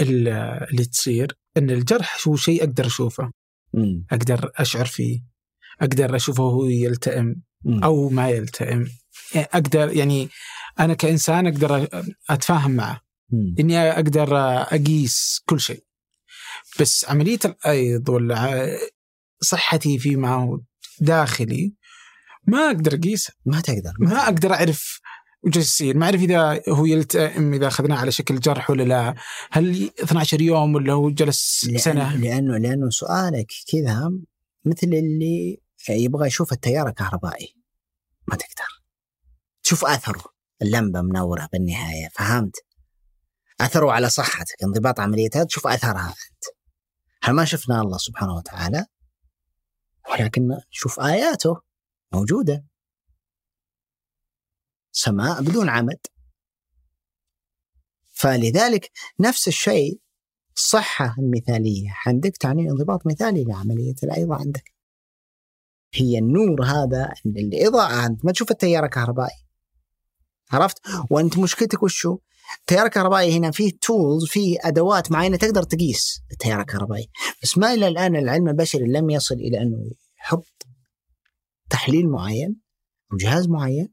اللي تصير، إن الجرح هو شيء أقدر أشوفه، مم. أقدر أشعر فيه، أقدر أشوفه هو يلتئم مم. أو ما يلتئم، أقدر يعني أنا كإنسان أقدر أتفاهم معه، مم. إني أقدر أقيس كل شيء. بس عملية الأيض ولا صحتي فيما هو داخلي ما أقدر أقيسه، ما تقدر ما, ما أقدر أعرف وش يصير، ما أعرف إذا هو يلتئم، إذا أخذناه على شكل جرح ولا لا، هل اثنا عشر يوم ولا هو جلس لأن سنة. لأنه لأنه سؤالك كذا مثل اللي يبغى يشوف التيار الكهربائي، ما تقدر تشوف أثر اللمبة منورة بالنهاية، فهمت؟ أثره على صحتك، انضباط عملياتها تشوف أثرها أنت. احنا ما شفنا الله سبحانه وتعالى، ولكن شوف آياته موجودة. سماء بدون عمد. فلذلك نفس الشيء الصحة المثالية عندك تعني انضباط مثالي لعملية الأيضاء عندك، هي النور هذا الإضاءة. أنت ما تشوف التيار كهربائي، عرفت؟ وأنت مشكلتك وشو؟ التيار الكهربائي هنا فيه تولز، فيه أدوات معينة تقدر تقيس التيار الكهربائي، بس ما إلى الآن العلم البشري لم يصل إلى أنه يحط تحليل معين أو جهاز معين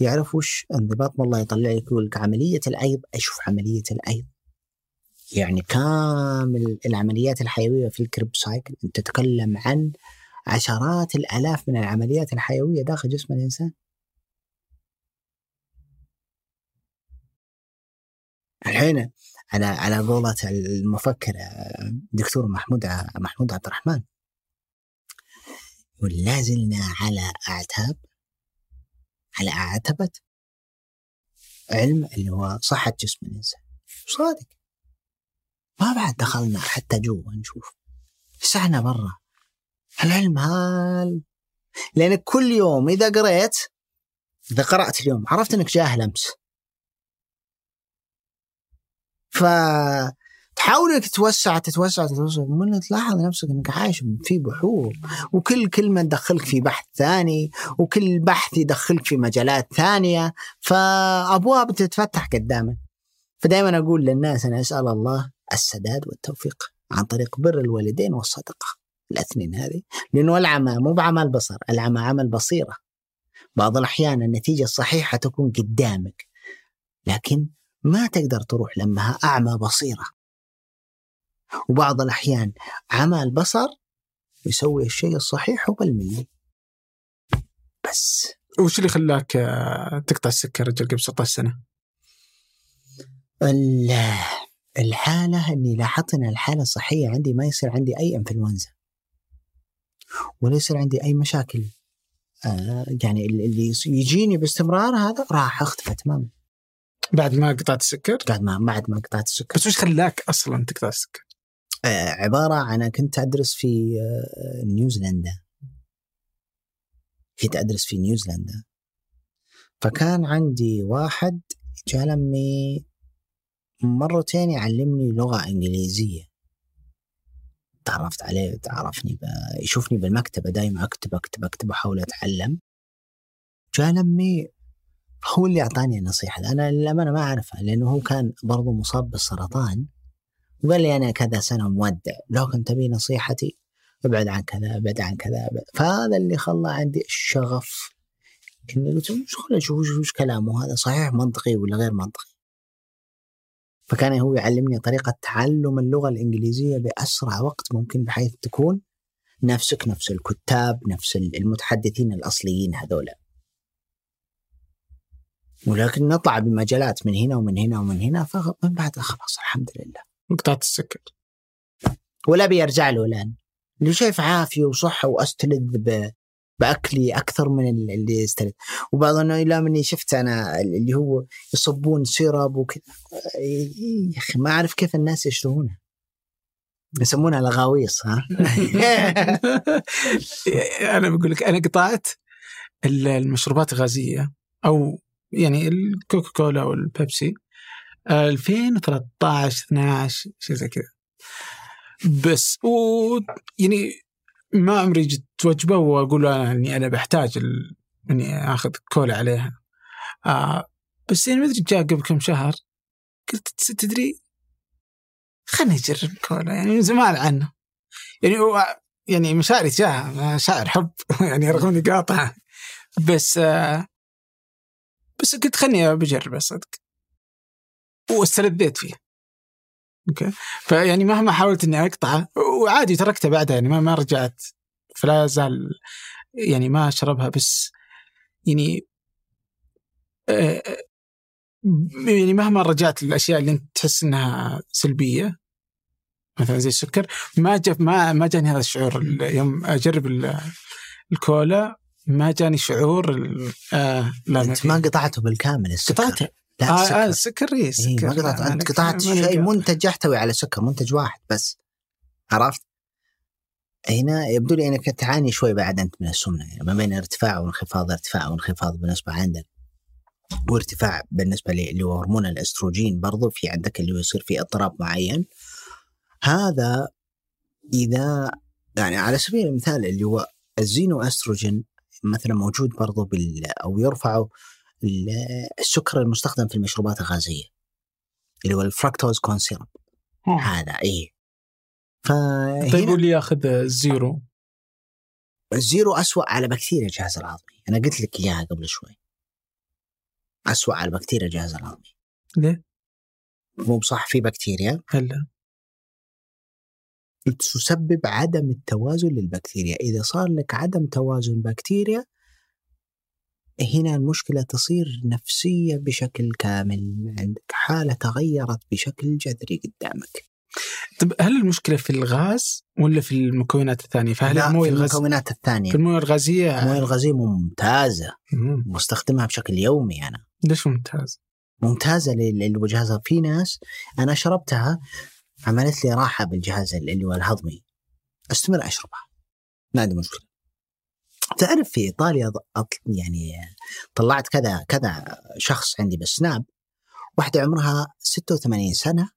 يعرف وش انضباط. والله يطلع يقول لك عملية الأيض، أشوف عملية الأيض يعني كامل العمليات الحيوية في الكريب سايكل، أنت تتكلم عن عشرات الآلاف من العمليات الحيوية داخل جسم الإنسان. الحين على على قولة المفكر الدكتور محمود محمود عبد الرحمن، ولا زلنا على أعتاب على أعتبة علم اللي هو صحة جسم الإنسان. صادق ما بعد دخلنا حتى جوا نشوف، بس احنا برا العلم هال، لأن كل يوم إذا قرأت إذا قرأت اليوم عرفت أنك جاهل أمس، فتحاول تتوسع تتوسع تتوسع من تلاحظ نفسك انك عايش في بحور، وكل كلمة تدخلك في بحث ثاني، وكل بحث يدخلك في مجالات ثانية، فأبواب تتفتح قدامك. فدائما أقول للناس أنا أسأل الله السداد والتوفيق عن طريق بر الوالدين والصدقة، الاثنين هذه، لأنه العمى مو بعمل بصر، العمى عمل بصيرة. بعض الأحيان النتيجة الصحيحة تكون قدامك لكن ما تقدر تروح لما أعمى بصيرة، وبعض الأحيان عمى البصر يسوي الشيء الصحيح وبالملي. بس وش اللي خلاك تقطع السكر رجل قبل ستة عشر سنة؟ الحالة اللي لاحظتنا الحالة الصحية عندي ما يصير عندي أي إنفلونزا ولا يصير عندي أي مشاكل، آه يعني اللي يجيني باستمرار هذا راح اختفى تماما بعد ما قطعت السكر. بعد ما بعد ما قطعت السكر. بس وش خلاك أصلاً تقطع السكر؟ آه عبارة أنا كنت أدرس في آه نيوزيلندا، كنت أدرس في نيوزيلندا، فكان عندي واحد جالمي مرتين يعلمني لغة إنجليزية، تعرفت عليه، تعرفني، يشوفني بالمكتبة دائما أكتب أكتب أكتب أحاول أتعلم. جالمي هو اللي أعطاني النصيحة، أنا لما أنا ما أعرفها، لأنه هو كان برضو مصاب بالسرطان، وقال لي أنا كذا سنة مودع، لو كنت تبي نصيحتي ابعد عن كذا ابعد عن كذا أبعد. فهذا اللي خلى عندي الشغف إني قلت مش خلنا نشوف وش كلامه هذا صحيح منطقي ولا غير منطقي. فكان هو يعلمني طريقة تعلم اللغة الإنجليزية بأسرع وقت ممكن، بحيث تكون نفسك نفس الكتاب نفس المتحدثين الأصليين هذولا، ولكن نطلع بمجالات من هنا ومن هنا ومن هنا. فمن بعدها خلاص الحمد لله قطعت السكر ولا بيرجع له الآن، اللي شايف عافية وصحة، وأستلذ بأكلي أكثر من اللي استلذ. وبعض أنه إلا مني شفت أنا اللي هو يصبون سيراب وكذا، يا أخي ما أعرف كيف الناس يشتهونها، يسمونها لغاويص. ها أنا بقول لك أنا قطعت المشروبات الغازية أو يعني الكوكا كولا والبيبسي ألفين وثلاثة عشر اثني عشر شيء زي كذا، بس و يعني ما عمري جت وجبه واقول يعني انا بحتاج ال... اني اخذ كولا عليها. آه بس يعني ما ادري جاء قبل كم شهر قلت تدري خلني اجرب كولا، يعني من زمان عنه، يعني هو يعني مشاعري تجاهها مشاعر حب يعني رغم اني قاطعه، بس آه بس قلت خلني بجربه صدق، واستلذيت فيه. اوكي، فيعني مهما حاولت اني اقطعه وعادي تركته بعدها، يعني ما ما رجعت، فلا زال يعني ما اشربها. بس يعني آه يعني مهما رجعت الاشياء اللي انت تحس انها سلبيه مثلا زي السكر، ما جا ما ما جاني هذا الشعور يوم اجرب الكولا، ما جاني شعور. آه لا أنت ما قطعته بالكامل السكر، قطعته لا آه السكر. آه السكر إيه، ما قطعت، أنت قطعت شيء منتج يحتوي على سكر، منتج واحد بس عرفت؟ هنا يبدو لي أنك تعاني شوي بعد أنت من السمنة، يعني ما بين ارتفاع وانخفاض، ارتفاع وانخفاض بالنسبة عندك، وارتفاع بالنسبة لهرمون الأستروجين برضو في عندك اللي يصير في اضطراب معين. هذا إذا يعني على سبيل المثال اللي هو الزينو أستروجين مثلا موجود برضو بال أو يرفعه السكر المستخدم في المشروبات الغازية اللي هو الفركتوز كون سيرب. هذا إيه. طيب يقول لي ياخذ الزيرو. الزيرو أسوأ على بكتيريا الجهاز الهضمي، أنا قلت لك إياها قبل شوي، أسوأ على بكتيريا الجهاز الهضمي. ليه؟ مو بصح في بكتيريا هلا تسبب عدم التوازن للبكتيريا. إذا صار لك عدم توازن بكتيريا هنا المشكلة تصير نفسية بشكل كامل، عندك حالة تغيرت بشكل جذري قدامك. طب هل المشكلة في الغاز ولا في المكونات الثانية؟ فهل الموية الغاز... المكونات الثانية. في الموية الغازية، الموية الغازية ممتازة، بستخدمها بشكل يومي أنا. ليش ممتازة؟ ممتازة للجهاز، في ناس أنا شربتها عملت لي راحة بالجهاز اللي هو الهضمي، استمر أشربها ما عندي مشكلة. تعرف في إيطاليا يعني طلعت كذا كذا شخص عندي بالسناب، واحدة عمرها ستة وثمانين سنة،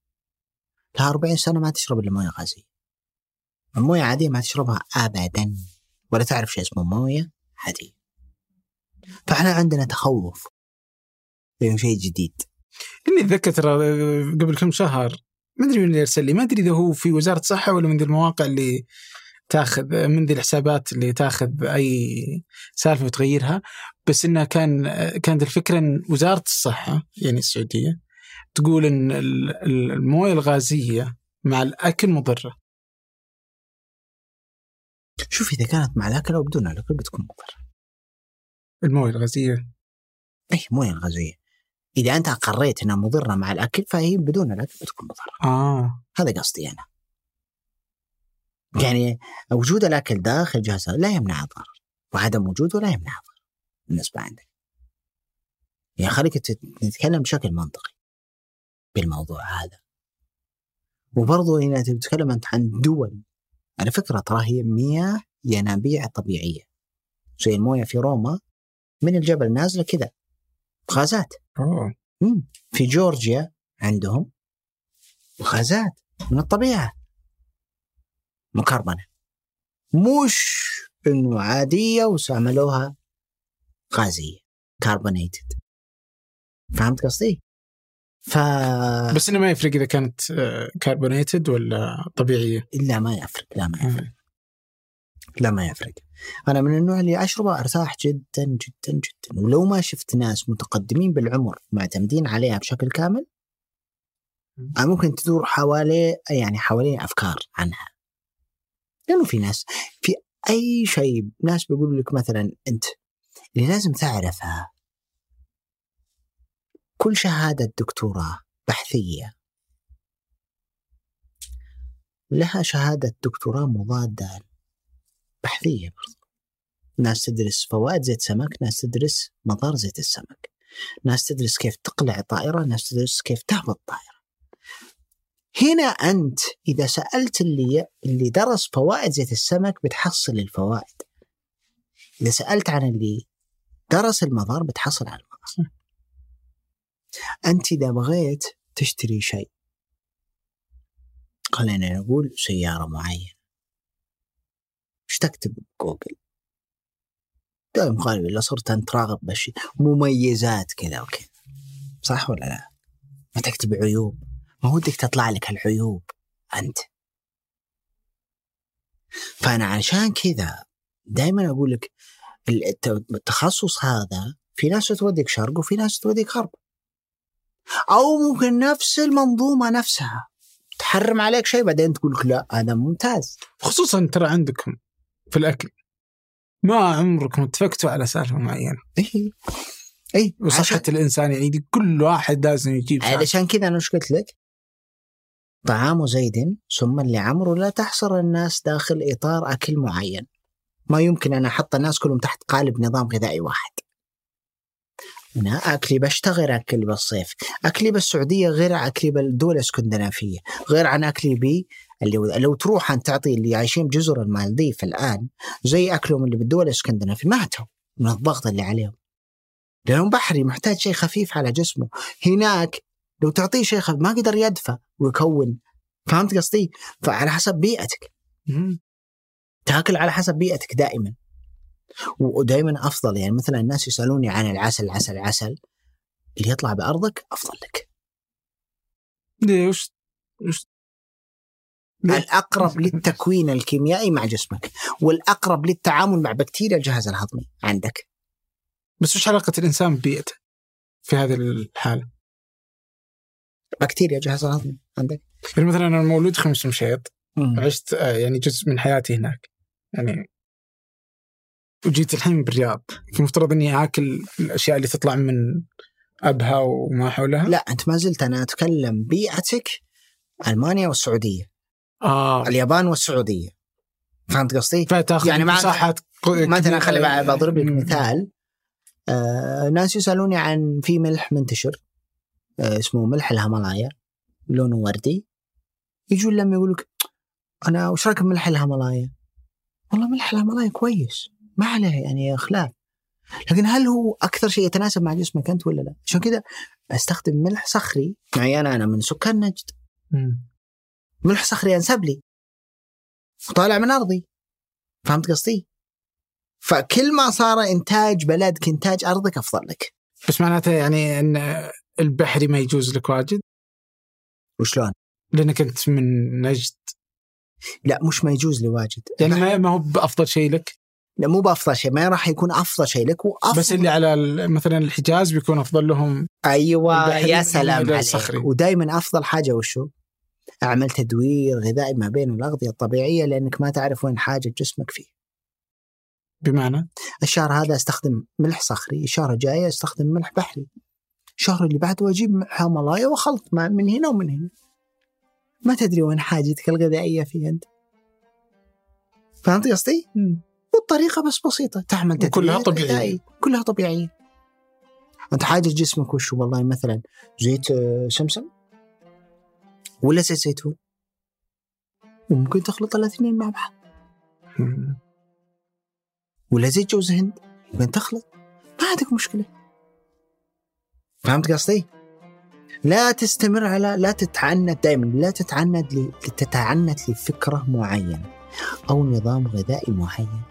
لها أربعين سنة ما تشرب الموية غازية، الموية عادية ما تشربها أبدا، ولا تعرف شيء اسمه موية عادية. فإحنا عندنا تخوف من شيء جديد. إني أتذكر قبل كم شهر ما أدري من اللي أرسل لي، ما أدري إذا هو في وزارة الصحة ولا من المواقع اللي تاخذ من ذي الحسابات اللي تاخذ أي سالفة وتغيرها، بس إنها كان كانت الفكرة إن وزارة الصحة يعني السعودية تقول إن الموية الغازية مع الأكل مضرة. شوف إذا كانت مع الأكل أو بدون الأكل بتكون مضرة الموية الغازية. أي موية غازية إذا أنت قررت إنها مضرة مع الأكل فهي بدون الأكل بتكون مضرة. آه هذا قصدي أنا، يعني وجود الأكل داخل جهازها لا يمنع الضرر، وعدم وجوده لا يمنع الضرر بالنسبة عندك. يعني خليك تتكلم بشكل منطقي بالموضوع هذا. وبرضو هنا تتكلم أنت عن دول، على فكرة ترى هي مياه ينابيع طبيعية زي الموية في روما من الجبل نازلة كذا غازات. في جورجيا عندهم غازات من الطبيعة مكربنة، مش إنه عادية وسعملوها غازية كاربونيتد. فهمت قصدي؟ ف... بس إنه ما يفرق إذا كانت كاربونيتد ولا طبيعية. إلا ما يفرق، لا ما يفرق م. لا ما يفرق. أنا من النوع اللي أشربه أرتاح جدا جدا جدا، ولو ما شفت ناس متقدمين بالعمر معتمدين عليها بشكل كامل ممكن تدور حوالي يعني حوالين أفكار عنها، لأنه في ناس في أي شيء ناس بيقولوا لك مثلا أنت اللي لازم تعرفها كل شهادة دكتوراه بحثية لها شهادة دكتوراه مضادة بحثية برضو. ناس تدرس فوائد زيت سمك، ناس تدرس مضار زيت السمك، ناس تدرس كيف تقلع طائرة، ناس تدرس كيف تهبط طائرة. هنا أنت إذا سألت اللي اللي درس فوائد زيت السمك بتحصل الفوائد، إذا سألت عن اللي درس المضار بتحصل على المضار. أنت إذا بغيت تشتري شيء، خلينا نقول سيارة معينة، إيش تكتب بجوجل؟ دائم غالباً إلا صرت أنت راغب بشي مميزات كذا وكذا، صح ولا لا؟ ما تكتب عيوب، ما ودك تطلع لك هالعيوب أنت. فأنا عشان كذا دايما أقول لك التخصص هذا في ناس توديك شرق وفي ناس توديك غرب، أو ممكن نفس المنظومة نفسها تحرم عليك شيء بعدين تقول لك لا هذا ممتاز. خصوصا ترى عندكم في الأكل ما عمركم اتفقتوا على سالفة معينة. إيه إيه وصحة عشان... الإنسان يعني كل واحد لازم يجيب سالفة. علشان كذا أنا شو قلت لك، طعام زيد ثم لعمرو لا تحصر الناس داخل إطار أكل معين. ما يمكن أنا أحط الناس كلهم تحت قالب نظام غذائي واحد. أنا أكلي بشتغل أكل بالصيف، أكلي بالسعودية غير أكلي بالدول الاسكندنافية، غير عن أكلي اللي لو تروح أن تعطي اللي عايشين بجزر المالديف الآن زي أكلهم اللي بالدول الاسكندنافية ماتوا من الضغط اللي عليهم، لأنه بحري محتاج شيء خفيف على جسمه. هناك لو تعطيه شيء خفيف ما قدر يدفع ويكون، فهمت قصدي؟ فعلى حسب بيئتك تاكل، على حسب بيئتك دائما، ودائما أفضل. يعني مثلا الناس يسألوني عن العسل، العسل العسل اللي يطلع بأرضك أفضل لك. ليش؟ الأقرب للتكوين الكيميائي مع جسمك، والأقرب للتعامل مع بكتيريا الجهاز الهضمي عندك. بس وش علاقة الإنسان ببيئته في هذه الحالة؟ بكتيريا الجهاز الهضمي عندك. يعني مثلا أنا مولود خمس مشيط، عشت يعني جزء من حياتي هناك يعني، وجيت الحين بالرياض، المفترض إني أكل الأشياء اللي تطلع من أبها وما حولها. لا أنت ما زلت، أنا أتكلم بيئتك ألمانيا والسعودية، آه. اليابان والسعودية، فهمت قصدي؟ يعني مساحات مثلا خلي بضرب لك مثال، آه ناس يسألوني عن في ملح منتشر آه اسمه ملح الهيمالايا لونه وردي، يجون لما يقولك أنا وش رأيك بملح الهيمالايا؟ والله ملح الهيمالايا كويس ما عليه يعني خلاف، لكن هل هو أكثر شيء يتناسب مع جسمك أنت ولا لا؟ عشان كده أستخدم ملح صخري معيان، أنا من سكان نجد، ملح صخري أنسب لي طالع من أرضي، فهمت قصدي؟ فكل ما صار إنتاج بلدك إنتاج أرضك أفضل لك. بس معناته يعني أن البحري ما يجوز لك واجد؟ وشلون؟ لأنك أنت من نجد. لا مش ما يجوز لي واجد، يعني ما هو بأفضل شيء لك؟ لا مو بأفضل شيء، ما راح يكون أفضل شيء لك، وأفضل بس اللي على مثلا الحجاز بيكون أفضل لهم. أيوة يا سلام عليك. ودايما أفضل حاجة وشو؟ أعمل تدوير غذائي ما بين الأغذية الطبيعية، لأنك ما تعرف وين حاجة جسمك فيه. بمعنى؟ الشهر هذا أستخدم ملح صخري، الشهر الجاي أستخدم ملح بحري، الشهر اللي بعده أجيب هيمالايا وخلط من هنا ومن هنا. ما تدري وين حاجتك الغذائية فيه أنت، فهمت قصدي؟ والطريقة بس بسيطة، تعمل تدوير كلها طبيعية، كلها طبيعية. أنت حاجة جسمك وشو؟ والله مثلا زيت سمسم ولا زيت زيتون، وممكن تخلط الاثنين مع بعض، ولا زيت جوز هند ممكن تخلط، ما عندك مشكلة، فهمت قصدي؟ لا تستمر على، لا تتعنت دائما، لا تتعنت ل... تتعنت لفكرة معينة أو نظام غذائي معين.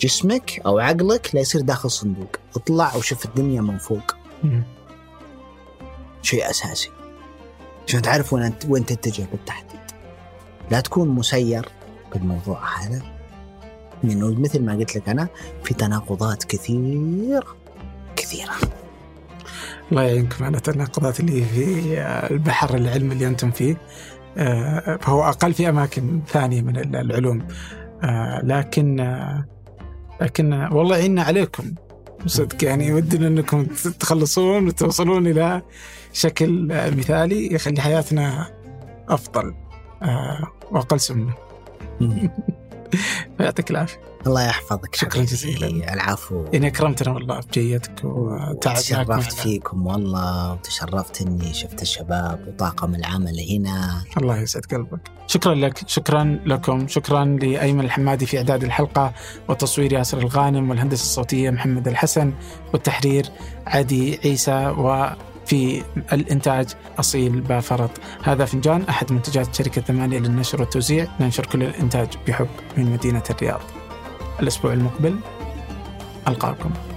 جسمك أو عقلك لا يصير داخل صندوق، اطلع وشوف الدنيا من فوق. شيء أساسي عشان تعرف وين وين تتجه بالتحديد. لا تكون مسير بالموضوع هذا، لأنه مثل ما قلت لك أنا في تناقضات كثيرة كثيرة. الله يعينكم على التناقضات اللي في البحر العلم اللي أنتم فيه، فهو أقل في أماكن ثانية من العلوم، لكن لكن والله عيننا عليكم صدق. يعني ودنا أنكم تخلصون وتوصلون إلى شكل مثالي يخلي حياتنا أفضل آه وأقل سمنة. يعطيك العافية. الله يحفظك. شكرا جزيلا. العفو. إني أكرمتنا والله بجيتك وتشرفت فيكم والله، وتشرفت إني شفت الشباب وطاقم العمل هنا. الله يسعد قلبك. شكرا لك، شكرا لكم، شكرا لأيمن الحمادي في إعداد الحلقة والتصوير ياسر الغانم، والهندسة الصوتية محمد الحسن، والتحرير عادي عيسى، و في الإنتاج أصيل بافرط. هذا فنجان، أحد منتجات شركة ثمانية للنشر والتوزيع. ننشر كل الإنتاج بحب من مدينة الرياض. الأسبوع المقبل ألقاكم.